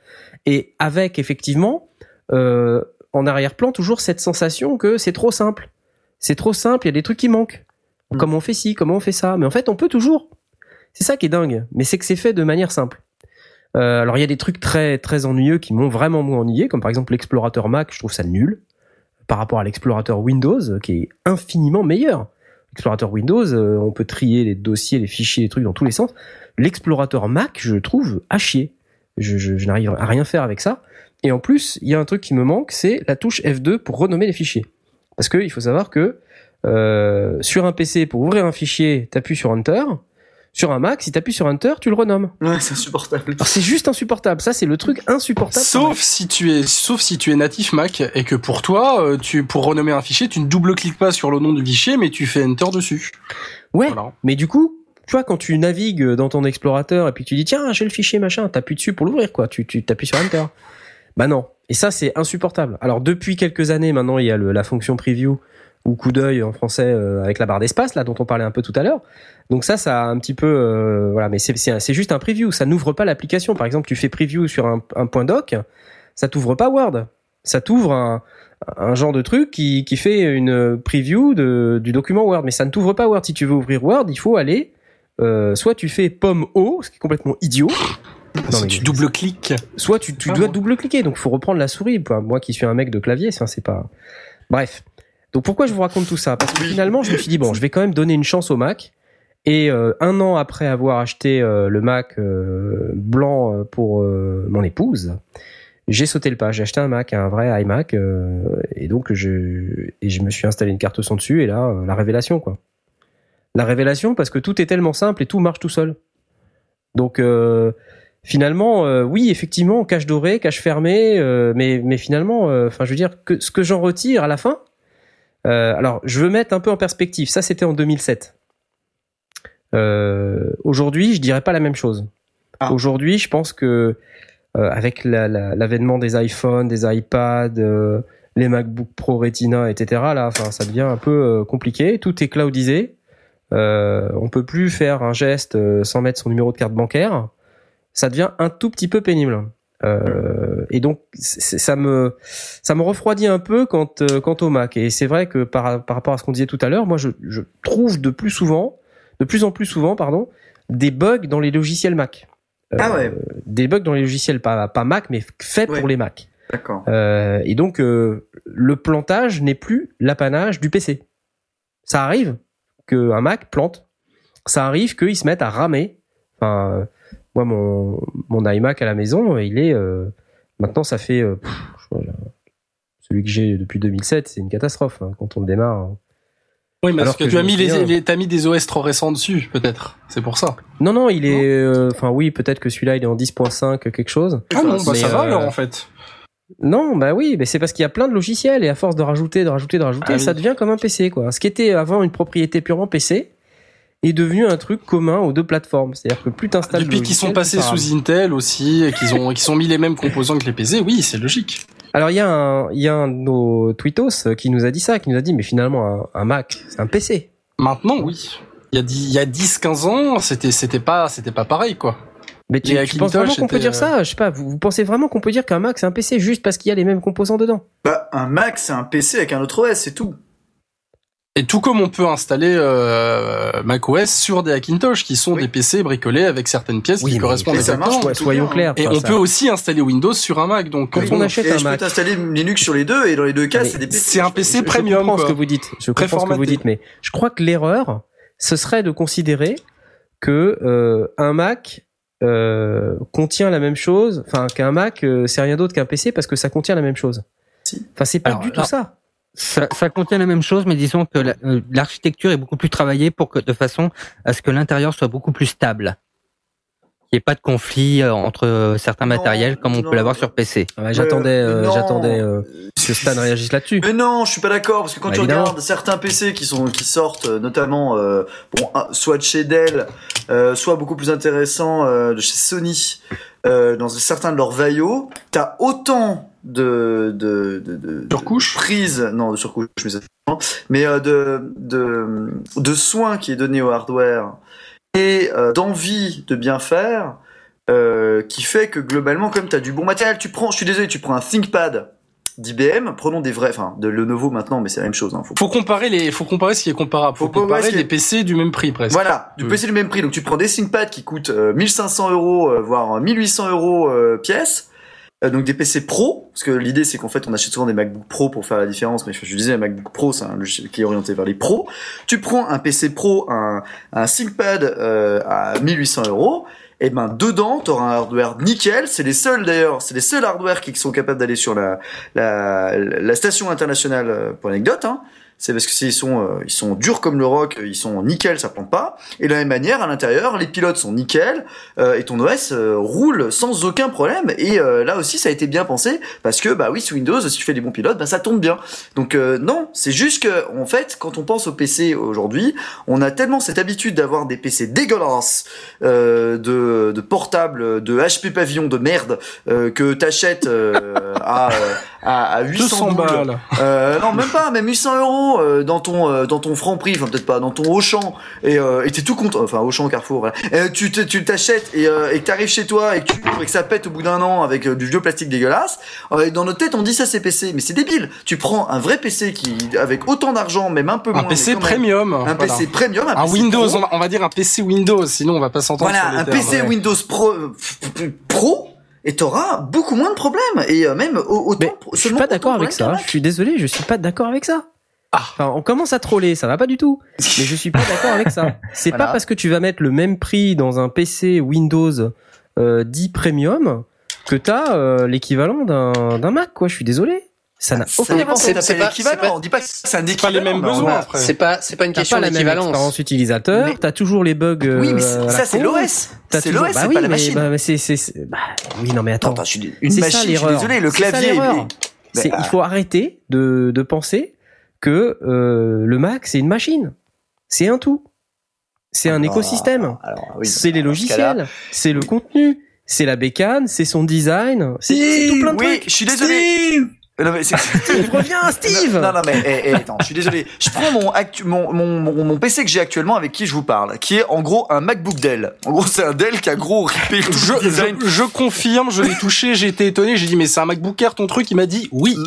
Et avec, effectivement... Euh, en arrière-plan, toujours cette sensation que c'est trop simple. C'est trop simple, il y a des trucs qui manquent. Mmh. Comment on fait ci, comment on fait ça. Mais en fait, on peut toujours. C'est ça qui est dingue. Mais c'est que c'est fait de manière simple. Euh, alors, il y a des trucs très, très ennuyeux qui m'ont vraiment moins ennuyé, comme par exemple l'explorateur Mac, je trouve ça nul, par rapport à l'explorateur Windows, qui est infiniment meilleur. L'explorateur Windows, euh, on peut trier les dossiers, les fichiers, les trucs dans tous les sens. L'explorateur Mac, je trouve à chier. Je, je, je n'arrive à rien faire avec ça. Et en plus, il y a un truc qui me manque, c'est la touche F deux pour renommer les fichiers. Parce que il faut savoir que euh, sur un P C, pour ouvrir un fichier, t'appuies sur Enter. Sur un Mac, si t'appuies sur Enter, tu le renommes. Ouais, c'est insupportable. Alors, c'est juste insupportable. Ça, c'est le truc insupportable. Sauf si tu es, sauf si tu es natif Mac et que pour toi, tu pour renommer un fichier, tu ne double-cliques pas sur le nom du fichier, mais tu fais Enter dessus. Ouais. Voilà. Mais du coup. Tu vois, quand tu navigues dans ton explorateur et puis tu dis, tiens, j'ai le fichier, machin, t'appuies dessus pour l'ouvrir, quoi. Tu, tu t'appuies sur Enter. Bah non. Et ça, c'est insupportable. Alors, depuis quelques années, maintenant, il y a le, la fonction preview ou coup d'œil en français euh, avec la barre d'espace, là, dont on parlait un peu tout à l'heure. Donc ça, ça a un petit peu... Euh, voilà, mais c'est, c'est, c'est juste un preview. Ça n'ouvre pas l'application. Par exemple, tu fais preview sur un, un point doc, ça t'ouvre pas Word. Ça t'ouvre un, un genre de truc qui, qui fait une preview de, du document Word. Mais ça ne t'ouvre pas Word. Si tu veux ouvrir Word, il faut aller... Euh, soit tu fais pomme O, ce qui est complètement idiot. Non, mais... tu double-cliques. Soit tu, tu ah dois bon. double-cliquer, donc faut reprendre la souris. Moi qui suis un mec de clavier, ça, c'est pas. Bref. Donc pourquoi je vous raconte tout ça ? Parce que finalement, je me suis dit, bon, je vais quand même donner une chance au Mac. Et euh, un an après avoir acheté euh, le Mac euh, blanc pour euh, mon épouse, j'ai sauté le pas. J'ai acheté un Mac, un vrai iMac. Euh, et donc, je, et je me suis installé une carte son dessus. Et là, euh, la révélation, quoi. La révélation, parce que tout est tellement simple et tout marche tout seul. Donc... Euh, Finalement, euh, oui, effectivement, cache dorée, cache fermée, euh, mais, mais finalement, enfin, euh, je veux dire, que, ce que j'en retire à la fin, euh, alors, je veux mettre un peu en perspective, ça c'était en deux mille sept. Euh, aujourd'hui, je dirais pas la même chose. Ah. Aujourd'hui, je pense que, euh, avec la, la, l'avènement des iPhones, des iPads, euh, les MacBook Pro Retina, et cetera, là, enfin, ça devient un peu euh, compliqué, tout est cloudisé, euh, on peut plus faire un geste euh, sans mettre son numéro de carte bancaire. Ça devient un tout petit peu pénible. Euh, et donc, ça me, ça me refroidit un peu quant, quant au Mac. Et c'est vrai que par, par rapport à ce qu'on disait tout à l'heure, moi, je, je trouve de plus souvent, de plus en plus souvent, pardon, des bugs dans les logiciels Mac. Euh, ah ouais. Des bugs dans les logiciels, pas, pas Mac, mais faits ouais. pour les Mac. D'accord. Euh, et donc, euh, le plantage n'est plus l'apanage du P C. Ça arrive qu'un Mac plante. Ça arrive qu'ils se mettent à ramer. Enfin, moi, mon, mon iMac à la maison, il est... Euh, maintenant, ça fait... Euh, pff, je vois, là, celui que j'ai depuis deux mille sept, c'est une catastrophe hein, quand on le démarre. Hein. Oui, mais parce que, que tu as mis, les, les, t'as mis des O S trop récents dessus, peut-être. C'est pour ça. Non, non, il est... Enfin, euh, oui, peut-être que celui-là, il est en dix point cinq quelque chose. Ah non, bah, ça euh, va alors, en fait. Non, bah oui, mais c'est parce qu'il y a plein de logiciels et à force de rajouter, de rajouter, de rajouter, ah, ça oui. devient comme un P C, quoi. Ce qui était avant une propriété purement P C... est devenu un truc commun aux deux plateformes. C'est-à-dire que plus t'installes... Depuis qu'ils sont passés sous Intel aussi, et qu'ils ont, et qu'ils ont mis les mêmes composants que les P C, oui, c'est logique. Alors, il y, y a un de nos tweetos qui nous a dit ça, qui nous a dit, mais finalement, un, un Mac, c'est un P C. Maintenant, oui. Il y a, a dix quinze ans, c'était, c'était, pas, c'était pas pareil, quoi. Mais tu, tu penses vraiment qu'on peut dire ça ? Je sais pas, vous, vous pensez vraiment qu'on peut dire qu'un Mac, c'est un P C juste parce qu'il y a les mêmes composants dedans ? Bah, un Mac, c'est un P C avec un autre O S, c'est tout. Et tout comme on peut installer euh, macOS sur des Hackintosh qui sont oui. des P C bricolés avec certaines pièces oui, qui correspondent exactement. Marche, soyons clairs. Et on ça. peut aussi installer Windows sur un Mac. Donc quand oui, on achète et un je Mac, je peux installer Linux sur les deux et dans les deux cas, mais c'est des P C. C'est un P C je, premium. Je comprends quoi. ce que vous dites. Je comprends ce que vous dites, mais je crois que l'erreur, ce serait de considérer que euh, un Mac euh, contient la même chose, enfin qu'un Mac euh, c'est rien d'autre qu'un P C parce que ça contient la même chose. Si. Enfin, c'est pas Alors, du tout là. ça. Ça, ça contient la même chose, mais disons que la, euh, l'architecture est beaucoup plus travaillée pour que, de façon à ce que l'intérieur soit beaucoup plus stable. Il n'y ait pas de conflit euh, entre euh, certains non, matériels comme on non, peut l'avoir sur P C. Ouais, j'attendais, euh, j'attendais euh, que Stan réagisse là-dessus. Mais non, je suis pas d'accord parce que quand bah, tu évidemment. regardes certains P C qui sont, qui sortent, notamment, euh, bon, soit de chez Dell, euh, soit beaucoup plus intéressant euh, de chez Sony, euh, dans certains de leurs vaillots, t'as autant de de de de surcouche prise non de surcouche mais mais euh, de de de soins qui est donné au hardware et euh, d'envie de bien faire euh, qui fait que globalement comme t'as du bon matériel tu prends je suis désolé tu prends un ThinkPad d'I B M, prenons des vrais, enfin, de Lenovo maintenant, mais c'est la même chose, hein. Faut, faut comparer les, faut comparer ce qui est comparable. Faut, faut comparer les P C du même prix, presque. Voilà. Du P C du même prix. Donc, tu prends des ThinkPad qui coûtent euh, mille cinq cents euros, euh, voire mille huit cents euros, euh, pièce. Euh, donc, des P C pro. Parce que l'idée, c'est qu'en fait, on achète souvent des MacBook Pro pour faire la différence. Mais je, je disais, un MacBook Pro, c'est un logiciel qui est orienté vers les pros. Tu prends un P C pro, un, un ThinkPad, euh, à mille huit cents euros. Et eh ben dedans t'auras un hardware nickel, c'est les seuls d'ailleurs, c'est les seuls hardware qui sont capables d'aller sur la la, la station internationale pour anecdote, hein. C'est parce que c'est, ils sont euh, ils sont durs comme le roc, ils sont nickel, ça plante pas. Et de la même manière à l'intérieur, les pilotes sont nickel euh, et ton O S euh, roule sans aucun problème. Et euh, là aussi ça a été bien pensé parce que bah oui sous Windows si tu fais des bons pilotes bah ça tombe bien. Donc euh, non c'est juste que en fait quand on pense au P C aujourd'hui, on a tellement cette habitude d'avoir des P C dégueulasses euh, de de portable, de H P pavillon de merde euh, que t'achètes euh, à, à à huit cents balles, euh, non même pas, même huit cents euros euh, dans ton euh, dans ton Franprix, enfin peut-être pas, dans ton Auchan et euh, et t'es tout content, enfin Auchan Carrefour, voilà. Et tu te, tu t'achètes et euh, et que t'arrives chez toi et que tu et que ça pète au bout d'un an avec euh, du vieux plastique dégueulasse. Euh, dans notre tête on dit ça c'est P C, mais c'est débile. Tu prends un vrai P C qui avec autant d'argent, même un peu moins, un P C même, premium, un voilà. P C premium, un, un P C Windows, pro. on va dire un P C Windows, sinon on va pas s'entendre voilà, sur les termes. P C Windows Pro, Pro et t'auras beaucoup moins de problèmes et même autant. Mais je suis pas d'accord avec ça. Je suis désolé, je suis pas d'accord avec ça. Enfin, on commence à troller, ça va pas du tout. Mais je suis pas d'accord avec ça. C'est voilà. pas parce que tu vas mettre le même prix dans un P C Windows euh, dix Premium que t'as euh, l'équivalent d'un, d'un Mac, quoi. Je suis désolé. Ça n'a aucun sens. C'est, c'est pas l'équivalent. C'est pas, on dit pas que c'est un équivalent. Pas les mêmes non, besoins. Après. C'est pas, c'est pas une t'as question d'équivalence. T'as pas la même expérience utilisateur. Mais... T'as toujours les bugs. Euh, oui, mais c'est, ça c'est l'O S. T'as c'est toujours... l'O S, bah c'est oui, pas la mais, machine. Bah, mais c'est, c'est, c'est... Bah, oui, non mais attends. attends je... Une c'est machine. Ça, je suis désolé, le c'est clavier. Ça, mais... c'est, bah, il faut arrêter de, de penser que euh, le Mac c'est une machine. C'est un tout. C'est un écosystème. C'est les logiciels. C'est le contenu. C'est la bécane. C'est son design. C'est tout plein de trucs. Oui, je suis désolé. Non mais c'est Steve, reviens Steve. Non, non non mais hey, hey, attends, je suis désolé. Je prends mon, actu- mon mon mon mon P C que j'ai actuellement avec qui je vous parle, qui est en gros un MacBook Dell. En gros, c'est un Dell qui a gros ripé tout je, design. Je, je confirme, je l'ai touché, j'ai été étonné, j'ai dit mais c'est un MacBook Air ton truc, il m'a dit oui.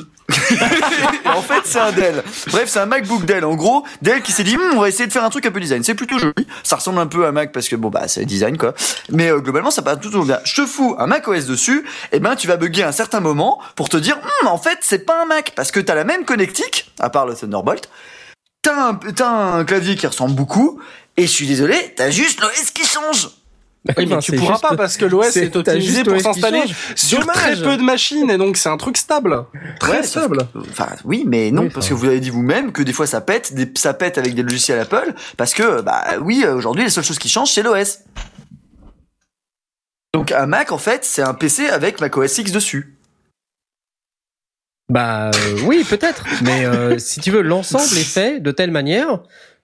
En fait, c'est un Dell. Bref, c'est un MacBook Dell. En gros, Dell qui s'est dit on va essayer de faire un truc un peu design. C'est plutôt joli. Ça ressemble un peu à Mac parce que bon bah c'est design quoi. Mais euh, globalement, ça passe tout au bien. Je te fous un macOS dessus, et ben tu vas bugger à un certain moment pour te dire hm, en fait c'est pas un Mac parce que t'as la même connectique à part le Thunderbolt, t'as un, t'as un clavier qui ressemble beaucoup et je suis désolé, t'as juste l'O S qui change. Oui, oui, mais tu pourras juste, pas parce que l'O S est optimisé pour s'installer sur dommage. Très peu de machines et donc c'est un truc stable, très ouais, stable. Que, enfin oui, mais non oui, parce que vous avez dit vous-même que des fois ça pète, des, ça pète avec des logiciels Apple parce que bah oui aujourd'hui les seules choses qui changent c'est l'O S. Donc un Mac en fait c'est un P C avec macOS X dessus. Bah euh, oui, peut-être, mais euh, si tu veux, l'ensemble est fait de telle manière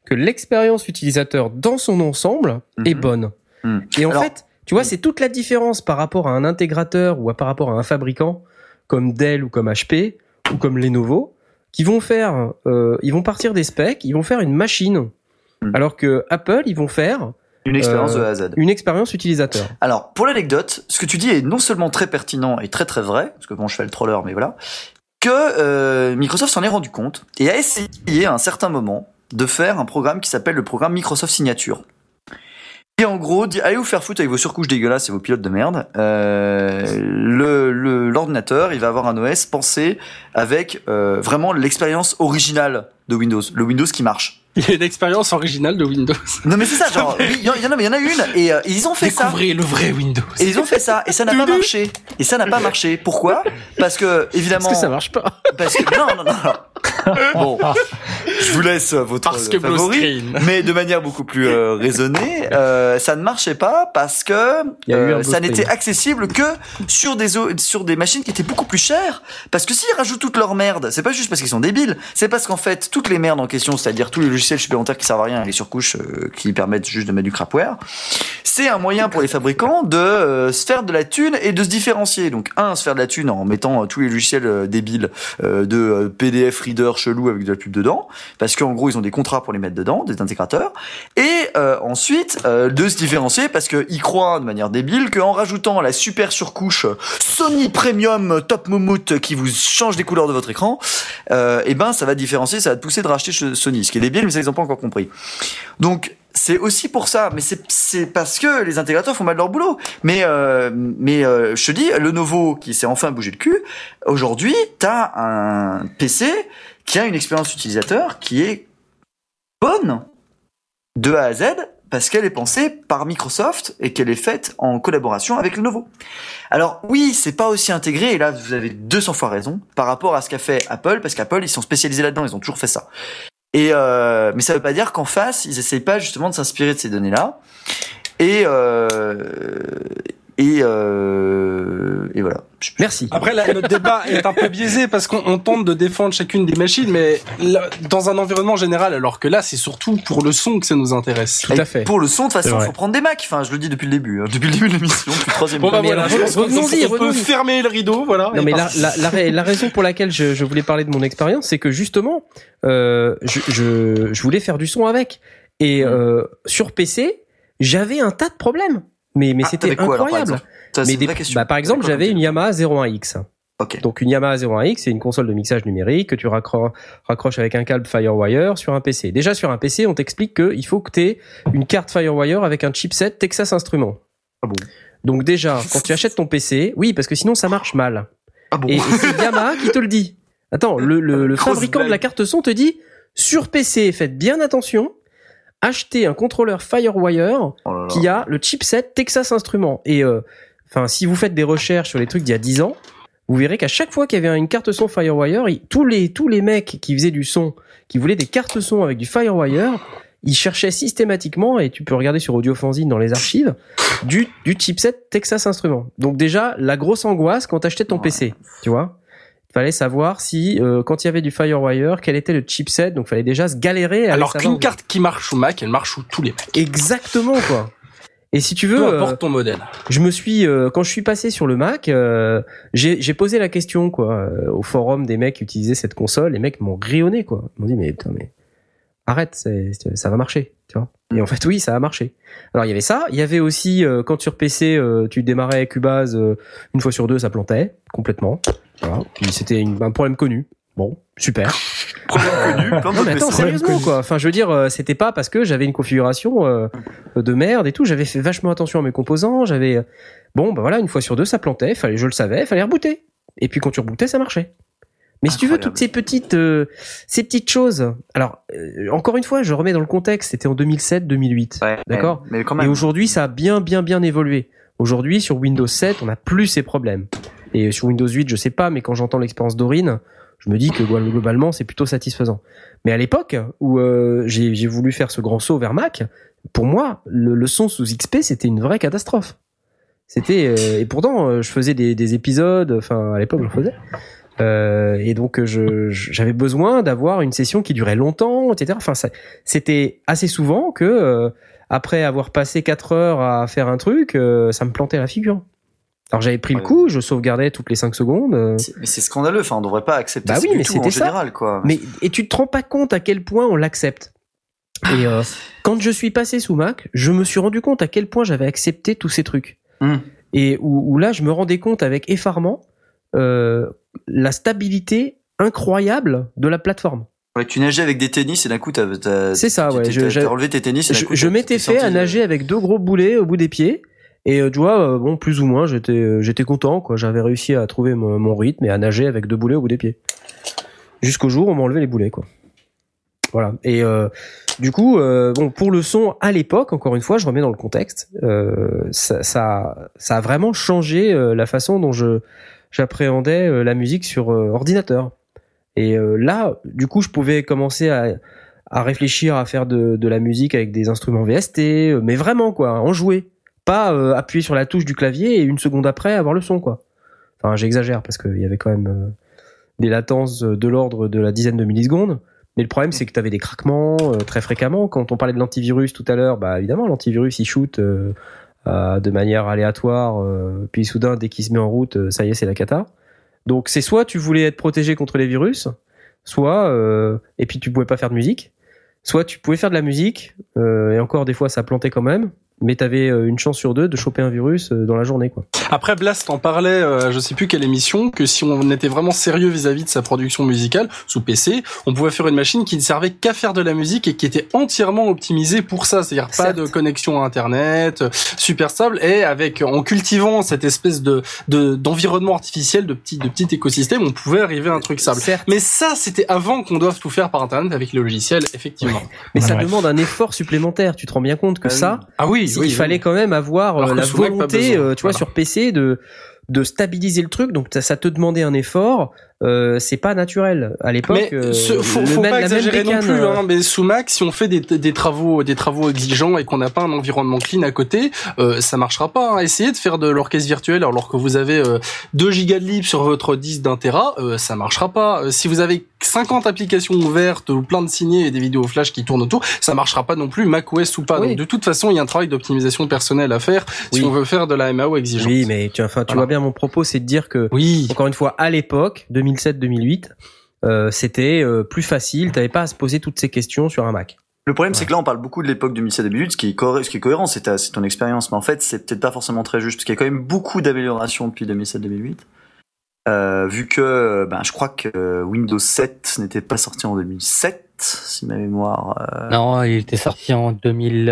que l'expérience utilisateur dans son ensemble mm-hmm. est bonne. Mm. Et en Alors, fait, tu vois, mm. c'est toute la différence par rapport à un intégrateur ou à, par rapport à un fabricant comme Dell ou comme H P ou comme Lenovo qui vont faire, euh, ils vont partir des specs, ils vont faire une machine, mm. alors que Apple, ils vont faire une expérience euh, de A à Z. Une expérience utilisateur. Alors, pour l'anecdote, ce que tu dis est non seulement très pertinent et très très vrai, parce que bon, je fais le troller, mais voilà. Que euh, Microsoft s'en est rendu compte et a essayé à un certain moment de faire un programme qui s'appelle le programme Microsoft Signature. Et en gros, dit, allez vous faire foutre avec vos surcouches dégueulasses et vos pilotes de merde. Euh, le, le, l'ordinateur, il va avoir un O S pensé avec euh, vraiment l'expérience originale de Windows, le Windows qui marche. Il y a une expérience originale de Windows. Non, mais c'est ça, genre, il y, y, y en a une, et euh, ils ont fait Découvrez ça. Découvrez le vrai Windows. Et ils ont fait ça, et ça n'a pas marché. Et ça n'a pas marché. Pourquoi? Parce que, évidemment. Parce que ça marche pas. Parce que, non, non, non. Bon. Je vous laisse votre parce que favori. Mais de manière beaucoup plus euh, raisonnée, euh, ça ne marchait pas parce que euh, ça n'était screen. accessible que sur des, sur des machines qui étaient beaucoup plus chères. Parce que s'ils rajoutent toute leur merde, c'est pas juste parce qu'ils sont débiles, c'est parce qu'en fait, toutes les merdes en question, c'est-à-dire tous les logiciels supplémentaires qui servent à rien et les surcouches euh, qui permettent juste de mettre du crapware, c'est un moyen pour les fabricants de euh, se faire de la thune et de se différencier. Donc un, se faire de la thune en mettant euh, tous les logiciels euh, débiles euh, de euh, P D F reader chelou avec de la pub dedans, parce qu'en gros ils ont des contrats pour les mettre dedans, des intégrateurs, et euh, ensuite euh, de se différencier parce qu'ils croient de manière débile qu'en rajoutant la super surcouche Sony Premium Top Moumoute qui vous change les couleurs de votre écran, euh, et ben ça va différencier, ça va te pousser de racheter chez Sony, ce qui est débile mais ils n'ont pas encore compris. Donc c'est aussi pour ça, mais c'est c'est parce que les intégrateurs font mal leur boulot. Mais euh, mais euh, je te dis, Lenovo qui s'est enfin bougé le cul. Aujourd'hui, t'as un P C qui a une expérience utilisateur qui est bonne de A à Z parce qu'elle est pensée par Microsoft et qu'elle est faite en collaboration avec Lenovo. Alors oui, c'est pas aussi intégré, et là vous avez deux cents fois raison par rapport à ce qu'a fait Apple, parce qu'Apple ils sont spécialisés là-dedans, ils ont toujours fait ça. Et euh, mais ça veut pas dire qu'en face, ils essayent pas justement de s'inspirer de ces données-là. Et euh, et euh, et voilà. Merci. Après, là, notre débat est un peu biaisé parce qu'on on tente de défendre chacune des machines, mais là, dans un environnement général, alors que là, c'est surtout pour le son que ça nous intéresse. Tout à fait. Pour le son, de toute façon, il faut prendre des Macs. Enfin, je le dis depuis le début, hein. Depuis le début de l'émission, depuis le troisième. Bon, bah, mais voilà, re- revenons-y. On peut revenons-y. Fermer le rideau, voilà. Non, mais la, la, la, la raison pour laquelle je, je voulais parler de mon expérience, c'est que justement, euh, je, je, je voulais faire du son avec. Et mmh. euh, sur P C, j'avais un tas de problèmes. Mais, mais ah, c'était quoi, incroyable. Alors, par mais des, bah, par exemple, j'avais une Yamaha zéro un X. Okay. Donc, une Yamaha zéro un X, c'est une console de mixage numérique que tu raccro- raccroches avec un câble Firewire sur un P C. Déjà, sur un P C, on t'explique qu'il faut que t'aies une carte Firewire avec un chipset Texas Instruments. Ah bon? Donc, déjà, quand tu achètes ton P C, oui, parce que sinon, ça marche mal. Ah bon? Et, et c'est Yamaha qui te le dit. Attends, le, le, le fabricant blague. de la carte son te dit, Sur P C, faites bien attention, achetez un contrôleur Firewire oh là là. qui a le chipset Texas Instruments. Et enfin, euh, si vous faites des recherches sur les trucs d'il y a dix ans, vous verrez qu'à chaque fois qu'il y avait une carte son Firewire, il, tous les tous les mecs qui faisaient du son, qui voulaient des cartes son avec du Firewire, ils cherchaient systématiquement, et tu peux regarder sur Audiofanzine dans les archives, du du chipset Texas Instruments. Donc déjà, la grosse angoisse quand t'achetais ton ouais. P C, tu vois. Fallait savoir si, euh, quand il y avait du Firewire, quel était le chipset, donc fallait déjà se galérer à alors qu'une savoir. Carte qui marche sous Mac, elle marche sous tous les Macs. Exactement, quoi. Et si tu veux, peu importe euh, ton modèle. Je me suis, euh, quand je suis passé sur le Mac, euh, j'ai, j'ai posé la question, quoi, euh, au forum des mecs qui utilisaient cette console. Les mecs m'ont rayonné, quoi. Ils m'ont dit, mais putain, mais arrête, c'est, c'est, ça va marcher, tu vois. Et en fait, oui, ça a marché. Alors il y avait ça, il y avait aussi euh, quand sur P C, euh, tu démarrais Cubase euh, une fois sur deux, ça plantait complètement. Voilà. Puis c'était une, un problème connu. Bon, super. Problème connu. Plein de non mais attends, sérieusement quoi. Enfin, je veux dire, euh, c'était pas parce que j'avais une configuration euh, de merde et tout. J'avais fait vachement attention à mes composants. J'avais bon, bah voilà, une fois sur deux, ça plantait. Fallait, je le savais, fallait rebooter. Et puis quand tu rebootais, ça marchait. Mais si tu veux, toutes ces petites, euh, ces petites choses. Alors, euh, encore une fois, je remets dans le contexte. C'était en deux mille sept, deux mille huit, ouais, d'accord. Mais quand même. Et aujourd'hui, ça a bien, bien, bien évolué. Aujourd'hui, sur Windows sept, on n'a plus ces problèmes. Et sur Windows huit, je sais pas, mais quand j'entends l'expérience d'Aurine, je me dis que globalement, c'est plutôt satisfaisant. Mais à l'époque où euh, j'ai, j'ai voulu faire ce grand saut vers Mac, pour moi, le, le son sous X P, c'était une vraie catastrophe. C'était euh, et pourtant, euh, je faisais des, des épisodes. Enfin, à l'époque, je le faisais. Euh, et donc je, je j'avais besoin d'avoir une session qui durait longtemps, et cetera. Enfin, ça, c'était assez souvent que euh, après avoir passé quatre heures à faire un truc, euh, ça me plantait la figure. Alors j'avais pris ouais. le coup, je sauvegardais toutes les cinq secondes. Euh... C'est, mais c'est scandaleux. Enfin, on devrait pas accepter bah ça oui, du mais tout c'était en ça. Général, quoi. Mais et tu te rends pas compte à quel point on l'accepte. Et euh, quand je suis passé sous Mac, je me suis rendu compte à quel point j'avais accepté tous ces trucs. Mm. Et où, où là, je me rendais compte avec effarement. Euh, la stabilité incroyable de la plateforme. Ouais, tu nageais avec des tennis et d'un coup t'as, t'as, c'est ça, ouais, t'as, je, t'as relevé tes tennis. Et je, coup, je m'étais fait à nager avec deux gros boulets au bout des pieds et tu vois, bon, plus ou moins, j'étais, j'étais content, quoi. J'avais réussi à trouver mon, mon rythme et à nager avec deux boulets au bout des pieds. Jusqu'au jour où on m'a enlevé les boulets, quoi. Voilà. Et euh, du coup, euh, bon, pour le son à l'époque, encore une fois, je remets dans le contexte, euh, ça, ça, ça a vraiment changé euh, la façon dont je j'appréhendais la musique sur euh, ordinateur. Et euh, là, du coup, je pouvais commencer à, à réfléchir à faire de, de la musique avec des instruments V S T, mais vraiment, quoi, en jouer. Pas euh, appuyer sur la touche du clavier et une seconde après avoir le son, quoi. Enfin, j'exagère, parce qu'il y avait quand même euh, des latences de l'ordre de la dizaine de millisecondes, mais le problème, c'est que t'avais des craquements euh, très fréquemment. Quand on parlait de l'antivirus tout à l'heure, bah évidemment, l'antivirus, il shoot... Euh, de manière aléatoire, euh, puis soudain, dès qu'il se met en route, euh, ça y est, c'est la cata. Donc, c'est soit tu voulais être protégé contre les virus, soit, euh, et puis tu pouvais pas faire de musique, soit tu pouvais faire de la musique, euh, et encore, des fois, ça plantait quand même, mais t'avais une chance sur deux de choper un virus dans la journée, quoi. Après, Blast en parlait, euh, je sais plus quelle émission, que si on était vraiment sérieux vis-à-vis de sa production musicale, sous P C, on pouvait faire une machine qui ne servait qu'à faire de la musique et qui était entièrement optimisée pour ça, c'est-à-dire pas Certes. de connexion à Internet, euh, super stable, et avec, en cultivant cette espèce de, de, d'environnement artificiel, de petit, de petit écosystème, on pouvait arriver à un truc stable. Certes. Mais ça, c'était avant qu'on doive tout faire par Internet avec les logiciels, effectivement. Oui. Mais ah, ça bref. demande un effort supplémentaire, tu te rends bien compte que ah, ça... Ah oui. Il oui, fallait oui. quand même avoir alors la volonté, tu vois, voilà. sur P C de de stabiliser le truc. Donc ça, ça te demandait un effort. Euh, c'est pas naturel à l'époque. Mais ce, faut, le faut même, pas exagérer non plus. Hein, mais sous Mac, si on fait des, des travaux, des travaux exigeants et qu'on n'a pas un environnement clean à côté, euh, ça marchera pas. Hein. Essayez de faire de l'orchestre virtuel alors que vous avez euh, deux gigas de libre sur votre disque d'un téra, euh, ça marchera pas. Euh, si vous avez cinquante applications ouvertes ou plein de signés et des vidéos flash qui tournent autour, ça marchera pas non plus, macOS ou pas. Oui. Donc de toute façon, il y a un travail d'optimisation personnelle à faire oui. si on veut faire de la M A O exigeante. Oui, mais tu, enfin, tu voilà. vois bien mon propos, c'est de dire que oui. encore une fois, à l'époque, deux mille sept deux mille huit, euh, c'était euh, plus facile, t'avais pas à se poser toutes ces questions sur un Mac. Le problème, ouais. c'est que là, on parle beaucoup de l'époque deux mille sept deux mille huit, ce qui est, co- ce qui est cohérent, c'est, ta, c'est ton expérience, mais en fait, c'est peut-être pas forcément très juste, parce qu'il y a quand même beaucoup d'améliorations depuis deux mille sept deux mille huit, euh, vu que, ben, je crois que Windows sept n'était pas sorti en deux mille sept, si ma mémoire... Euh... Non, il était sorti en deux mille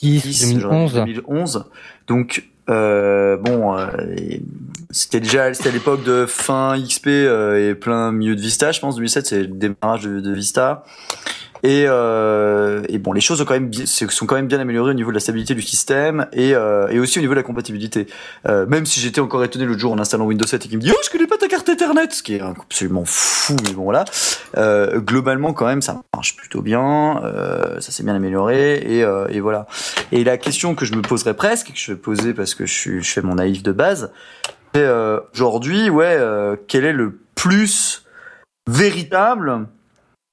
dix, deux mille onze deux mille onze, donc... Euh, bon, euh, c'était déjà c'était à l'époque de fin X P euh, et plein milieu de Vista, je pense. deux mille sept, c'est le démarrage de, de Vista. Et, euh, et bon, les choses sont quand même bien, sont quand même bien améliorées au niveau de la stabilité du système et, euh, et aussi au niveau de la compatibilité. Euh, même si j'étais encore étonné l'autre jour en installant Windows sept et qu'il me dit « Oh, je connais pas ta carte Ethernet !» Ce qui est absolument fou, mais bon, voilà. Euh, globalement, quand même, ça marche plutôt bien. Euh, ça s'est bien amélioré et, euh, et voilà. Et la question que je me poserais presque, que je vais poser parce que je, suis, je fais mon naïf de base, c'est euh, aujourd'hui, ouais, euh, quel est le plus véritable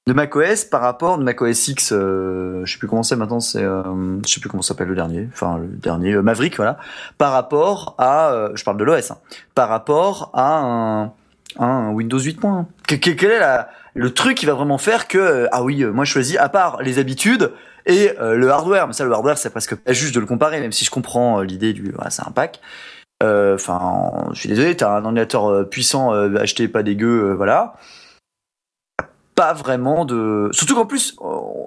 de macOS par rapport de macOS dix, euh, je sais plus comment c'est maintenant, c'est euh, je sais plus comment ça s'appelle le dernier, enfin le dernier euh, Maverick, voilà, par rapport à euh, je parle de l'O S, hein, par rapport à un, un Windows huit point un. Que, que, quel est la, le truc qui va vraiment faire que euh, ah oui, euh, moi je choisis à part les habitudes et euh, le hardware, mais ça le hardware c'est presque pas juste de le comparer, même si je comprends euh, l'idée du voilà, c'est un pack. Enfin, euh, je suis désolé, t'as un ordinateur euh, puissant, euh, acheté pas dégueu, euh, voilà. Pas vraiment de... Surtout qu'en plus,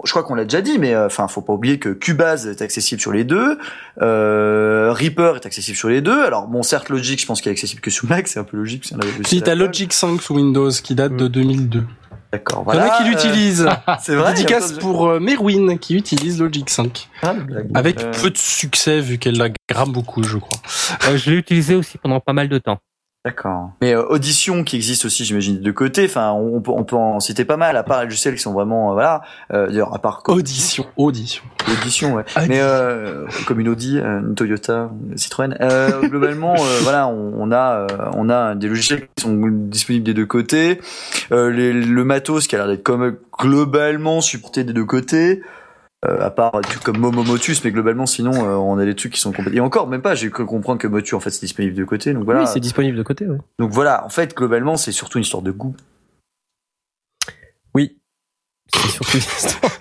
je crois qu'on l'a déjà dit, mais enfin, euh, faut pas oublier que Cubase est accessible sur les deux, euh, Reaper est accessible sur les deux. Alors bon, certes Logic, je pense qu'il est accessible que sous Mac, c'est un peu logique. C'est un si t'as Logic cinq sous Windows qui date de deux mille deux. D'accord, voilà. Il y en a qui l'utilisent. C'est vrai. Dédicace pour euh, Merwin qui utilise Logic cinq. Ah, blague, avec euh... peu de succès vu qu'elle la grave beaucoup, je crois. Euh, je l'ai utilisé aussi pendant pas mal de temps. D'accord. Mais euh, Audition qui existe aussi, j'imagine, de côté. Enfin, on, on peut on peut en citer pas mal. À part les logiciels qui sont vraiment euh, voilà. Euh, d'ailleurs, à part quoi, Audition, Audition, Audition, ouais. Audition. Mais euh, comme une Audi, une Toyota, une Citroën. Euh, globalement, euh, voilà, on, on a euh, on a des logiciels qui sont disponibles des deux côtés. Euh, les, le matos qui a l'air d'être comme globalement supporté des deux côtés. Euh, à part des trucs comme Motu, mais globalement, sinon, euh, on a des trucs qui sont complètement. Et encore, même pas. J'ai cru comprendre que Motu, en fait, c'est disponible de côté. Donc voilà. Oui, c'est disponible de côté. Ouais. Donc voilà. En fait, globalement, c'est surtout une histoire de goût. Oui. C'est surtout une histoire.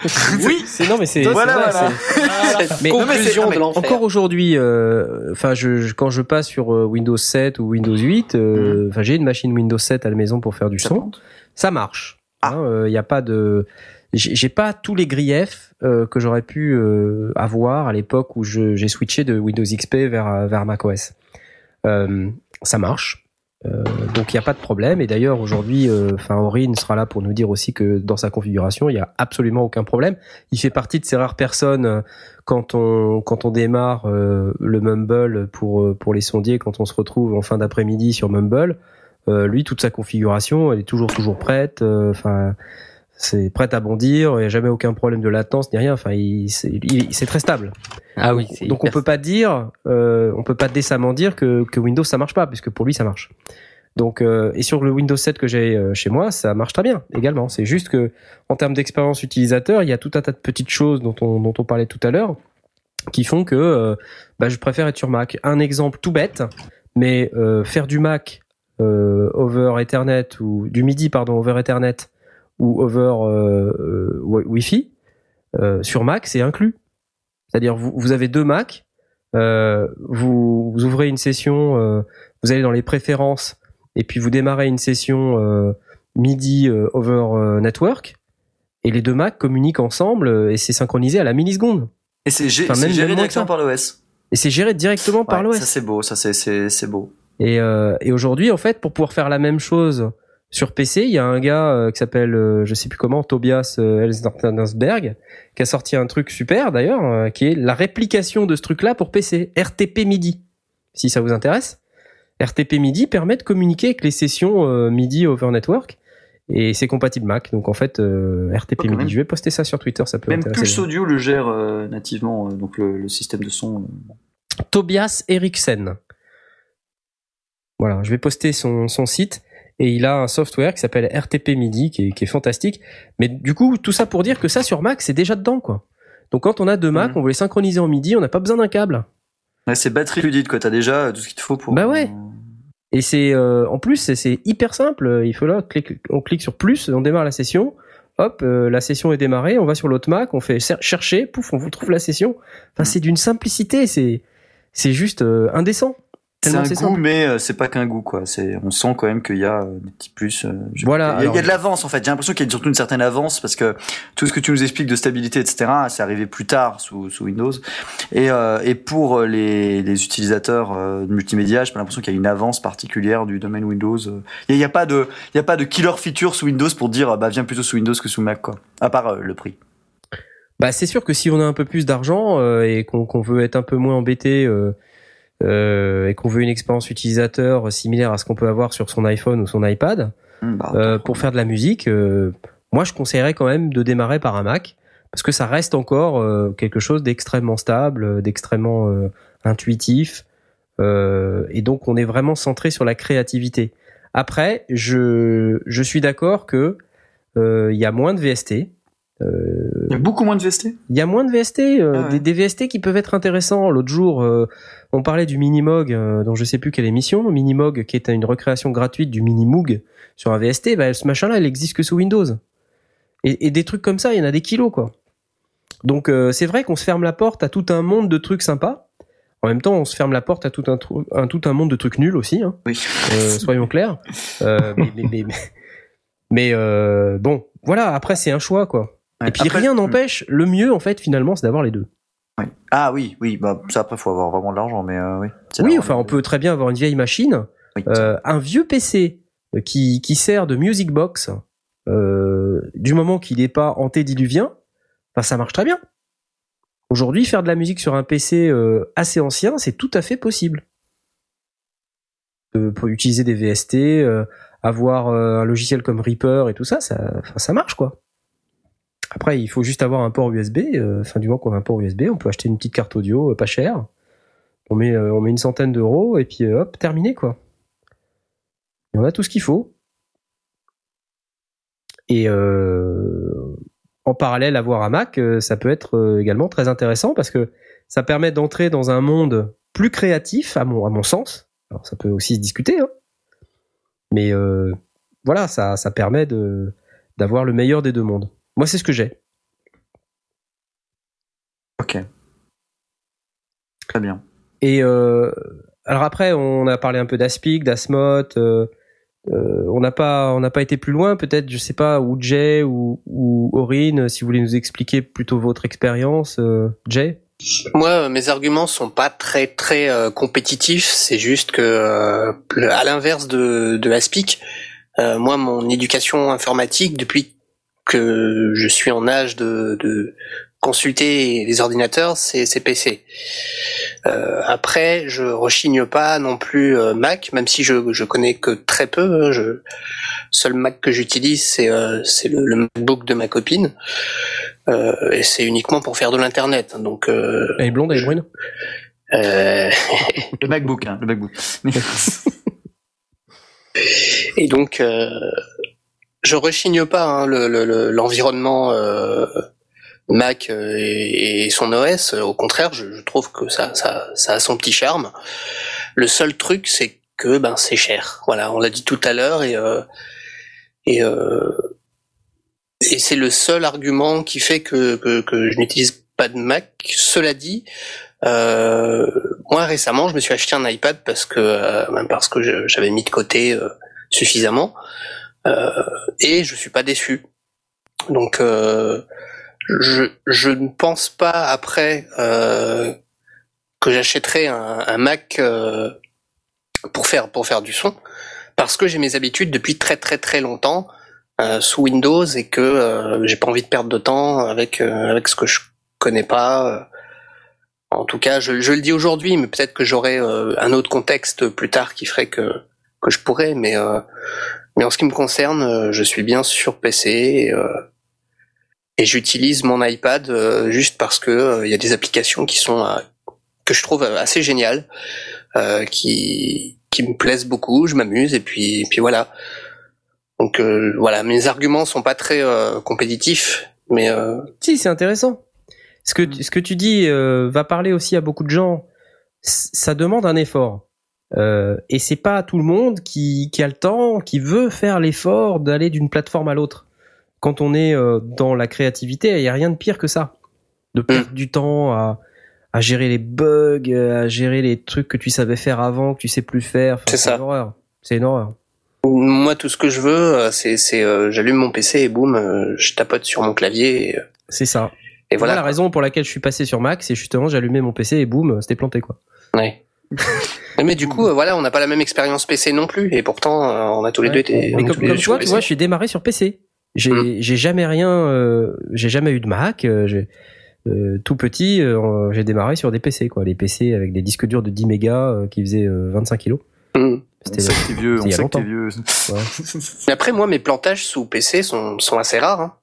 Oui. C'est non, mais c'est. Voilà, c'est vrai, voilà. C'est... voilà. Mais, conclusion non, mais c'est... de l'enfer. Encore aujourd'hui, enfin, euh, je, je quand je passe sur Windows sept ou Windows huit, enfin, euh, mm-hmm. j'ai une machine Windows sept à la maison pour faire du ça son. Compte. Ça marche. Il ah. n'y hein, euh, a pas de. J'ai pas tous les griefs euh, que j'aurais pu euh, avoir à l'époque où je, j'ai switché de Windows X P vers vers macOS. Euh, ça marche, euh, donc il y a pas de problème. Et d'ailleurs aujourd'hui, enfin euh, Aurine sera là pour nous dire aussi que dans sa configuration, il y a absolument aucun problème. Il fait partie de ces rares personnes quand on quand on démarre euh, le Mumble pour pour les sondiers, quand on se retrouve en fin d'après-midi sur Mumble, euh, lui toute sa configuration, elle est toujours toujours prête. Enfin. Euh, c'est prêt à bondir, il n'y a jamais aucun problème de latence ni rien, enfin il c'est, il, c'est très stable. Ah oui, c'est donc hyper... on peut pas dire euh, on peut pas décemment dire que que Windows ça marche pas puisque pour lui ça marche. Donc euh, et sur le Windows sept que j'ai euh, chez moi, ça marche très bien également, c'est juste que en termes d'expérience utilisateur, il y a tout un tas de petites choses dont on dont on parlait tout à l'heure qui font que euh, bah je préfère être sur Mac. Un exemple tout bête, mais euh, faire du Mac euh, over Ethernet ou du MIDI pardon, over Ethernet ou over euh, euh, Wi-Fi, euh, sur Mac, c'est inclus. C'est-à-dire, vous, vous avez deux Mac, euh, vous, vous ouvrez une session, euh, vous allez dans les préférences, et puis vous démarrez une session euh, MIDI euh, over euh, network, et les deux Mac communiquent ensemble, euh, et c'est synchronisé à la milliseconde. Et c'est, gé- enfin, c'est géré directement par l'O S. Et c'est géré directement ouais, par l'O S. Ça, c'est beau, ça, c'est, c'est, c'est beau. Et, euh, et aujourd'hui, en fait, pour pouvoir faire la même chose... Sur P C, il y a un gars euh, qui s'appelle, euh, je sais plus comment, Tobias euh, Elsnertensberg, qui a sorti un truc super d'ailleurs, euh, qui est la réplication de ce truc-là pour P C, R T P MIDI, si ça vous intéresse. R T P MIDI permet de communiquer avec les sessions euh, MIDI over network, et c'est compatible Mac, donc en fait, euh, R T P oh, MIDI, même. Je vais poster ça sur Twitter, ça peut même intéresser. Même Pulse Audio le gère euh, nativement, euh, donc le, le système de son. Euh... Tobias Eriksen. Voilà, je vais poster son, son site. Et il a un software qui s'appelle R T P MIDI, qui est, qui est fantastique. Mais du coup, tout ça pour dire que ça, sur Mac, c'est déjà dedans, quoi. Donc, quand on a deux Mac, mmh. on veut les synchroniser en MIDI, on n'a pas besoin d'un câble. Ouais, c'est batterie ludique, quoi. T'as déjà tout ce qu'il te faut pour... Bah ouais. Et c'est... Euh, en plus, c'est, c'est hyper simple. Il faut là, on clique, on clique sur plus, on démarre la session. Hop, euh, la session est démarrée. On va sur l'autre Mac, on fait chercher, pouf, on vous trouve la session. Enfin, mmh. c'est d'une simplicité. C'est, c'est juste euh, indécent. C'est un c'est goût, simple. Mais c'est pas qu'un goût, quoi. C'est, on sent quand même qu'il y a des petits plus. Je... Voilà. Il y a, alors... il y a de l'avance, en fait. J'ai l'impression qu'il y a surtout une certaine avance parce que tout ce que tu nous expliques de stabilité, et cetera, c'est arrivé plus tard sous, sous Windows. Et, euh, et pour les, les utilisateurs euh, de multimédia, j'ai pas l'impression qu'il y a une avance particulière du domaine Windows. Il y a pas de, il y a pas de killer feature sous Windows pour dire, bah, viens plutôt sous Windows que sous Mac, quoi. À part euh, le prix. bah c'est sûr que si on a un peu plus d'argent euh, et qu'on, qu'on veut être un peu moins embêté euh, euh, et qu'on veut une expérience utilisateur similaire à ce qu'on peut avoir sur son iPhone ou son iPad, bah, euh, pour faire de la musique, euh, moi je conseillerais quand même de démarrer par un Mac, parce que ça reste encore euh, quelque chose d'extrêmement stable, d'extrêmement euh, intuitif, euh, et donc on est vraiment centré sur la créativité. Après, je je suis d'accord que euh, il y a moins de V S T. Euh, il y a beaucoup moins de V S T. Il y a moins de V S T, euh, ah ouais. des, des V S T qui peuvent être intéressants. L'autre jour, euh, on parlait du Minimog, euh, dont je sais plus quelle émission, Minimog, qui est une recréation gratuite du Minimoog sur un V S T. Bah, ce machin-là, il existe que sous Windows. Et, et des trucs comme ça, il y en a des kilos, quoi. Donc euh, c'est vrai qu'on se ferme la porte à tout un monde de trucs sympas. En même temps, on se ferme la porte à tout un, tru- un, tout un monde de trucs nuls aussi. Hein. Oui. Euh, soyons clairs. Euh, mais mais, mais, mais, mais euh, bon, voilà. Après, c'est un choix, quoi. Ouais, et puis après, rien n'empêche. Le mieux, en fait, finalement, c'est d'avoir les deux. Oui. Ah oui, oui. Bah ça, après, faut avoir vraiment de l'argent, mais euh, oui. C'est oui, enfin, on peut très bien avoir une vieille machine, oui. euh, un vieux P C qui qui sert de music box. Euh, du moment qu'il n'est pas antédiluvien, ben, ça marche très bien. Aujourd'hui, faire de la musique sur un P C euh, assez ancien, c'est tout à fait possible. Euh, pour utiliser des V S T, euh, avoir euh, un logiciel comme Reaper et tout ça, ça, ça marche, quoi. Après, il faut juste avoir un port U S B. Enfin, euh, du moment qu'on a un port U S B, on peut acheter une petite carte audio euh, pas chère. On met, euh, on met une centaine d'euros et puis euh, hop, terminé, quoi. Et on a tout ce qu'il faut. Et euh... en parallèle, avoir un Mac, ça peut être également très intéressant parce que ça permet d'entrer dans un monde plus créatif, à mon, à mon sens. Alors, ça peut aussi se discuter, hein. Mais euh, voilà, ça, ça permet de, d'avoir le meilleur des deux mondes. Moi, c'est ce que j'ai. Ok. Très bien. Et euh, alors après, on a parlé un peu d'Aspic, d'Asmoth... Euh, Euh, on n'a pas, on n'a pas été plus loin, peut-être, je sais pas, ou Jay ou, ou Aurine, si vous voulez nous expliquer plutôt votre expérience, euh, Jay. Moi, mes arguments sont pas très très euh, compétitifs. C'est juste que, euh, à l'inverse de de l'Aspic, euh, moi, mon éducation informatique depuis que je suis en âge de, de consulter les ordinateurs, c'est, c'est P C. Euh, après, je rechigne pas non plus Mac, même si je, je connais que très peu. Je, seul Mac que j'utilise, c'est, euh, c'est le, le MacBook de ma copine, euh, et c'est uniquement pour faire de l'internet. Donc, euh, elle est blonde, elle est brune. Euh... le MacBook, hein, le MacBook. Et donc, euh, je rechigne pas hein, le, le, le, l'environnement. Euh, Mac et son O S, au contraire, je trouve que ça, ça, ça a son petit charme. Le seul truc, c'est que ben c'est cher. Voilà, on l'a dit tout à l'heure, et euh, et euh, et c'est le seul argument qui fait que que, que je n'utilise pas de Mac. Cela dit, euh, moi récemment, je me suis acheté un iPad parce que euh, parce que je, j'avais mis de côté euh, suffisamment, euh, et je suis pas déçu. Donc euh, Je, je ne pense pas après euh, que j'achèterai un, un Mac euh, pour faire pour faire du son, parce que j'ai mes habitudes depuis très très très longtemps euh, sous Windows, et que euh, j'ai pas envie de perdre de temps avec euh, avec ce que je connais pas. En tout cas, je, je le dis aujourd'hui, mais peut-être que j'aurai euh, un autre contexte plus tard qui ferait que que je pourrais. Mais euh, mais en ce qui me concerne, je suis bien sur P C. Et, euh, Et j'utilise mon iPad euh, juste parce que euh, y a des applications qui sont euh, que je trouve assez géniales, euh, qui qui me plaisent beaucoup, je m'amuse, et puis et puis voilà. Donc euh, voilà, mes arguments sont pas très euh, compétitifs, mais euh... si, c'est intéressant. Ce que tu, ce que tu dis euh, va parler aussi à beaucoup de gens. C- ça demande un effort, euh, et c'est pas tout le monde qui qui a le temps, qui veut faire l'effort d'aller d'une plateforme à l'autre. Quand on est dans la créativité, il n'y a rien de pire que ça. De perdre du temps à, à gérer les bugs, à gérer les trucs que tu savais faire avant, que tu sais plus faire. Enfin, c'est c'est ça. Une horreur. C'est une horreur. Moi, tout ce que je veux, c'est, c'est euh, j'allume mon P C et boum, je tapote sur mon clavier. Et, c'est ça. Et voilà. voilà la raison pour laquelle je suis passé sur Mac, c'est justement j'allumais mon P C et boum, c'était planté, quoi. Ouais. Mais du coup, euh, voilà, on n'a pas la même expérience P C non plus. Et pourtant, euh, on a tous ouais. les deux été. Mais comme, comme toi, tu vois, je suis démarré sur P C. J'ai, mmh. j'ai jamais rien, euh, j'ai jamais eu de Mac. Euh, j'ai, euh, tout petit, euh, j'ai démarré sur des P C, quoi. Les P C avec des disques durs de dix mégas euh, qui faisaient euh, vingt-cinq kilos. Mmh. C'était, on sait que t'es vieux, on sait que t'es vieux. Ouais. Après, moi, mes plantages sous P C sont, sont assez rares. Hein.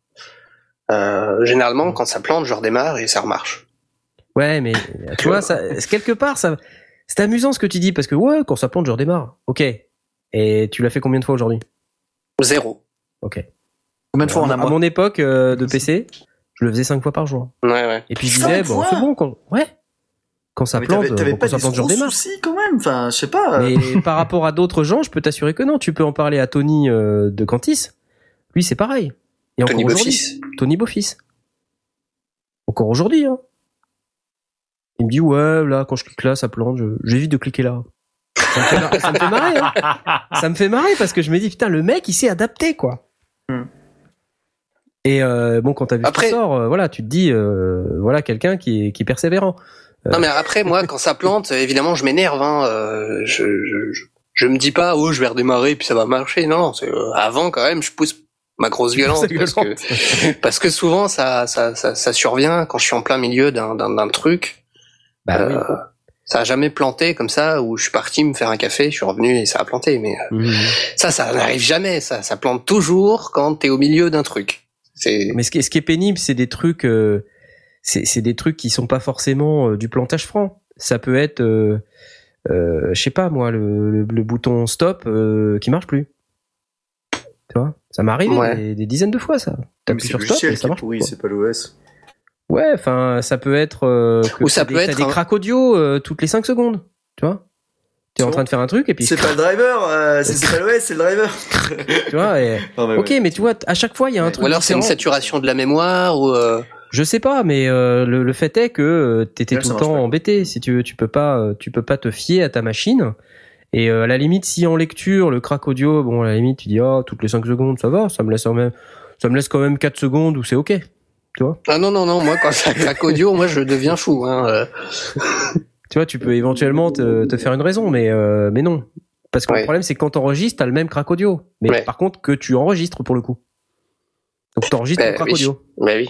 Euh, généralement, quand ça plante, je redémarre et ça remarche. Ouais, mais tu vois, ça, quelque part, ça, c'est amusant ce que tu dis, parce que ouais, quand ça plante, je redémarre. Ok. Et tu l'as fait combien de fois aujourd'hui ? Zéro. Ok. Combien de fois on a ? À mon époque euh, de P C, je le faisais cinq fois par jour. Ouais, ouais. Et puis je disais, bon, c'est bon, quand... ouais. Quand ça mais plante, t'avais, t'avais bon, pas quand ça plante, je redémarre. Soucis quand même, enfin, je sais pas. Mais par rapport à d'autres gens, je peux t'assurer que non. Tu peux en parler à Tony euh, de Cantis. Lui, c'est pareil. Et Tony encore aujourd'hui, Tony Beaufils. Encore aujourd'hui, hein. Il me dit, ouais, là, quand je clique là, ça plante, je... j'évite de cliquer là. Ça me fait marrer, ça me fait marrer, hein. Ça me fait marrer parce que je me dis, putain, le mec, il s'est adapté, quoi. Hmm. Et euh, bon, quand t'as vu après... ce qui sort, euh, voilà, tu te dis, euh, voilà, quelqu'un qui est, qui est persévérant. Euh... Non, mais après, moi, quand ça plante, évidemment, je m'énerve, hein. Euh, je, je, je, je me dis pas, oh, je vais redémarrer, puis ça va marcher. Non, c'est, euh, avant, quand même, je pousse ma grosse violence, parce que, parce que souvent ça, ça ça ça survient quand je suis en plein milieu d'un d'un, d'un truc. Bah, euh, oui. Ça a jamais planté comme ça où je suis parti me faire un café, je suis revenu et ça a planté. Mais mmh. ça ça n'arrive jamais. Ça ça plante toujours quand t'es au milieu d'un truc. C'est. Mais ce qui est, ce qui est pénible, c'est des trucs euh, c'est c'est des trucs qui sont pas forcément euh, du plantage franc. Ça peut être euh, euh, je sais pas moi le, le le bouton stop euh, qui marche plus. Tu vois, ça m'est arrivé ouais. des, des dizaines de fois, ça. T'appuies sur stop et ça marche. Oui, c'est pas l'O S. Ouais, enfin, ça peut être. Euh, que Ou ça peut des, être. T'as un... des cracks audio euh, toutes les cinq secondes. Tu vois, t'es c'est en bon. train de faire un truc et puis. C'est pas le driver, euh, c'est, c'est pas l'O S, c'est le driver. Tu vois, et... non, mais ok, ouais. mais tu vois, à chaque fois, il y a un ouais. truc. Ou alors différent. C'est une saturation de la mémoire ou. Euh... Je sais pas, mais euh, le, le fait est que euh, t'étais là, tout le temps pas. embêté. Si tu veux, tu peux pas, euh, tu peux pas te fier à ta machine. Et euh, à la limite, si en lecture, le crack audio, bon, à la limite, tu dis, ah, oh, toutes les cinq secondes, ça va, ça me laisse quand même, ça me laisse quand même quatre secondes où c'est ok. Tu vois? Ah, non, non, non, moi, quand ça crack audio, moi, je deviens fou, hein. Euh... tu vois, tu peux éventuellement te, te faire une raison, mais, euh, mais non. Parce que ouais. le problème, c'est que quand t'enregistres, t'as le même crack audio. Mais ouais. par contre, que tu enregistres pour le coup. Donc t'enregistres bah, ton crack oui. audio. Bah oui.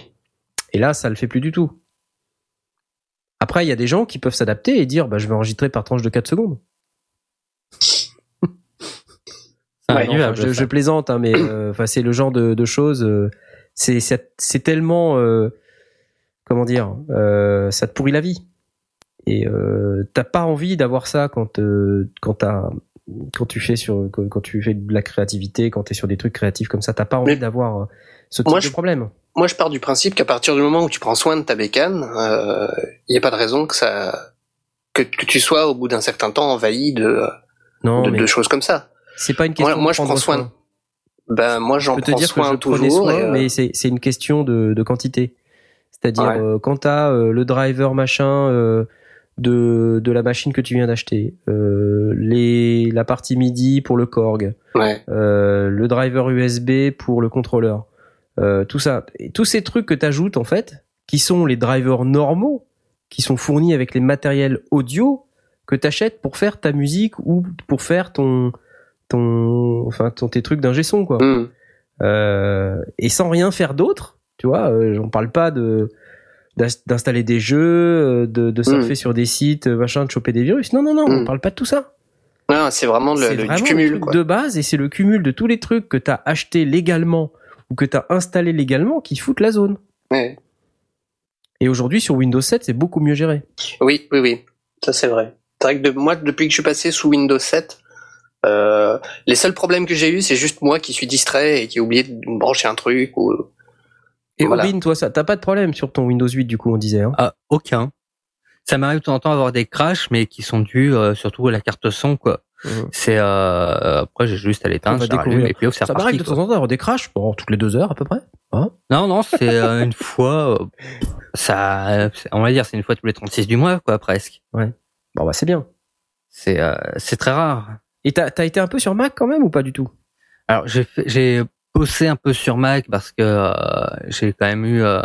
Et là, ça le fait plus du tout. Après, il y a des gens qui peuvent s'adapter et dire, bah, je vais enregistrer par tranche de quatre secondes. Ouais, non, enfin, je, je plaisante, hein, mais euh, c'est le genre de, de choses. Euh, c'est, c'est, c'est tellement, euh, comment dire, euh, ça te pourrit la vie. Et euh, t'as pas envie d'avoir ça quand euh, quand t'as quand tu fais sur quand, quand tu fais de la créativité, quand t'es sur des trucs créatifs comme ça, t'as pas envie mais d'avoir ce type moi, de je, problème. Moi, je pars du principe qu'à partir du moment où tu prends soin de ta bécane, euh, y a pas de raison que ça que, que tu sois au bout d'un certain temps envahi de non, de, mais... de choses comme ça. C'est pas une question. Moi, de moi je prends soin. soin. Ben moi, j'en je peux prends te dire soin que je toujours. Soin, euh... Mais c'est c'est une question de de quantité. C'est-à-dire ouais. euh, quand t'as euh, le driver machin euh, de de la machine que tu viens d'acheter, euh, les la partie MIDI pour le Korg, ouais. euh, le driver U S B pour le contrôleur, euh, tout ça, et tous ces trucs que t'ajoutes en fait, qui sont les drivers normaux, qui sont fournis avec les matériels audio que t'achètes pour faire ta musique ou pour faire ton ton enfin ton tes trucs d'ingé son quoi mm. euh, et sans rien faire d'autre tu vois euh, j'en parle pas de d'installer des jeux de, de surfer mm. sur des sites machin de choper des virus non non non mm. on parle pas de tout ça non c'est vraiment le, c'est le, vraiment du cumul, le truc quoi. De base et c'est le cumul de tous les trucs que t'as acheté légalement ou que t'as installé légalement qui foutent la zone mm. et aujourd'hui sur Windows sept c'est beaucoup mieux géré oui oui oui ça c'est vrai c'est vrai que de, moi depuis que je suis passé sous Windows sept Euh, les seuls problèmes que j'ai eu, c'est juste moi qui suis distrait et qui ai oublié de me brancher un truc ou. Et voilà. Robin, toi, ça, t'as pas de problème sur ton Windows huit du coup, on disait. Hein. Ah, aucun. Ça m'arrive de temps en temps d'avoir des crashs, mais qui sont dus euh, surtout à la carte son, quoi. Mmh. C'est euh, après j'ai juste à l'éteindre, je rallume et puis hop, c'est reparti. Ça m'arrive de temps en temps d'avoir des crashs, bon, toutes les deux heures à peu près. Hein non, non, c'est euh, une fois. Euh, ça, on va dire, c'est une fois tous les trente-six du mois, quoi, presque. Ouais. Bon bah c'est bien. C'est euh, c'est très rare. Et t'as, t'as été un peu sur Mac quand même ou pas du tout ? Alors j'ai, fait, j'ai bossé un peu sur Mac parce que euh, j'ai quand même eu euh,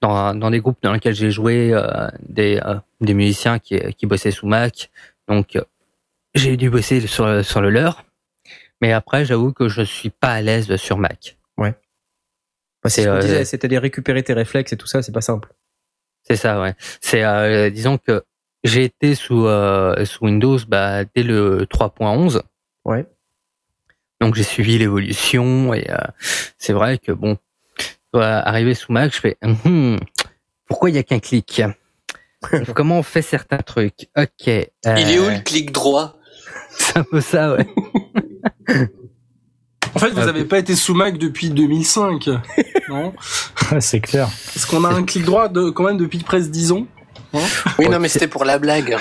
dans dans des groupes dans lesquels j'ai joué euh, des euh, des musiciens qui qui bossaient sous Mac, donc euh, j'ai dû bosser sur sur le leur. Mais après j'avoue que je suis pas à l'aise sur Mac. Ouais. C'est, c'est ce qu'on euh, disait, c'est-à-dire récupérer tes réflexes et tout ça, c'est pas simple. C'est ça, ouais. C'est, euh, disons que j'ai été sous, euh, sous Windows bah, dès le trois point onze. Ouais. Donc j'ai suivi l'évolution et euh, c'est vrai que bon, arrivé sous Mac, je fais hum, pourquoi il y a qu'un clic? Comment on fait certains trucs? Ok. Euh... Il est où le clic droit? C'est un peu ça, ouais. En fait, vous n'avez pas été sous Mac depuis deux mille cinq, non? C'est clair. Parce qu'on a un clic droit de, quand même depuis presque dix ans. Hein oui, non, mais c'était pour la blague.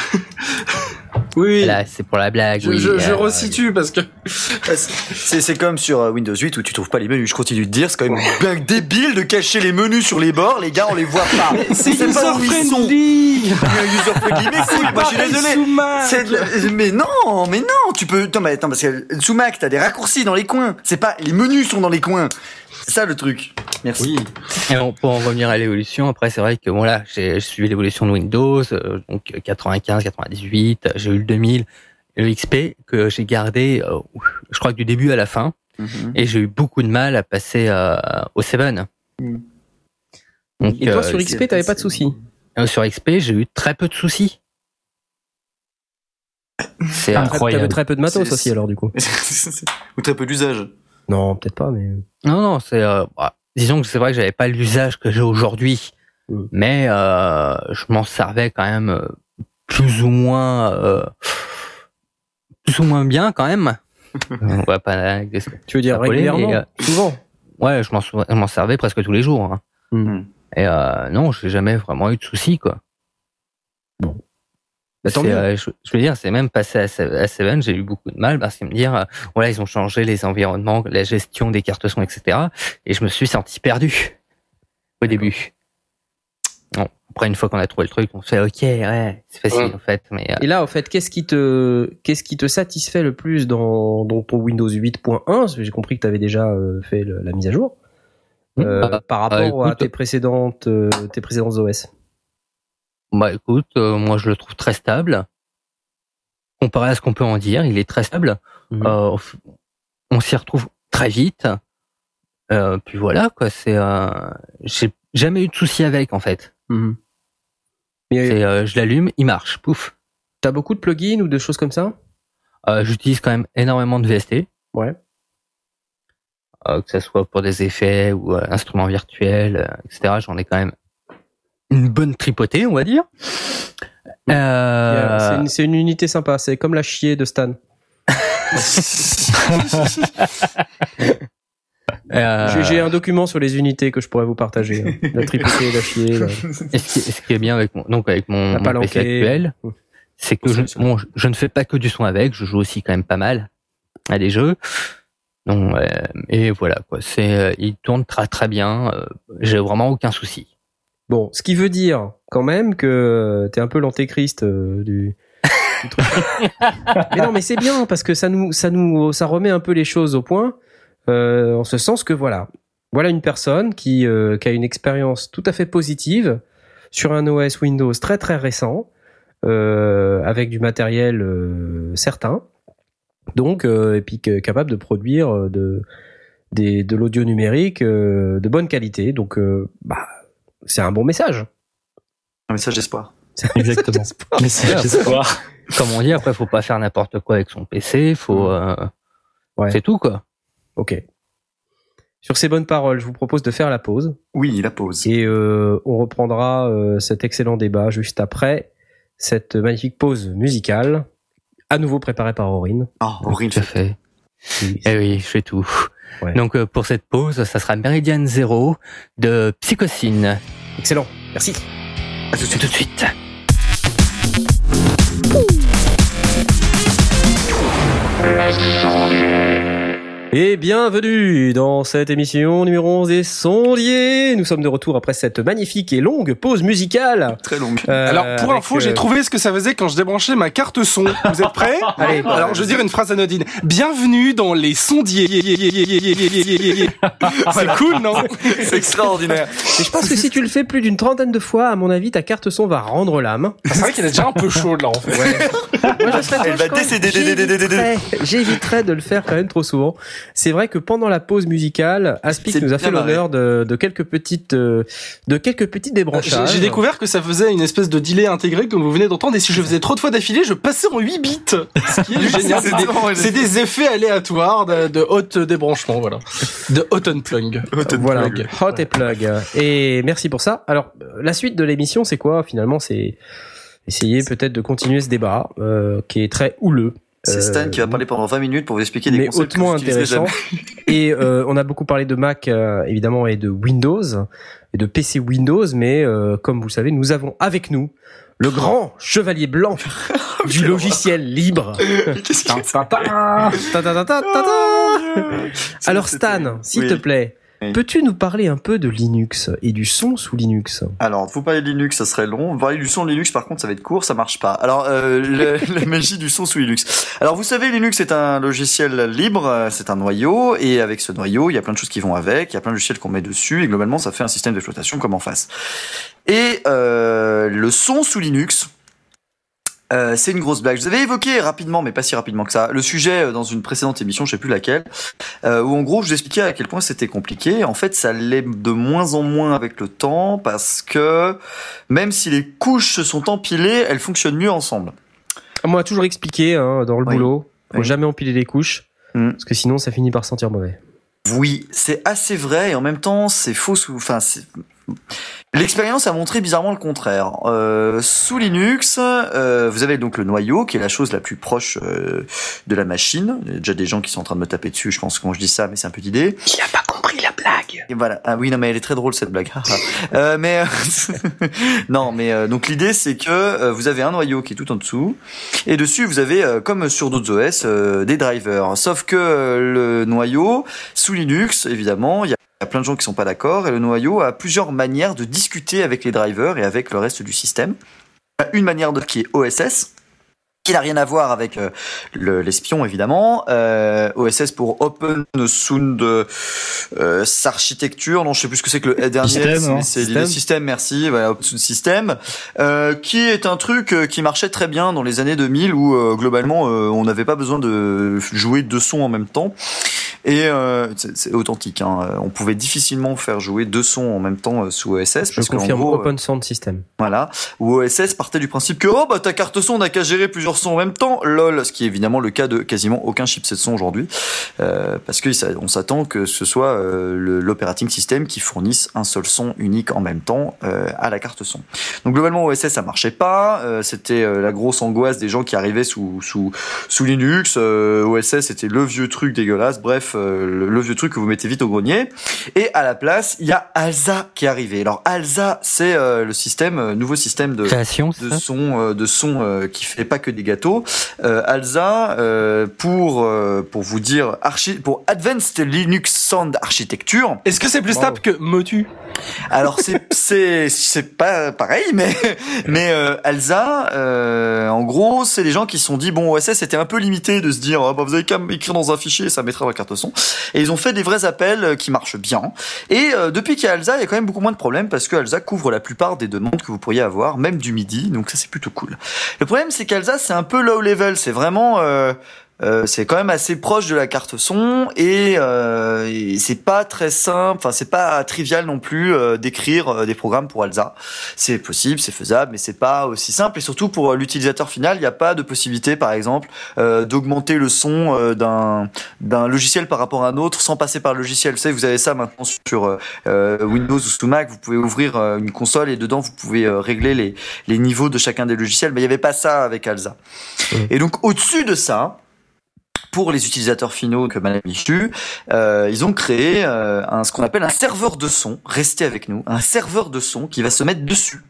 Oui. Là, c'est pour la blague. Je, oui, je, je euh, resitue oui. parce que c'est, c'est comme sur Windows huit où tu trouves pas les menus. Je continue de dire, c'est quand même bien débile de cacher les menus sur les bords. Les gars, on les voit pas. C'est, c'est user friendly. User friendly. Mais c'est cool. Moi, je suis désolé. C'est de... Mais non, mais non, tu peux. Attends, mais attends, parce que sous Mac, t'as des raccourcis dans les coins. C'est pas les menus sont dans les coins. C'est ça le truc. Merci. Oui. Et bon, pour en revenir à l'évolution, après c'est vrai que bon là, j'ai suivi l'évolution de Windows, euh, donc quatre-vingt-quinze, quatre-vingt-dix-huit, j'ai eu le deux mille, le X P que j'ai gardé, euh, je crois que du début à la fin, mm-hmm. et j'ai eu beaucoup de mal à passer euh, au sept. Mm. Donc, et toi euh, sur X P, t'avais passé... pas de soucis? euh, Sur X P, j'ai eu très peu de soucis. C'est ah, incroyable. T'avais très peu de matos c'est... aussi alors du coup. Ou très peu d'usage. Non, peut-être pas, mais... Non, non, c'est... Euh, bah, disons que c'est vrai que j'avais pas l'usage que j'ai aujourd'hui, mmh. mais euh, je m'en servais quand même euh, plus ou moins... Euh, plus ou moins bien, quand même. On va pas... Tu veux dire régulièrement et, euh, souvent? Ouais, je m'en, sou- je m'en servais presque tous les jours. Hein. Mmh. Et euh, non, j'ai jamais vraiment eu de soucis, quoi. Bon. Bah, tant mieux. Euh, je, je veux dire, c'est même passé à, à Seven, j'ai eu beaucoup de mal parce qu'ils me disent, euh, voilà, ils ont changé les environnements, la gestion des cartes son, et cetera. Et je me suis senti perdu au début. Bon, après, une fois qu'on a trouvé le truc, on se fait, ok, ouais, c'est facile ouais. en fait. Mais, euh... Et là, en fait, qu'est-ce qui te, qu'est-ce qui te satisfait le plus dans, dans ton Windows huit point un? Parce que j'ai compris que tu avais déjà euh, fait le, la mise à jour euh, ah, par rapport euh, écoute, à tes précédentes, euh, tes précédentes O S. Bah écoute, euh, moi je le trouve très stable. Comparé à ce qu'on peut en dire, il est très stable. Mmh. Euh, on s'y retrouve très vite. Euh, puis voilà quoi, c'est. Euh, j'ai jamais eu de soucis avec en fait. Mmh. C'est, euh, je l'allume, il marche, pouf. T'as beaucoup de plugins ou de choses comme ça? euh, J'utilise quand même énormément de V S T. Ouais. Euh, que ça soit pour des effets ou euh, instruments virtuels, euh, et cetera. J'en ai quand même. Une bonne tripotée, on va dire. Euh... C'est, une, c'est une unité sympa, c'est comme la chier de Stan. euh... j'ai, j'ai un document sur les unités que je pourrais vous partager. Hein. La tripotée, la chier. Là. Et ce, qui, ce qui est bien avec mon, donc avec mon, mon P C actuel, c'est que je, bon, je ne fais pas que du son avec, je joue aussi quand même pas mal à des jeux. Donc, euh, et voilà, quoi. C'est, il tourne très très bien, euh, j'ai vraiment aucun souci. Bon, ce qui veut dire quand même que t'es un peu l'antéchrist euh, du, du truc. Mais non, mais c'est bien parce que ça nous, ça nous, ça remet un peu les choses au point, euh, en ce sens que voilà, voilà une personne qui, euh, qui a une expérience tout à fait positive sur un O S Windows très très récent, euh, avec du matériel euh, certain, donc euh, et puis capable de produire de, des, de l'audio numérique euh, de bonne qualité, donc euh, bah. C'est un bon message. Un message d'espoir. Exactement. Un message d'espoir. Comme on dit, après, faut pas faire n'importe quoi avec son P C. Faut, euh... ouais. C'est tout, quoi. Ok. Sur ces bonnes paroles, je vous propose de faire la pause. Oui, la pause. Et euh, on reprendra euh, cet excellent débat juste après cette magnifique pause musicale, à nouveau préparée par Aurine. Ah, oh, Aurine, tout à fait. Oui. Eh oui, je fais tout. Ouais. Donc euh, pour cette pause, ça sera Meridian Zero de Psychocine. Excellent, merci. À tout de suite. Tout de suite. Et bienvenue dans cette émission numéro onze des Sondiers. Nous sommes de retour après cette magnifique et longue pause musicale. Très longue. Euh, alors, pour info, euh... j'ai trouvé ce que ça faisait quand je débranchais ma carte son. Vous êtes prêts? Allez, bah, alors, je vais dire une phrase anodine. Bienvenue dans les Sondiers. C'est cool, non? C'est extraordinaire. Et je pense que si tu le fais plus d'une trentaine de fois, à mon avis, ta carte son va rendre l'âme. Ah, c'est vrai qu'elle est déjà un peu chaude, là, en fait. Ouais. Moi, je serais Elle va décéder. J'éviterais de le faire quand même trop souvent. C'est vrai que pendant la pause musicale, Aspic c'est nous a fait l'honneur de, de quelques petites, de quelques petites débranchages. J'ai, j'ai découvert que ça faisait une espèce de delay intégré comme vous venez d'entendre, et si je faisais trop de fois d'affilée, je passais en huit bits. Ce qui est génial. C'est, c'est, des, c'est des effets aléatoires de, de haute débranchement, voilà. De hot and plug. Hot and voilà. Plug. Hot et plug. Et merci pour ça. Alors, la suite de l'émission, c'est quoi finalement? C'est essayer peut-être de continuer ce débat euh, qui est très houleux. C'est Stan euh, qui va parler pendant vingt minutes pour vous expliquer des mais concepts hautement intéressants. Et euh, on a beaucoup parlé de Mac euh, évidemment, et de Windows et de P C Windows, mais euh, comme vous le savez, nous avons avec nous le grand chevalier blanc du logiciel libre. Alors Stan, s'il oui. te plaît, oui. peux-tu nous parler un peu de Linux et du son sous Linux? Alors, vous parler de Linux, ça serait long. Vous parler du son de Linux, par contre, ça va être court, ça marche pas. Alors, euh, le, la magie du son sous Linux. Alors, vous savez, Linux est un logiciel libre, c'est un noyau, et avec ce noyau, il y a plein de choses qui vont avec, il y a plein de logiciels qu'on met dessus, et globalement, ça fait un système d'exploitation comme en face. Et euh, le son sous Linux... Euh, c'est une grosse blague. Je vous avais évoqué rapidement, mais pas si rapidement que ça, le sujet euh, dans une précédente émission, je sais plus laquelle, euh, où en gros je vous expliquais à quel point c'était compliqué. En fait, ça l'est de moins en moins avec le temps, parce que même si les couches se sont empilées, elles fonctionnent mieux ensemble. On m'a toujours expliqué hein, dans le oui. boulot, faut oui. jamais empiler les couches, mmh. parce que sinon ça finit par sentir mauvais. Oui, c'est assez vrai, et en même temps c'est faux sous... Enfin, c'est... L'expérience a montré bizarrement le contraire. Euh, sous Linux, euh, vous avez donc le noyau, qui est la chose la plus proche euh, de la machine. Il y a déjà des gens qui sont en train de me taper dessus, je pense, quand je dis ça, mais c'est un peu d'idée. Il a pas compris la blague. Et voilà. Ah oui, non, mais elle est très drôle, cette blague. euh, mais euh, non, mais euh, donc l'idée, c'est que euh, vous avez un noyau qui est tout en dessous, et dessus, vous avez, euh, comme sur d'autres O S, euh, des drivers. Sauf que euh, le noyau, sous Linux, évidemment, il y a Il y a plein de gens qui sont pas d'accord, et le noyau a plusieurs manières de discuter avec les drivers et avec le reste du système. Il y a une manière de, qui est O S S, qui n'a rien à voir avec euh, le, l'espion, évidemment. Euh, O S S pour Open Sound euh, Architecture, non, je sais plus ce que c'est que le dernier, système, mais c'est l'idée système, merci, voilà, Open Sound System, euh, qui est un truc euh, qui marchait très bien dans les années deux mille, où euh, globalement, euh, on n'avait pas besoin de jouer deux sons en même temps. Et euh, c'est, c'est authentique. Hein. On pouvait difficilement faire jouer deux sons en même temps sous O S S. Je parce confirme qu'en gros, Open Sound System. Voilà. Où O S S partait du principe que oh bah ta carte son n'a qu'à gérer plusieurs sons en même temps. Lol. Ce qui est évidemment le cas de quasiment aucun chipset son aujourd'hui, euh, parce que ça, on s'attend que ce soit euh, le, l'operating system qui fournisse un seul son unique en même temps euh, à la carte son. Donc globalement O S S ça marchait pas. Euh, c'était euh, la grosse angoisse des gens qui arrivaient sous sous sous Linux. Euh, O S S c'était le vieux truc dégueulasse. Bref. Le, le vieux truc que vous mettez vite au grenier. Et à la place, il y a Alsa qui est arrivé. Alors Alsa, c'est euh, le système, euh, nouveau système de, création, de son, euh, de son euh, qui fait pas que des gâteaux. Euh, Alsa, euh, pour euh, pour vous dire, archi- pour Advanced Linux Sound Architecture. Est-ce que c'est plus stable oh. que Motu? Alors c'est c'est c'est pas pareil, mais mais euh, Alsa, euh, en gros, c'est les gens qui se sont dit bon, O S S c'était un peu limité de se dire oh, bah vous avez qu'à m'écrire dans un fichier, ça mettra votre carte. Et ils ont fait des vrais appels qui marchent bien. Et euh, depuis qu'il y a Alsa, il y a quand même beaucoup moins de problèmes parce que Alsa couvre la plupart des demandes que vous pourriez avoir, même du M I D I. Donc ça, c'est plutôt cool. Le problème, c'est qu'Alsa, c'est un peu low level. C'est vraiment... Euh Euh, c'est quand même assez proche de la carte son et, euh, et c'est pas très simple, enfin c'est pas trivial non plus euh, d'écrire euh, des programmes pour Alsa. C'est possible, c'est faisable, mais c'est pas aussi simple. Et surtout pour l'utilisateur final, il n'y a pas de possibilité, par exemple, euh, d'augmenter le son euh, d'un d'un logiciel par rapport à un autre sans passer par le logiciel. Vous savez, vous avez ça maintenant sur euh, Windows ou sous Mac. Vous pouvez ouvrir euh, une console et dedans vous pouvez euh, régler les les niveaux de chacun des logiciels. Mais il y avait pas ça avec Alsa. Mmh. Et donc au-dessus de ça. Pour les utilisateurs finaux que Madame Michu, euh, ils ont créé euh, un, ce qu'on appelle un serveur de son. Restez avec nous, un serveur de son qui va se mettre dessus.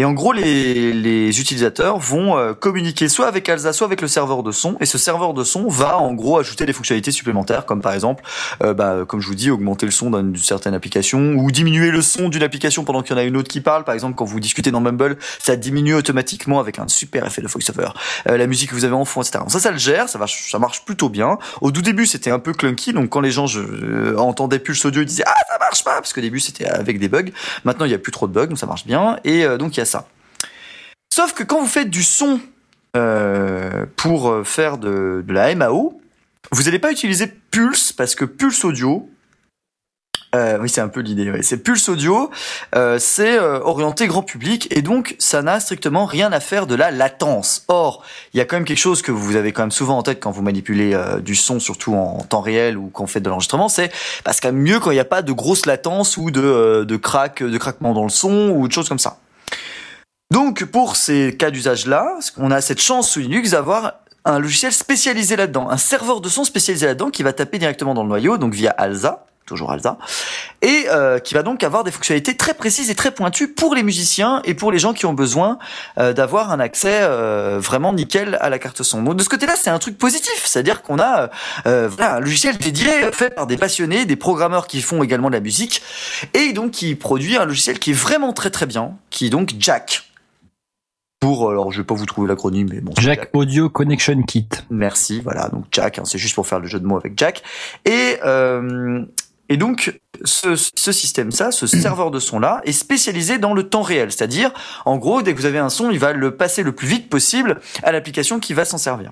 Et en gros, les, les utilisateurs vont euh, communiquer soit avec Alsa, soit avec le serveur de son. Et ce serveur de son va, en gros, ajouter des fonctionnalités supplémentaires, comme par exemple, euh, bah, comme je vous dis, augmenter le son d'une certaine application ou diminuer le son d'une application pendant qu'il y en a une autre qui parle. Par exemple, quand vous discutez dans Mumble, ça diminue automatiquement avec un super effet de voice-over. Euh, la musique que vous avez en fond, et cetera. Donc ça, ça le gère, ça marche, ça marche plutôt bien. Au tout début, c'était un peu clunky. Donc quand les gens je, euh, entendaient Pulse Audio, ils disaient ah ça marche pas, parce qu'au début c'était avec des bugs. Maintenant, il y a plus trop de bugs, donc ça marche bien. Et euh, donc il y a ça. Sauf que quand vous faites du son euh, pour faire de, de la M A O, vous n'allez pas utiliser Pulse, parce que Pulse Audio, euh, oui c'est un peu l'idée, ouais. c'est Pulse Audio, euh, c'est euh, orienté grand public, et donc ça n'a strictement rien à faire de la latence. Or, il y a quand même quelque chose que vous avez quand même souvent en tête quand vous manipulez euh, du son, surtout en, en temps réel ou quand vous faites de l'enregistrement, c'est bah, c'est quand même mieux quand il n'y a pas de grosse latence ou de, euh, de, crack, de craquement dans le son ou de choses comme ça. Donc pour ces cas d'usage-là, on a cette chance sous Linux d'avoir un logiciel spécialisé là-dedans, un serveur de son spécialisé là-dedans qui va taper directement dans le noyau, donc via Alsa, toujours Alsa, et euh, qui va donc avoir des fonctionnalités très précises et très pointues pour les musiciens et pour les gens qui ont besoin euh, d'avoir un accès euh, vraiment nickel à la carte son. Donc de ce côté-là, c'est un truc positif, c'est-à-dire qu'on a euh, voilà, un logiciel dédié fait par des passionnés, des programmeurs qui font également de la musique, et donc qui produit un logiciel qui est vraiment très très bien, qui est donc Jack. Pour, alors je vais pas vous trouver l'acronyme, mais bon. Jack, Jack Audio Connection Kit. Merci, voilà, donc Jack, hein, c'est juste pour faire le jeu de mots avec Jack. Et, euh, et donc, ce, ce système-là, ce serveur de son-là, est spécialisé dans le temps réel. C'est-à-dire, en gros, dès que vous avez un son, il va le passer le plus vite possible à l'application qui va s'en servir,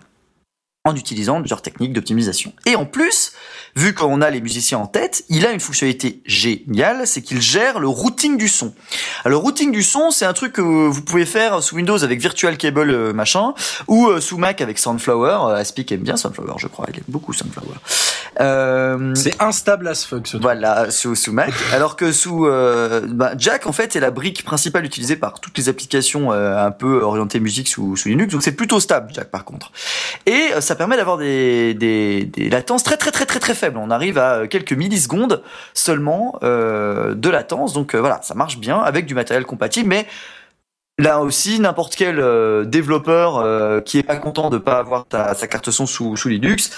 en utilisant plusieurs techniques d'optimisation. Et en plus, vu qu'on a les musiciens en tête, il a une fonctionnalité géniale, c'est qu'il gère le routing du son. Alors, routing du son, c'est un truc que vous pouvez faire sous Windows avec Virtual Cable machin, ou sous Mac avec Soundflower. Aspic aime bien Soundflower, je crois, il aime beaucoup Soundflower. Euh... C'est instable as fuck, ce truc. Voilà, sous, sous Mac. Alors que sous euh, bah, Jack, en fait, est la brique principale utilisée par toutes les applications euh, un peu orientées musique sous, sous Linux, donc c'est plutôt stable, Jack, par contre. Et euh, ça Ça permet d'avoir des, des, des latences très, très, très, très, très faibles. On arrive à quelques millisecondes seulement euh, de latence. Donc euh, voilà, ça marche bien avec du matériel compatible. Mais là aussi, n'importe quel euh, développeur euh, qui est pas content de pas avoir ta, sa carte son sous, sous Linux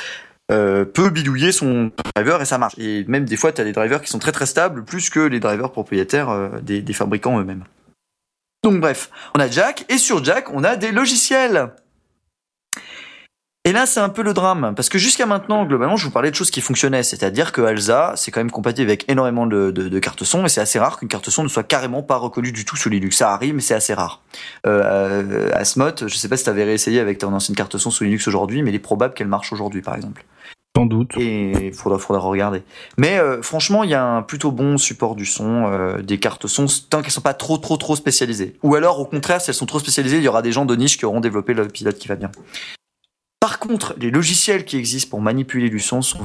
euh, peut bidouiller son driver et ça marche. Et même des fois, tu as des drivers qui sont très, très stables, plus que les drivers propriétaires euh, des, des fabricants eux-mêmes. Donc bref, on a Jack. Et sur Jack, on a des logiciels. Et là, c'est un peu le drame, parce que jusqu'à maintenant, globalement, je vous parlais de choses qui fonctionnaient, c'est-à-dire que Alsa, c'est quand même compatible avec énormément de, de, de cartes son, et c'est assez rare qu'une carte son ne soit carrément pas reconnue du tout sous Linux. Ça arrive, mais c'est assez rare. Euh, Asmoth, je sais pas si t'avais réessayé avec ton ancienne carte son sous Linux aujourd'hui, mais il est probable qu'elle marche aujourd'hui, par exemple. Sans doute. Et faudra, faudra regarder. Mais euh, franchement, il y a un plutôt bon support du son, euh, des cartes son, tant qu'elles sont pas trop, trop, trop spécialisées. Ou alors, au contraire, si elles sont trop spécialisées, il y aura des gens de niche qui auront développé le pilote qui va bien. Par contre, les logiciels qui existent pour manipuler du son sont,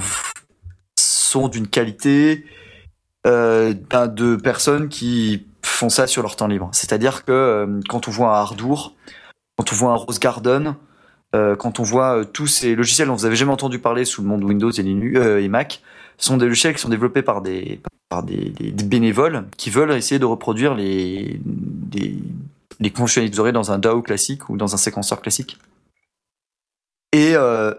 sont d'une qualité euh, de personnes qui font ça sur leur temps libre. C'est-à-dire que euh, quand on voit un Ardour, quand on voit un Rose Garden, euh, quand on voit euh, tous ces logiciels dont vous n'avez jamais entendu parler sous le monde Windows et, Linux, euh, et Mac, sont des logiciels qui sont développés par des, par des, des, des bénévoles qui veulent essayer de reproduire les, des, les fonctionnalités que vous aurez dans un D A W classique ou dans un séquenceur classique. Et euh,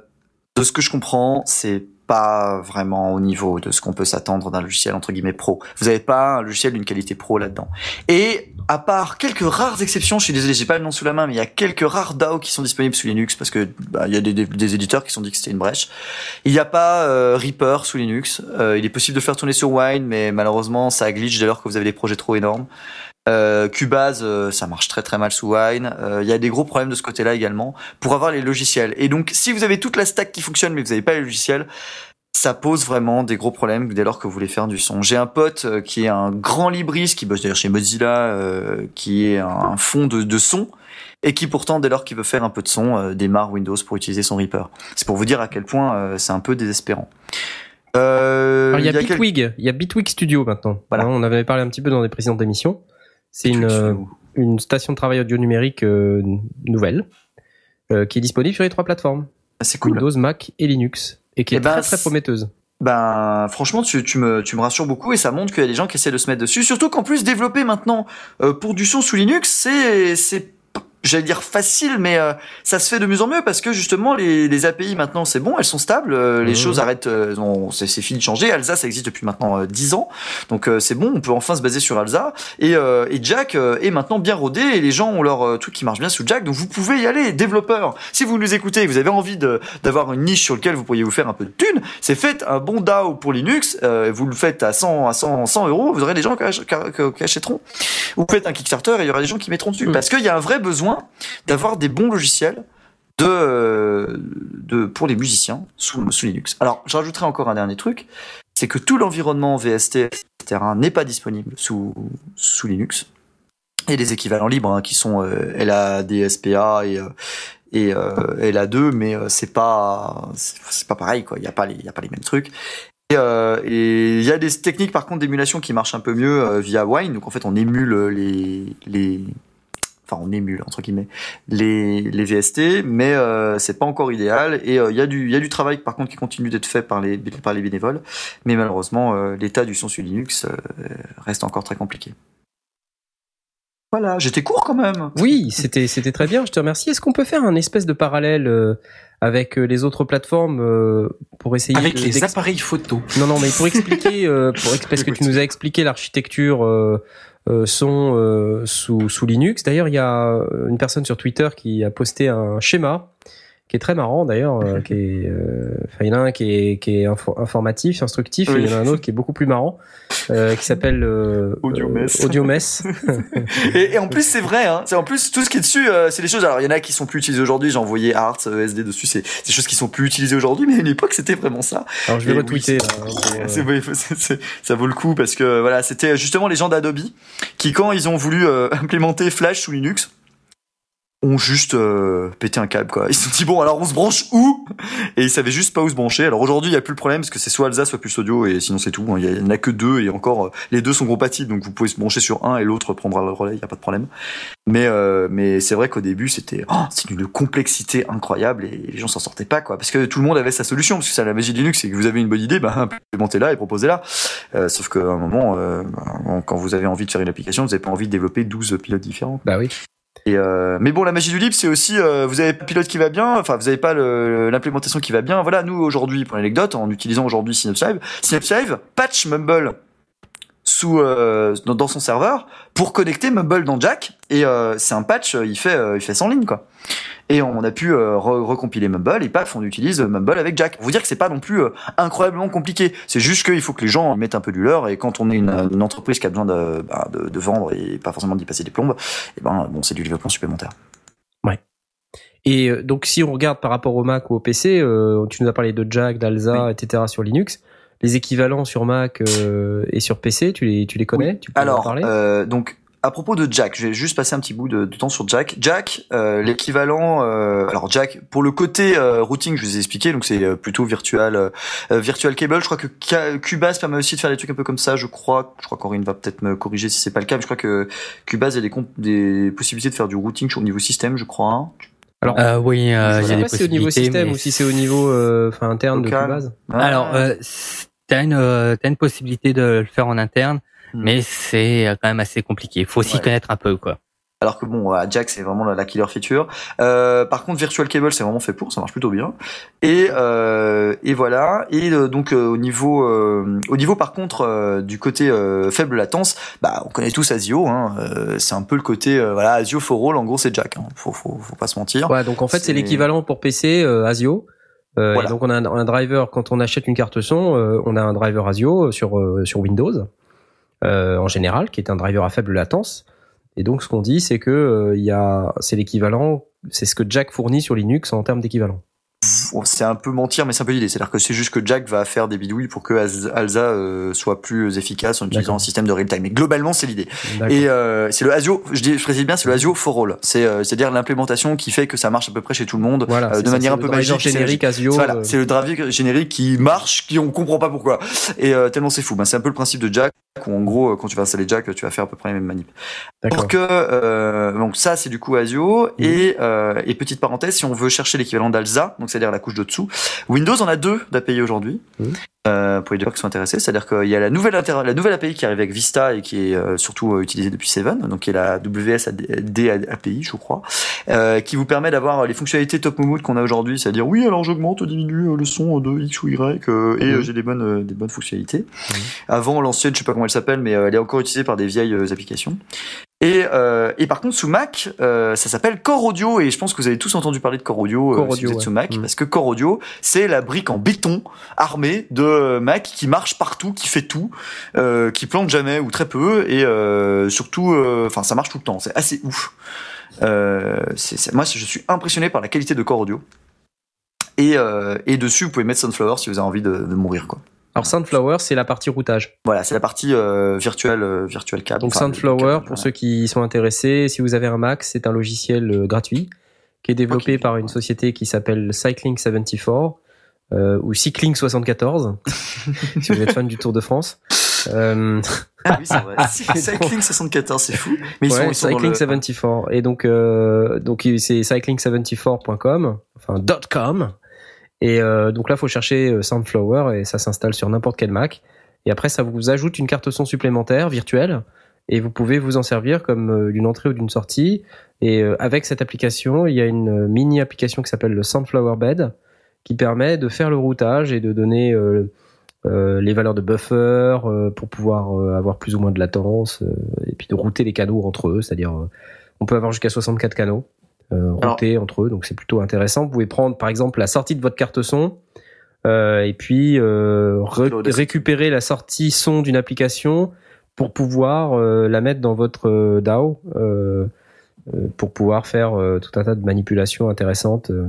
de ce que je comprends, c'est pas vraiment au niveau de ce qu'on peut s'attendre d'un logiciel entre guillemets pro. Vous n'avez pas un logiciel d'une qualité pro là-dedans. Et à part quelques rares exceptions, je suis désolé, j'ai pas le nom sous la main, mais il y a quelques rares D A W qui sont disponibles sous Linux parce que bah, il y a des, des, des éditeurs qui se sont dit que c'était une brèche. Il n'y a pas euh, Reaper sous Linux. Euh, il est possible de le faire tourner sur Wine, mais malheureusement, ça glitch dès lors que vous avez des projets trop énormes. Euh, Cubase, euh, ça marche très très mal sous Wine. Il euh, y a des gros problèmes de ce côté-là également pour avoir les logiciels. Et donc, si vous avez toute la stack qui fonctionne mais que vous n'avez pas les logiciels, ça pose vraiment des gros problèmes dès lors que vous voulez faire du son. J'ai un pote euh, qui est un grand libriste, qui bosse d'ailleurs chez Mozilla, euh, qui est un, un fond de, de son et qui pourtant, dès lors qu'il veut faire un peu de son, euh, démarre Windows pour utiliser son Reaper. C'est pour vous dire à quel point euh, c'est un peu désespérant. Euh, il y a, y a Bitwig, il quel... y a Bitwig Studio maintenant. Voilà. On avait parlé un petit peu dans les précédentes émissions. C'est une, euh, une station de travail audio numérique euh, nouvelle euh, qui est disponible sur les trois plateformes. Ah, c'est cool. Windows, Mac et Linux. Et qui et est ben, très très prometteuse. Ben, franchement, tu, tu, me, tu me rassures beaucoup et ça montre qu'il y a des gens qui essaient de se mettre dessus. Surtout qu'en plus, développer maintenant euh, pour du son sous Linux, c'est... c'est... j'allais dire facile, mais euh, ça se fait de mieux en mieux parce que justement les, les A P I maintenant c'est bon, elles sont stables, euh, les mmh. choses arrêtent, euh, on, c'est, c'est fini de changer. Alsa ça existe depuis maintenant euh, dix ans, donc euh, c'est bon, on peut enfin se baser sur Alsa et, euh, et Jack euh, est maintenant bien rodé et les gens ont leur euh, truc qui marche bien sous Jack, donc vous pouvez y aller, développeurs. Si vous nous écoutez et vous avez envie de, d'avoir une niche sur laquelle vous pourriez vous faire un peu de thune, c'est faites un bon D A W pour Linux, euh, vous le faites à cent euros, vous aurez des gens qui, ach- qui achèteront. Vous faites un Kickstarter et il y aura des gens qui mettront dessus mmh. parce qu'il y a un vrai besoin d'avoir des bons logiciels de, de, pour les musiciens sous, sous Linux. Alors, je rajouterai encore un dernier truc, c'est que tout l'environnement V S T, et cetera n'est pas disponible sous, sous Linux. Et les équivalents libres hein, qui sont euh, L A D S P A et, euh, et euh, L A deux, mais euh, c'est pas c'est, c'est pas pareil quoi. Il y a pas les il y a pas les mêmes trucs. Et il euh, y a des techniques par contre d'émulation qui marchent un peu mieux euh, via Wine. Donc en fait on émule les les enfin on émule entre guillemets les les V S T, mais euh, c'est pas encore idéal. Et il euh, y a du il y a du travail par contre qui continue d'être fait par les par les bénévoles, mais malheureusement euh, l'état du son sur Linux euh, reste encore très compliqué. Voilà, j'étais court quand même. Oui, c'était c'était très bien, je te remercie. Est-ce qu'on peut faire un espèce de parallèle euh, avec les autres plateformes euh, pour essayer avec de, les d'expl... appareils photo. Non non, mais pour expliquer euh, pour ex... parce que tu nous as expliqué l'architecture euh, euh, son euh, sous sous Linux. D'ailleurs, il y a une personne sur Twitter qui a posté un schéma qui est très marrant d'ailleurs euh, qui est euh, enfin il y en a un qui est qui est info- informatif, instructif, oui. Et il y en a un autre qui est beaucoup plus marrant. Euh, qui s'appelle euh, Audio Mess. Euh, Audio Mess. et, et en plus c'est vrai, hein. C'est en plus tout ce qui est dessus, euh, c'est des choses. Alors il y en a qui sont plus utilisées aujourd'hui. J'ai envoyé Arts, E S D dessus, c'est des choses qui sont plus utilisées aujourd'hui, mais à une époque c'était vraiment ça. Alors je vais et retweeter. Oui, c'est... Là, c'est... C'est, c'est, c'est, c'est, ça vaut le coup parce que voilà, c'était justement les gens d'Adobe qui quand ils ont voulu euh, implémenter Flash sous Linux. Ont juste euh, pété un câble quoi. Ils se sont dit bon alors on se branche où ? Et ils savaient juste pas où se brancher. Alors aujourd'hui il y a plus le problème parce que c'est soit Alsa soit Pulse Audio et sinon c'est tout. Il y en a que deux et encore les deux sont compatibles donc vous pouvez se brancher sur un et l'autre prendra le relais, il y a pas de problème. Mais euh, mais c'est vrai qu'au début c'était oh, c'est une complexité incroyable et les gens s'en sortaient pas quoi parce que tout le monde avait sa solution parce que c'est la magie de Linux c'est que vous avez une bonne idée bah implémentez-la et proposez-la. Euh, sauf qu'à un moment euh, quand vous avez envie de faire une application vous avez pas envie de développer douze pilotes différents. Bah oui. Et euh, mais bon, la magie du libre, c'est aussi euh, vous avez pas le pilote qui va bien, enfin vous avez pas le, l'implémentation qui va bien. Voilà, nous aujourd'hui, pour l'anecdote, en utilisant aujourd'hui Synapse Live, Synapse Live patch Mumble sous euh, dans, dans son serveur pour connecter Mumble dans Jack. Et euh, c'est un patch, il fait euh, il fait cent lignes quoi. Et on a pu euh, recompiler Mumble et paf, on utilise Mumble avec Jack. Vous dire que c'est pas non plus euh, incroyablement compliqué. C'est juste qu'il faut que les gens mettent un peu du leur et quand on est une, une entreprise qui a besoin de, bah, de, de vendre et pas forcément d'y passer des plombes, et ben bon, c'est du développement supplémentaire. Ouais. Et donc si on regarde par rapport au Mac ou au P C, euh, tu nous as parlé de Jack, d'Alsa, oui. et cetera sur Linux. Les équivalents sur Mac euh, et sur P C, tu les tu les connais oui. Tu peux Alors, en parler euh, donc à propos de Jack, je vais juste passer un petit bout de, de temps sur Jack. Jack, euh, l'équivalent, euh, alors Jack pour le côté euh, routing, je vous ai expliqué, donc c'est plutôt virtual, euh, virtual cable. Je crois que Cubase permet aussi de faire des trucs un peu comme ça. Je crois, je crois qu'Aurine va peut-être me corriger si c'est pas le cas, mais je crois que Cubase a des, comp- des possibilités de faire du routing au niveau système, je crois. Hein. Alors, euh, oui, euh, je sais y a pas si c'est au niveau système ou si c'est au niveau euh, enfin interne local. De Cubase. Ah. Alors, euh, t'as une, euh, t'as une possibilité de le faire en interne. Mais c'est quand même assez compliqué. Il faut s'y ouais. connaître un peu, quoi. Alors que bon, Jack, c'est vraiment la killer feature. Euh, par contre, Virtual Cable, c'est vraiment fait pour, ça marche plutôt bien. Et, euh, et voilà. Et euh, donc, euh, au niveau, euh, au niveau, par contre, euh, du côté euh, faible latence, bah, on connaît tous Asio. Hein, euh, c'est un peu le côté, euh, voilà, Asio for all. En gros, c'est Jack. Hein, faut, faut, faut pas se mentir. Ouais. Donc en fait, c'est, c'est l'équivalent pour P C euh, Asio. Euh, voilà. Et donc on a un, un driver quand on achète une carte son, euh, on a un driver Asio sur euh, sur Windows. Euh, en général, qui est un driver à faible latence. Et donc, ce qu'on dit, c'est que euh, y a, c'est l'équivalent, c'est ce que Jack fournit sur Linux en termes d'équivalent. C'est un peu mentir, mais c'est un peu l'idée. C'est-à-dire que c'est juste que Jack va faire des bidouilles pour que Alsa euh, soit plus efficace en utilisant D'accord. un système de real-time. Mais globalement, c'est l'idée. D'accord. Et euh, c'est le Asio, je, dis, je précise bien, c'est le Asio for all. C'est, euh, c'est-à-dire l'implémentation qui fait que ça marche à peu près chez tout le monde, voilà, euh, de manière ça, un peu magique. C'est le générique Asio. Voilà, euh... c'est le driver générique qui marche, qui on comprend pas pourquoi. Et euh, tellement c'est fou. Ben, c'est un peu le principe de Jack, où en gros, quand tu vas installer Jack, tu vas faire à peu près les mêmes manips. D'accord. Que, euh, donc ça, c'est du coup Asio. Mmh. Et, euh, et petite parenthèse, si on veut chercher l'équivalent d'Alsa, donc c'est-à-dire la couche de dessous. Windows en a deux d'A P I aujourd'hui, mmh. euh, pour les développeurs qui sont intéressés. C'est-à-dire qu'il y a la nouvelle, inter- la nouvelle A P I qui arrive avec Vista et qui est euh, surtout euh, utilisée depuis Seven, donc qui est la W S D A P I, je crois, euh, qui vous permet d'avoir les fonctionnalités top mode qu'on a aujourd'hui, c'est-à-dire oui, alors j'augmente ou diminue le son de X ou Y euh, et mmh. euh, j'ai des bonnes, euh, des bonnes fonctionnalités. Mmh. Avant, l'ancienne, je sais pas comment elle s'appelle, mais euh, elle est encore utilisée par des vieilles euh, applications. Et, euh, et par contre, sous Mac, euh, ça s'appelle Core Audio, et je pense que vous avez tous entendu parler de Core Audio, Core euh, si Audio, vous êtes ouais. sous Mac, mmh. parce que Core Audio, c'est la brique en béton armée de Mac qui marche partout, qui fait tout, euh, qui plante jamais ou très peu, et euh, surtout, enfin, euh, ça marche tout le temps, c'est assez ouf. Euh, c'est, c'est, moi, je suis impressionné par la qualité de Core Audio. Et, euh, et dessus, vous pouvez mettre Soundflower si vous avez envie de, de mourir, quoi. Alors Soundflower, c'est la partie routage. Voilà, c'est la partie euh, virtuelle, euh, virtuelle câble. Donc enfin, Soundflower, câble, pour ouais. ceux qui sont intéressés, si vous avez un Mac, c'est un logiciel euh, gratuit qui est développé okay. par une société qui s'appelle Cycling soixante-quatorze euh, ou Cycling soixante-quatorze si vous êtes fan du Tour de France. Euh... Ah oui, c'est vrai. Cycling soixante-quatorze, c'est fou. Mais ils ouais, sont, ils sont Cycling dans le... soixante-quatorze et donc euh, donc c'est cycling soixante-quatorze point com, enfin .com. Et euh, donc là, il faut chercher Soundflower et ça s'installe sur n'importe quel Mac. Et après, ça vous ajoute une carte son supplémentaire virtuelle et vous pouvez vous en servir comme d'une entrée ou d'une sortie. Et euh, avec cette application, il y a une mini application qui s'appelle le Soundflower Bed qui permet de faire le routage et de donner euh, euh, les valeurs de buffer euh, pour pouvoir euh, avoir plus ou moins de latence euh, et puis de router les canaux entre eux. C'est-à-dire, euh, on peut avoir jusqu'à soixante-quatre canaux. Euh, routés entre eux, donc c'est plutôt intéressant. Vous pouvez prendre par exemple la sortie de votre carte son euh, et puis euh, re- récupérer la sortie son d'une application pour pouvoir euh, la mettre dans votre euh, D A W euh, euh, pour pouvoir faire euh, tout un tas de manipulations intéressantes euh,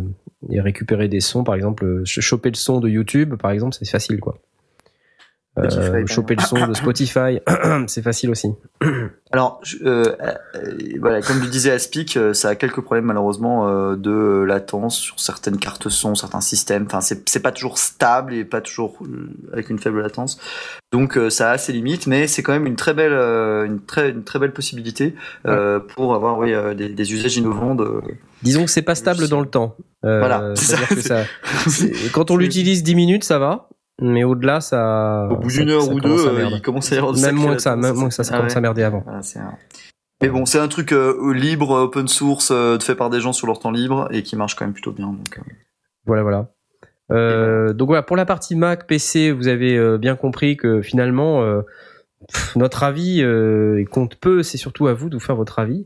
et récupérer des sons, par exemple euh, choper le son de YouTube par exemple, c'est facile quoi. Euh, choper le son de Spotify c'est facile aussi. Alors je, euh, euh, voilà, comme je disais à Speak, ça a quelques problèmes malheureusement euh, de latence sur certaines cartes son, certains systèmes, enfin c'est, c'est pas toujours stable et pas toujours euh, avec une faible latence, donc euh, ça a ses limites, mais c'est quand même une très belle euh, une, très, une très belle possibilité euh, ouais. pour avoir oui, euh, des, des usages innovants de... Disons que c'est pas stable dans le temps euh, voilà c'est ça, que ça, c'est... quand on l'utilise dix minutes ça va. Mais au-delà, ça. Au bout d'une heure ça, ou ça deux, commence il commence à y avoir des. Même moins que ça, même moins que ça, ça ah commence ouais. à merder avant. Voilà, c'est un... Mais bon, c'est un truc euh, libre, open source, euh, fait par des gens sur leur temps libre et qui marche quand même plutôt bien. Donc, euh... Voilà, voilà. Euh, voilà. Donc voilà, pour la partie Mac, P C, vous avez euh, bien compris que finalement, euh, pff, notre avis euh, compte peu, c'est surtout à vous de vous faire votre avis.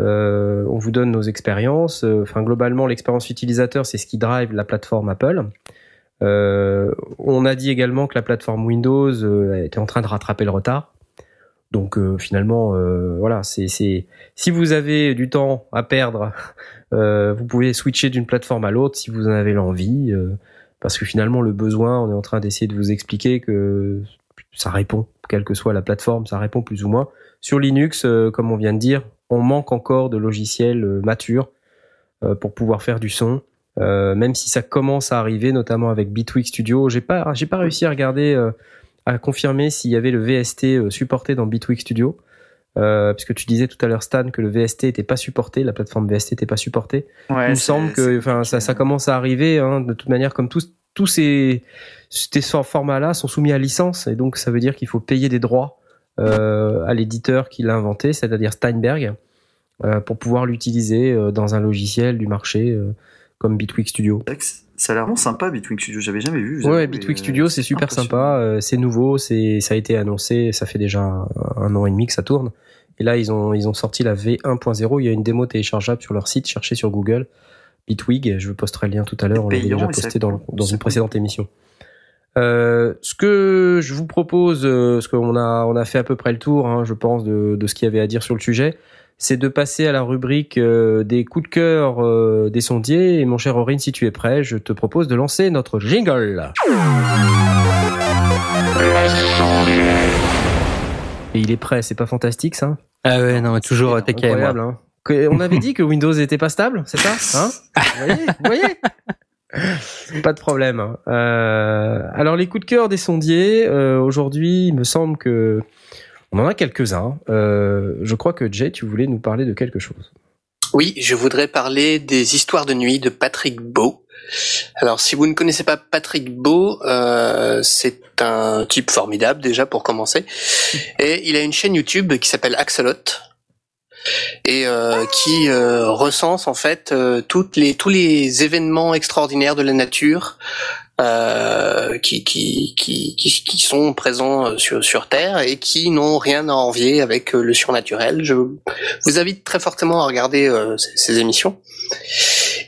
Euh, on vous donne nos expériences. Enfin, globalement, l'expérience utilisateur, c'est ce qui drive la plateforme Apple. Euh, on a dit également que la plateforme Windows euh, était en train de rattraper le retard. Donc euh, finalement, euh, voilà, c'est, c'est si vous avez du temps à perdre, euh, vous pouvez switcher d'une plateforme à l'autre si vous en avez l'envie, euh, parce que finalement le besoin, on est en train d'essayer de vous expliquer que ça répond, quelle que soit la plateforme, ça répond plus ou moins. Sur Linux, euh, comme on vient de dire, on manque encore de logiciels euh, matures euh, pour pouvoir faire du son. Euh, même si ça commence à arriver, notamment avec Bitwig Studio, j'ai pas, j'ai pas réussi à regarder, euh, à confirmer s'il y avait le V S T euh, supporté dans Bitwig Studio, euh, puisque tu disais tout à l'heure Stan que le V S T était pas supporté, la plateforme V S T était pas supportée. Ouais, il me semble que, enfin, ça, ça commence à arriver. Hein, de toute manière, comme tous, tous ces, ces formats-là sont soumis à licence, et donc ça veut dire qu'il faut payer des droits euh, à l'éditeur qui l'a inventé, c'est-à-dire Steinberg, euh, pour pouvoir l'utiliser euh, dans un logiciel du marché. Euh, comme Bitwig Studio. Ça a l'air vraiment sympa Bitwig Studio, j'avais jamais vu. Ouais, Bitwig les... Studio c'est super sympa, c'est nouveau, c'est ça a été annoncé, ça fait déjà un, un an et demi que ça tourne. Et là ils ont ils ont sorti la V un point zéro, il y a une démo téléchargeable sur leur site, cherchez sur Google Bitwig, je vous posterai le lien tout à l'heure, on l'avait déjà posté dans dans une précédente émission. Euh, ce que je vous propose, ce qu'on a on a fait à peu près le tour, hein, je pense de de ce qu'il y avait à dire sur le sujet. C'est de passer à la rubrique euh, des coups de cœur euh, des sondiers. Et mon cher Aurine, si tu es prêt, je te propose de lancer notre jingle. Et il est prêt, c'est pas fantastique ça ? Ah ouais, non, toujours euh, t'inquiète. Incroyable, hein. On avait dit que Windows était pas stable, c'est ça ? Hein ? Vous voyez ? Vous voyez ? Pas de problème. Euh, alors les coups de cœur des sondiers, euh, aujourd'hui, il me semble que... On en a quelques-uns. Euh, je crois que Jay, tu voulais nous parler de quelque chose. Oui, je voudrais parler des histoires de nuit de Patrick Baud. Alors, si vous ne connaissez pas Patrick Baud, euh, c'est un type formidable déjà pour commencer. Et il a une chaîne YouTube qui s'appelle Axolot et euh, qui euh, recense en fait euh, toutes les tous les événements extraordinaires de la nature. Euh, qui, qui, qui, qui, qui sont présents sur, sur Terre et qui n'ont rien à envier avec le surnaturel. Je vous invite très fortement à regarder euh, ces, ces émissions.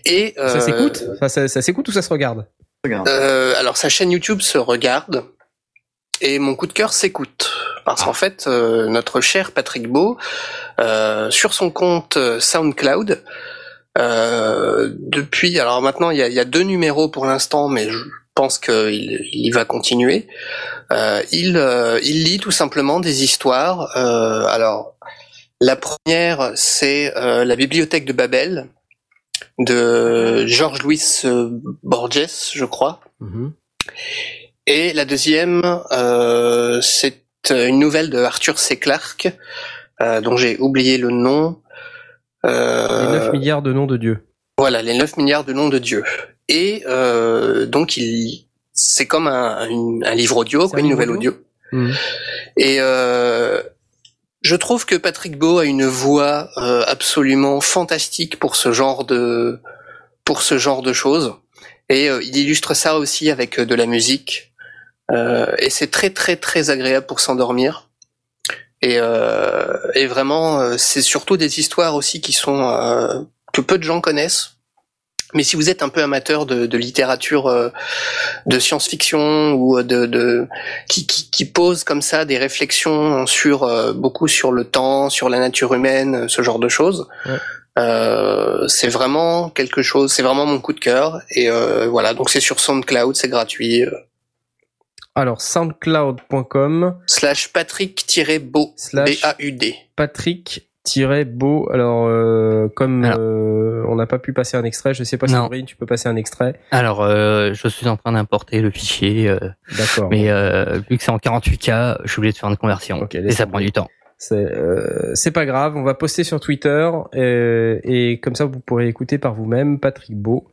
Et, euh, ça s'écoute ça, ça, ça s'écoute ou ça se regarde, euh, alors, sa chaîne YouTube se regarde. Et mon coup de cœur s'écoute. Parce qu'en fait, euh, notre cher Patrick Baud, euh, sur son compte SoundCloud, euh, depuis... Alors maintenant, il y a, il y a deux numéros pour l'instant, mais je pense qu'il il va continuer. Euh, il, euh, il lit tout simplement des histoires. Euh, alors, la première, c'est euh, la bibliothèque de Babel, de George Louis Borges, je crois. Mm-hmm. Et la deuxième, euh, c'est une nouvelle de Arthur C. Clarke, euh, dont j'ai oublié le nom. Euh, les neuf milliards de noms de Dieu. Voilà, les neuf milliards de noms de Dieu. Et euh, donc, il, c'est comme un, un, un livre audio, quoi, un une nouvelle audio. audio. Mmh. Et euh, je trouve que Patrick Baud a une voix euh, absolument fantastique pour ce genre de, pour ce genre de choses. Et euh, il illustre ça aussi avec euh, de la musique. Euh, et c'est très très très agréable pour s'endormir. Et, euh, et vraiment, euh, c'est surtout des histoires aussi qui sont euh, que peu de gens connaissent. Mais si vous êtes un peu amateur de, de littérature, euh, de science-fiction ou de, de qui, qui, qui pose comme ça des réflexions sur euh, beaucoup sur le temps, sur la nature humaine, ce genre de choses, ouais. euh, c'est vraiment quelque chose. C'est vraiment mon coup de cœur. Et euh, voilà, donc c'est sur SoundCloud, c'est gratuit. Alors, soundcloud.com slash Patrick-Baud, B A U D. Patrick-Baud, alors euh, comme alors, euh, on n'a pas pu passer un extrait, je ne sais pas si Aurine, tu peux passer un extrait. Alors, euh, je suis en train d'importer le fichier, euh, d'accord. mais euh, vu que c'est en quarante-huit K, je suis obligé de faire une conversion, okay, et ça prend du temps. C'est, euh, c'est pas grave, on va poster sur Twitter, euh, et comme ça vous pourrez écouter par vous-même Patrick Baud.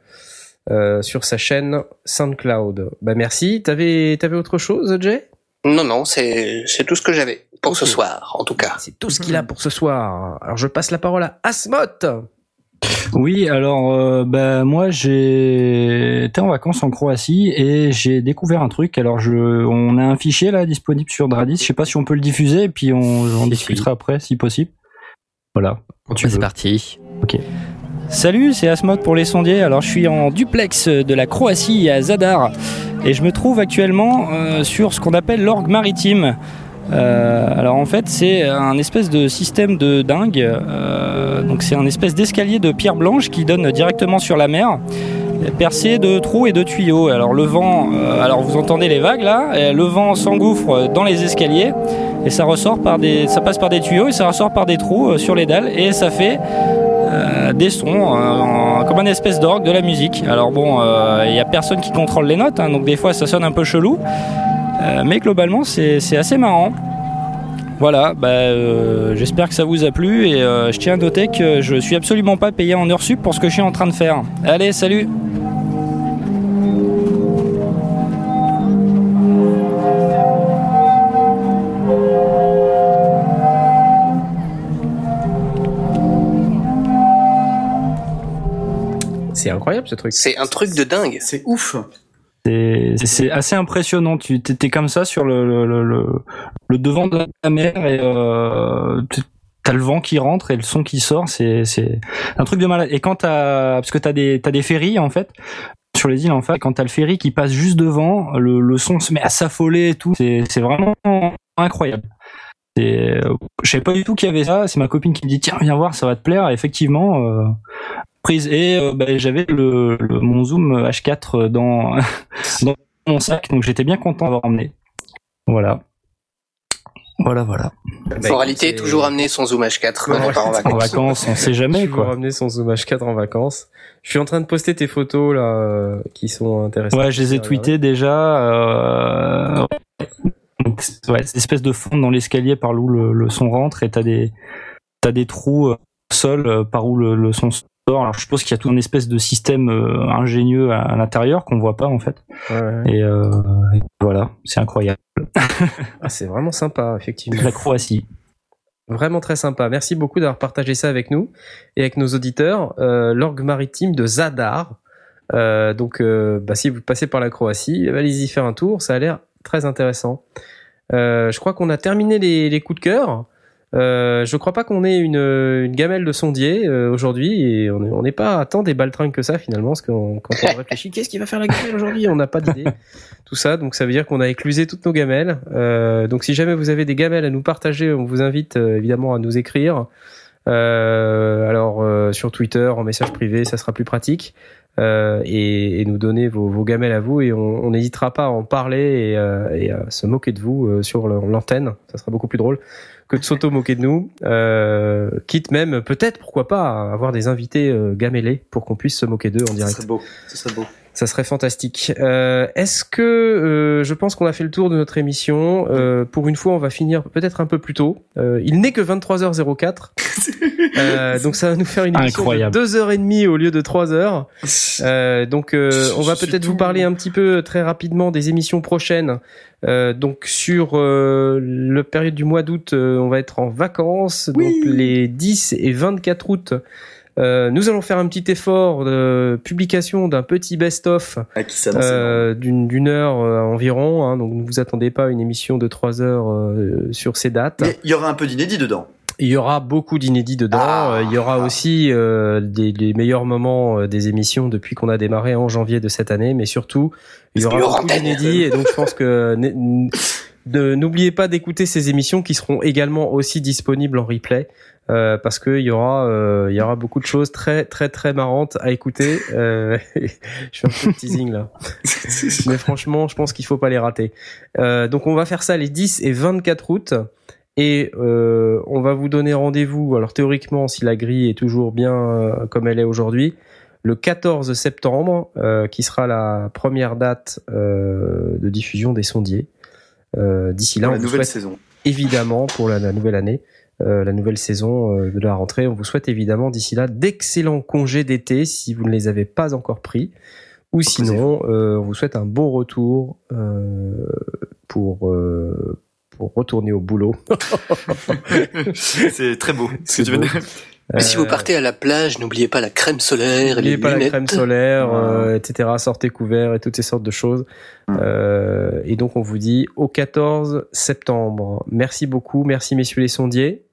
Euh, sur sa chaîne SoundCloud. Bah merci. T'avais, t'avais autre chose, Jay ? Non, non, c'est, c'est tout ce que j'avais pour okay. ce soir, en tout cas. C'est tout ce qu'il a pour ce soir. Alors je passe la parole à Asmot. Oui, alors euh, bah moi j'ai été en vacances en Croatie et j'ai découvert un truc. Alors je, on a un fichier là disponible sur Dradis. Je sais pas si on peut le diffuser et puis on en discutera après si possible. Voilà. Quand tu bah, c'est parti. Ok. Salut, c'est Asmod pour les sondiers. Alors je suis en duplex de la Croatie à Zadar et je me trouve actuellement euh, sur ce qu'on appelle l'orgue maritime. Euh, alors en fait c'est un espèce de système de dingue. Euh, donc c'est un espèce d'escalier de pierre blanche qui donne directement sur la mer, percé de trous et de tuyaux. Alors le vent, euh, alors vous entendez les vagues là, le vent s'engouffre dans les escaliers et ça ressort par des, ça passe par des tuyaux et ça ressort par des trous euh, sur les dalles et ça fait Euh, des sons euh, comme une espèce d'orgue, de la musique. Alors bon, il euh, n'y a personne qui contrôle les notes, hein, donc des fois ça sonne un peu chelou, euh, mais globalement c'est, c'est assez marrant. Voilà, bah, euh, j'espère que ça vous a plu et euh, je tiens à noter que je suis absolument pas payé en heure sup pour ce que je suis en train de faire. Allez, salut! C'est incroyable ce truc. C'est un truc de dingue. C'est ouf. C'est, c'est assez impressionnant. Tu étais comme ça sur le, le, le, le devant de la mer et euh, t'as le vent qui rentre et le son qui sort. C'est, c'est un truc de malade. Et quand t'as, parce que t'as des, t'as des ferries en fait sur les îles en fait. Quand t'as le ferry qui passe juste devant, le, le son se met à s'affoler et tout. C'est, c'est vraiment incroyable. C'est, je savais pas du tout qu'il y avait ça. C'est ma copine qui me dit tiens viens voir ça va te plaire. Et effectivement. Euh, Et euh, bah, j'avais le, le, mon Zoom H quatre dans, dans mon sac, donc j'étais bien content d'avoir emmené. Voilà. Voilà, voilà. Bah, Foralité, toujours amener son Zoom H quatre ouais, quand on part en vacances. En vacances, on sait jamais quoi. Toujours amener son Zoom H quatre en vacances. Je suis en train de poster tes photos là, euh, qui sont intéressantes. Ouais, je les ai tweetées déjà. Euh... Ouais, cette espèce de fond dans l'escalier par où le, le son rentre et t'as des, t'as des trous euh, seuls par où le, le son. Alors je suppose qu'il y a tout un espèce de système euh, ingénieux à, à l'intérieur qu'on voit pas en fait. Ouais, ouais. Et, euh, et voilà, c'est incroyable. Ah, c'est vraiment sympa, effectivement. La Croatie. Vraiment très sympa. Merci beaucoup d'avoir partagé ça avec nous et avec nos auditeurs. Euh, l'orgue maritime de Zadar. Euh, donc euh, bah, si vous passez par la Croatie, allez-y faire un tour, ça a l'air très intéressant. Euh, je crois qu'on a terminé les, les coups de cœur. Euh, je crois pas qu'on ait une, une gamelle de sondiers euh, aujourd'hui, et on n'est pas à tant des baltringues que ça finalement, parce que on, quand on réfléchit, qu'est-ce qui va faire la gamelle aujourd'hui ? On n'a pas d'idée. Tout ça, donc ça veut dire qu'on a éclusé toutes nos gamelles. Euh, donc si jamais vous avez des gamelles à nous partager, on vous invite euh, évidemment à nous écrire. Euh, alors euh, sur Twitter, en message privé, ça sera plus pratique. Euh, et, et nous donner vos, vos gamelles à vous, et on n'hésitera pas à en parler et, euh, et à se moquer de vous euh, sur le, l'antenne. Ça sera beaucoup plus drôle que de s'auto-moquer de nous, euh, quitte même peut-être, pourquoi pas, à avoir des invités euh, gamellés pour qu'on puisse se moquer d'eux en direct. Ça serait beau, ça serait beau. Ça serait fantastique. Euh, est-ce que euh, je pense qu'on a fait le tour de notre émission. Euh, pour une fois, on va finir peut-être un peu plus tôt. Euh, il n'est que vingt-trois heures zéro quatre. Euh, donc ça va nous faire une émission incroyable de deux heures trente au lieu de trois heures. Euh, donc euh, on va peut-être vous parler un petit peu très rapidement des émissions prochaines. Euh, donc sur euh, le période du mois d'août, euh, on va être en vacances. Oui. Donc les dix et vingt-quatre août. Euh, nous allons faire un petit effort de publication d'un petit best-of ah, euh, d'une, d'une heure euh, environ. Hein, donc ne vous attendez pas à une émission de trois heures euh, sur ces dates. Mais il y aura un peu d'inédit dedans. Il y aura beaucoup d'inédits dedans. Ah, il y aura ah. aussi euh, des, des meilleurs moments euh, des émissions depuis qu'on a démarré en janvier de cette année. Mais surtout, il y aura beaucoup d'inédits. Et donc je pense que... N- n- De, n'oubliez pas d'écouter ces émissions qui seront également aussi disponibles en replay, euh, parce que il y aura, euh, il y aura beaucoup de choses très, très, très marrantes à écouter. Euh, je fais un peu de teasing là, mais franchement, je pense qu'il faut pas les rater. Euh, donc on va faire ça les dix et vingt-quatre août, et euh, on va vous donner rendez-vous. Alors théoriquement, si la grille est toujours bien euh, comme elle est aujourd'hui, le quatorze septembre, euh, qui sera la première date euh, de diffusion des sondiers. Euh, d'ici là, on vous souhaite saison. évidemment pour la, la nouvelle année, euh, la nouvelle saison euh, de la rentrée, on vous souhaite évidemment d'ici là d'excellents congés d'été si vous ne les avez pas encore pris, ou sinon euh, on vous souhaite un bon retour euh, pour euh, pour retourner au boulot. C'est très beau. C'est ce que beau. Tu veux dire. Mais euh, si vous partez à la plage, n'oubliez pas la crème solaire, n'oubliez les pas lunettes. la crème solaire, euh, et cetera. Sortez couverts et toutes ces sortes de choses. Mm. Euh, et donc on vous dit au quatorze septembre. Merci beaucoup, merci messieurs les sondiers.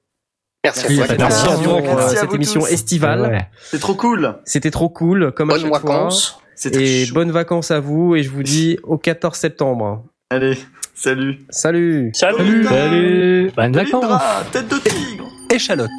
Merci, merci, à, merci à vous pour euh, cette vous émission tous. estivale. Ouais. C'est trop cool. C'était trop cool, comme bonne à chaque vacances. fois. C'était et bonnes vacances à vous. Et je vous dis au quatorze septembre. Allez, salut. Salut. Salut. Salut. Salut. Bonnes vacances. Tête de tigre. Échalote.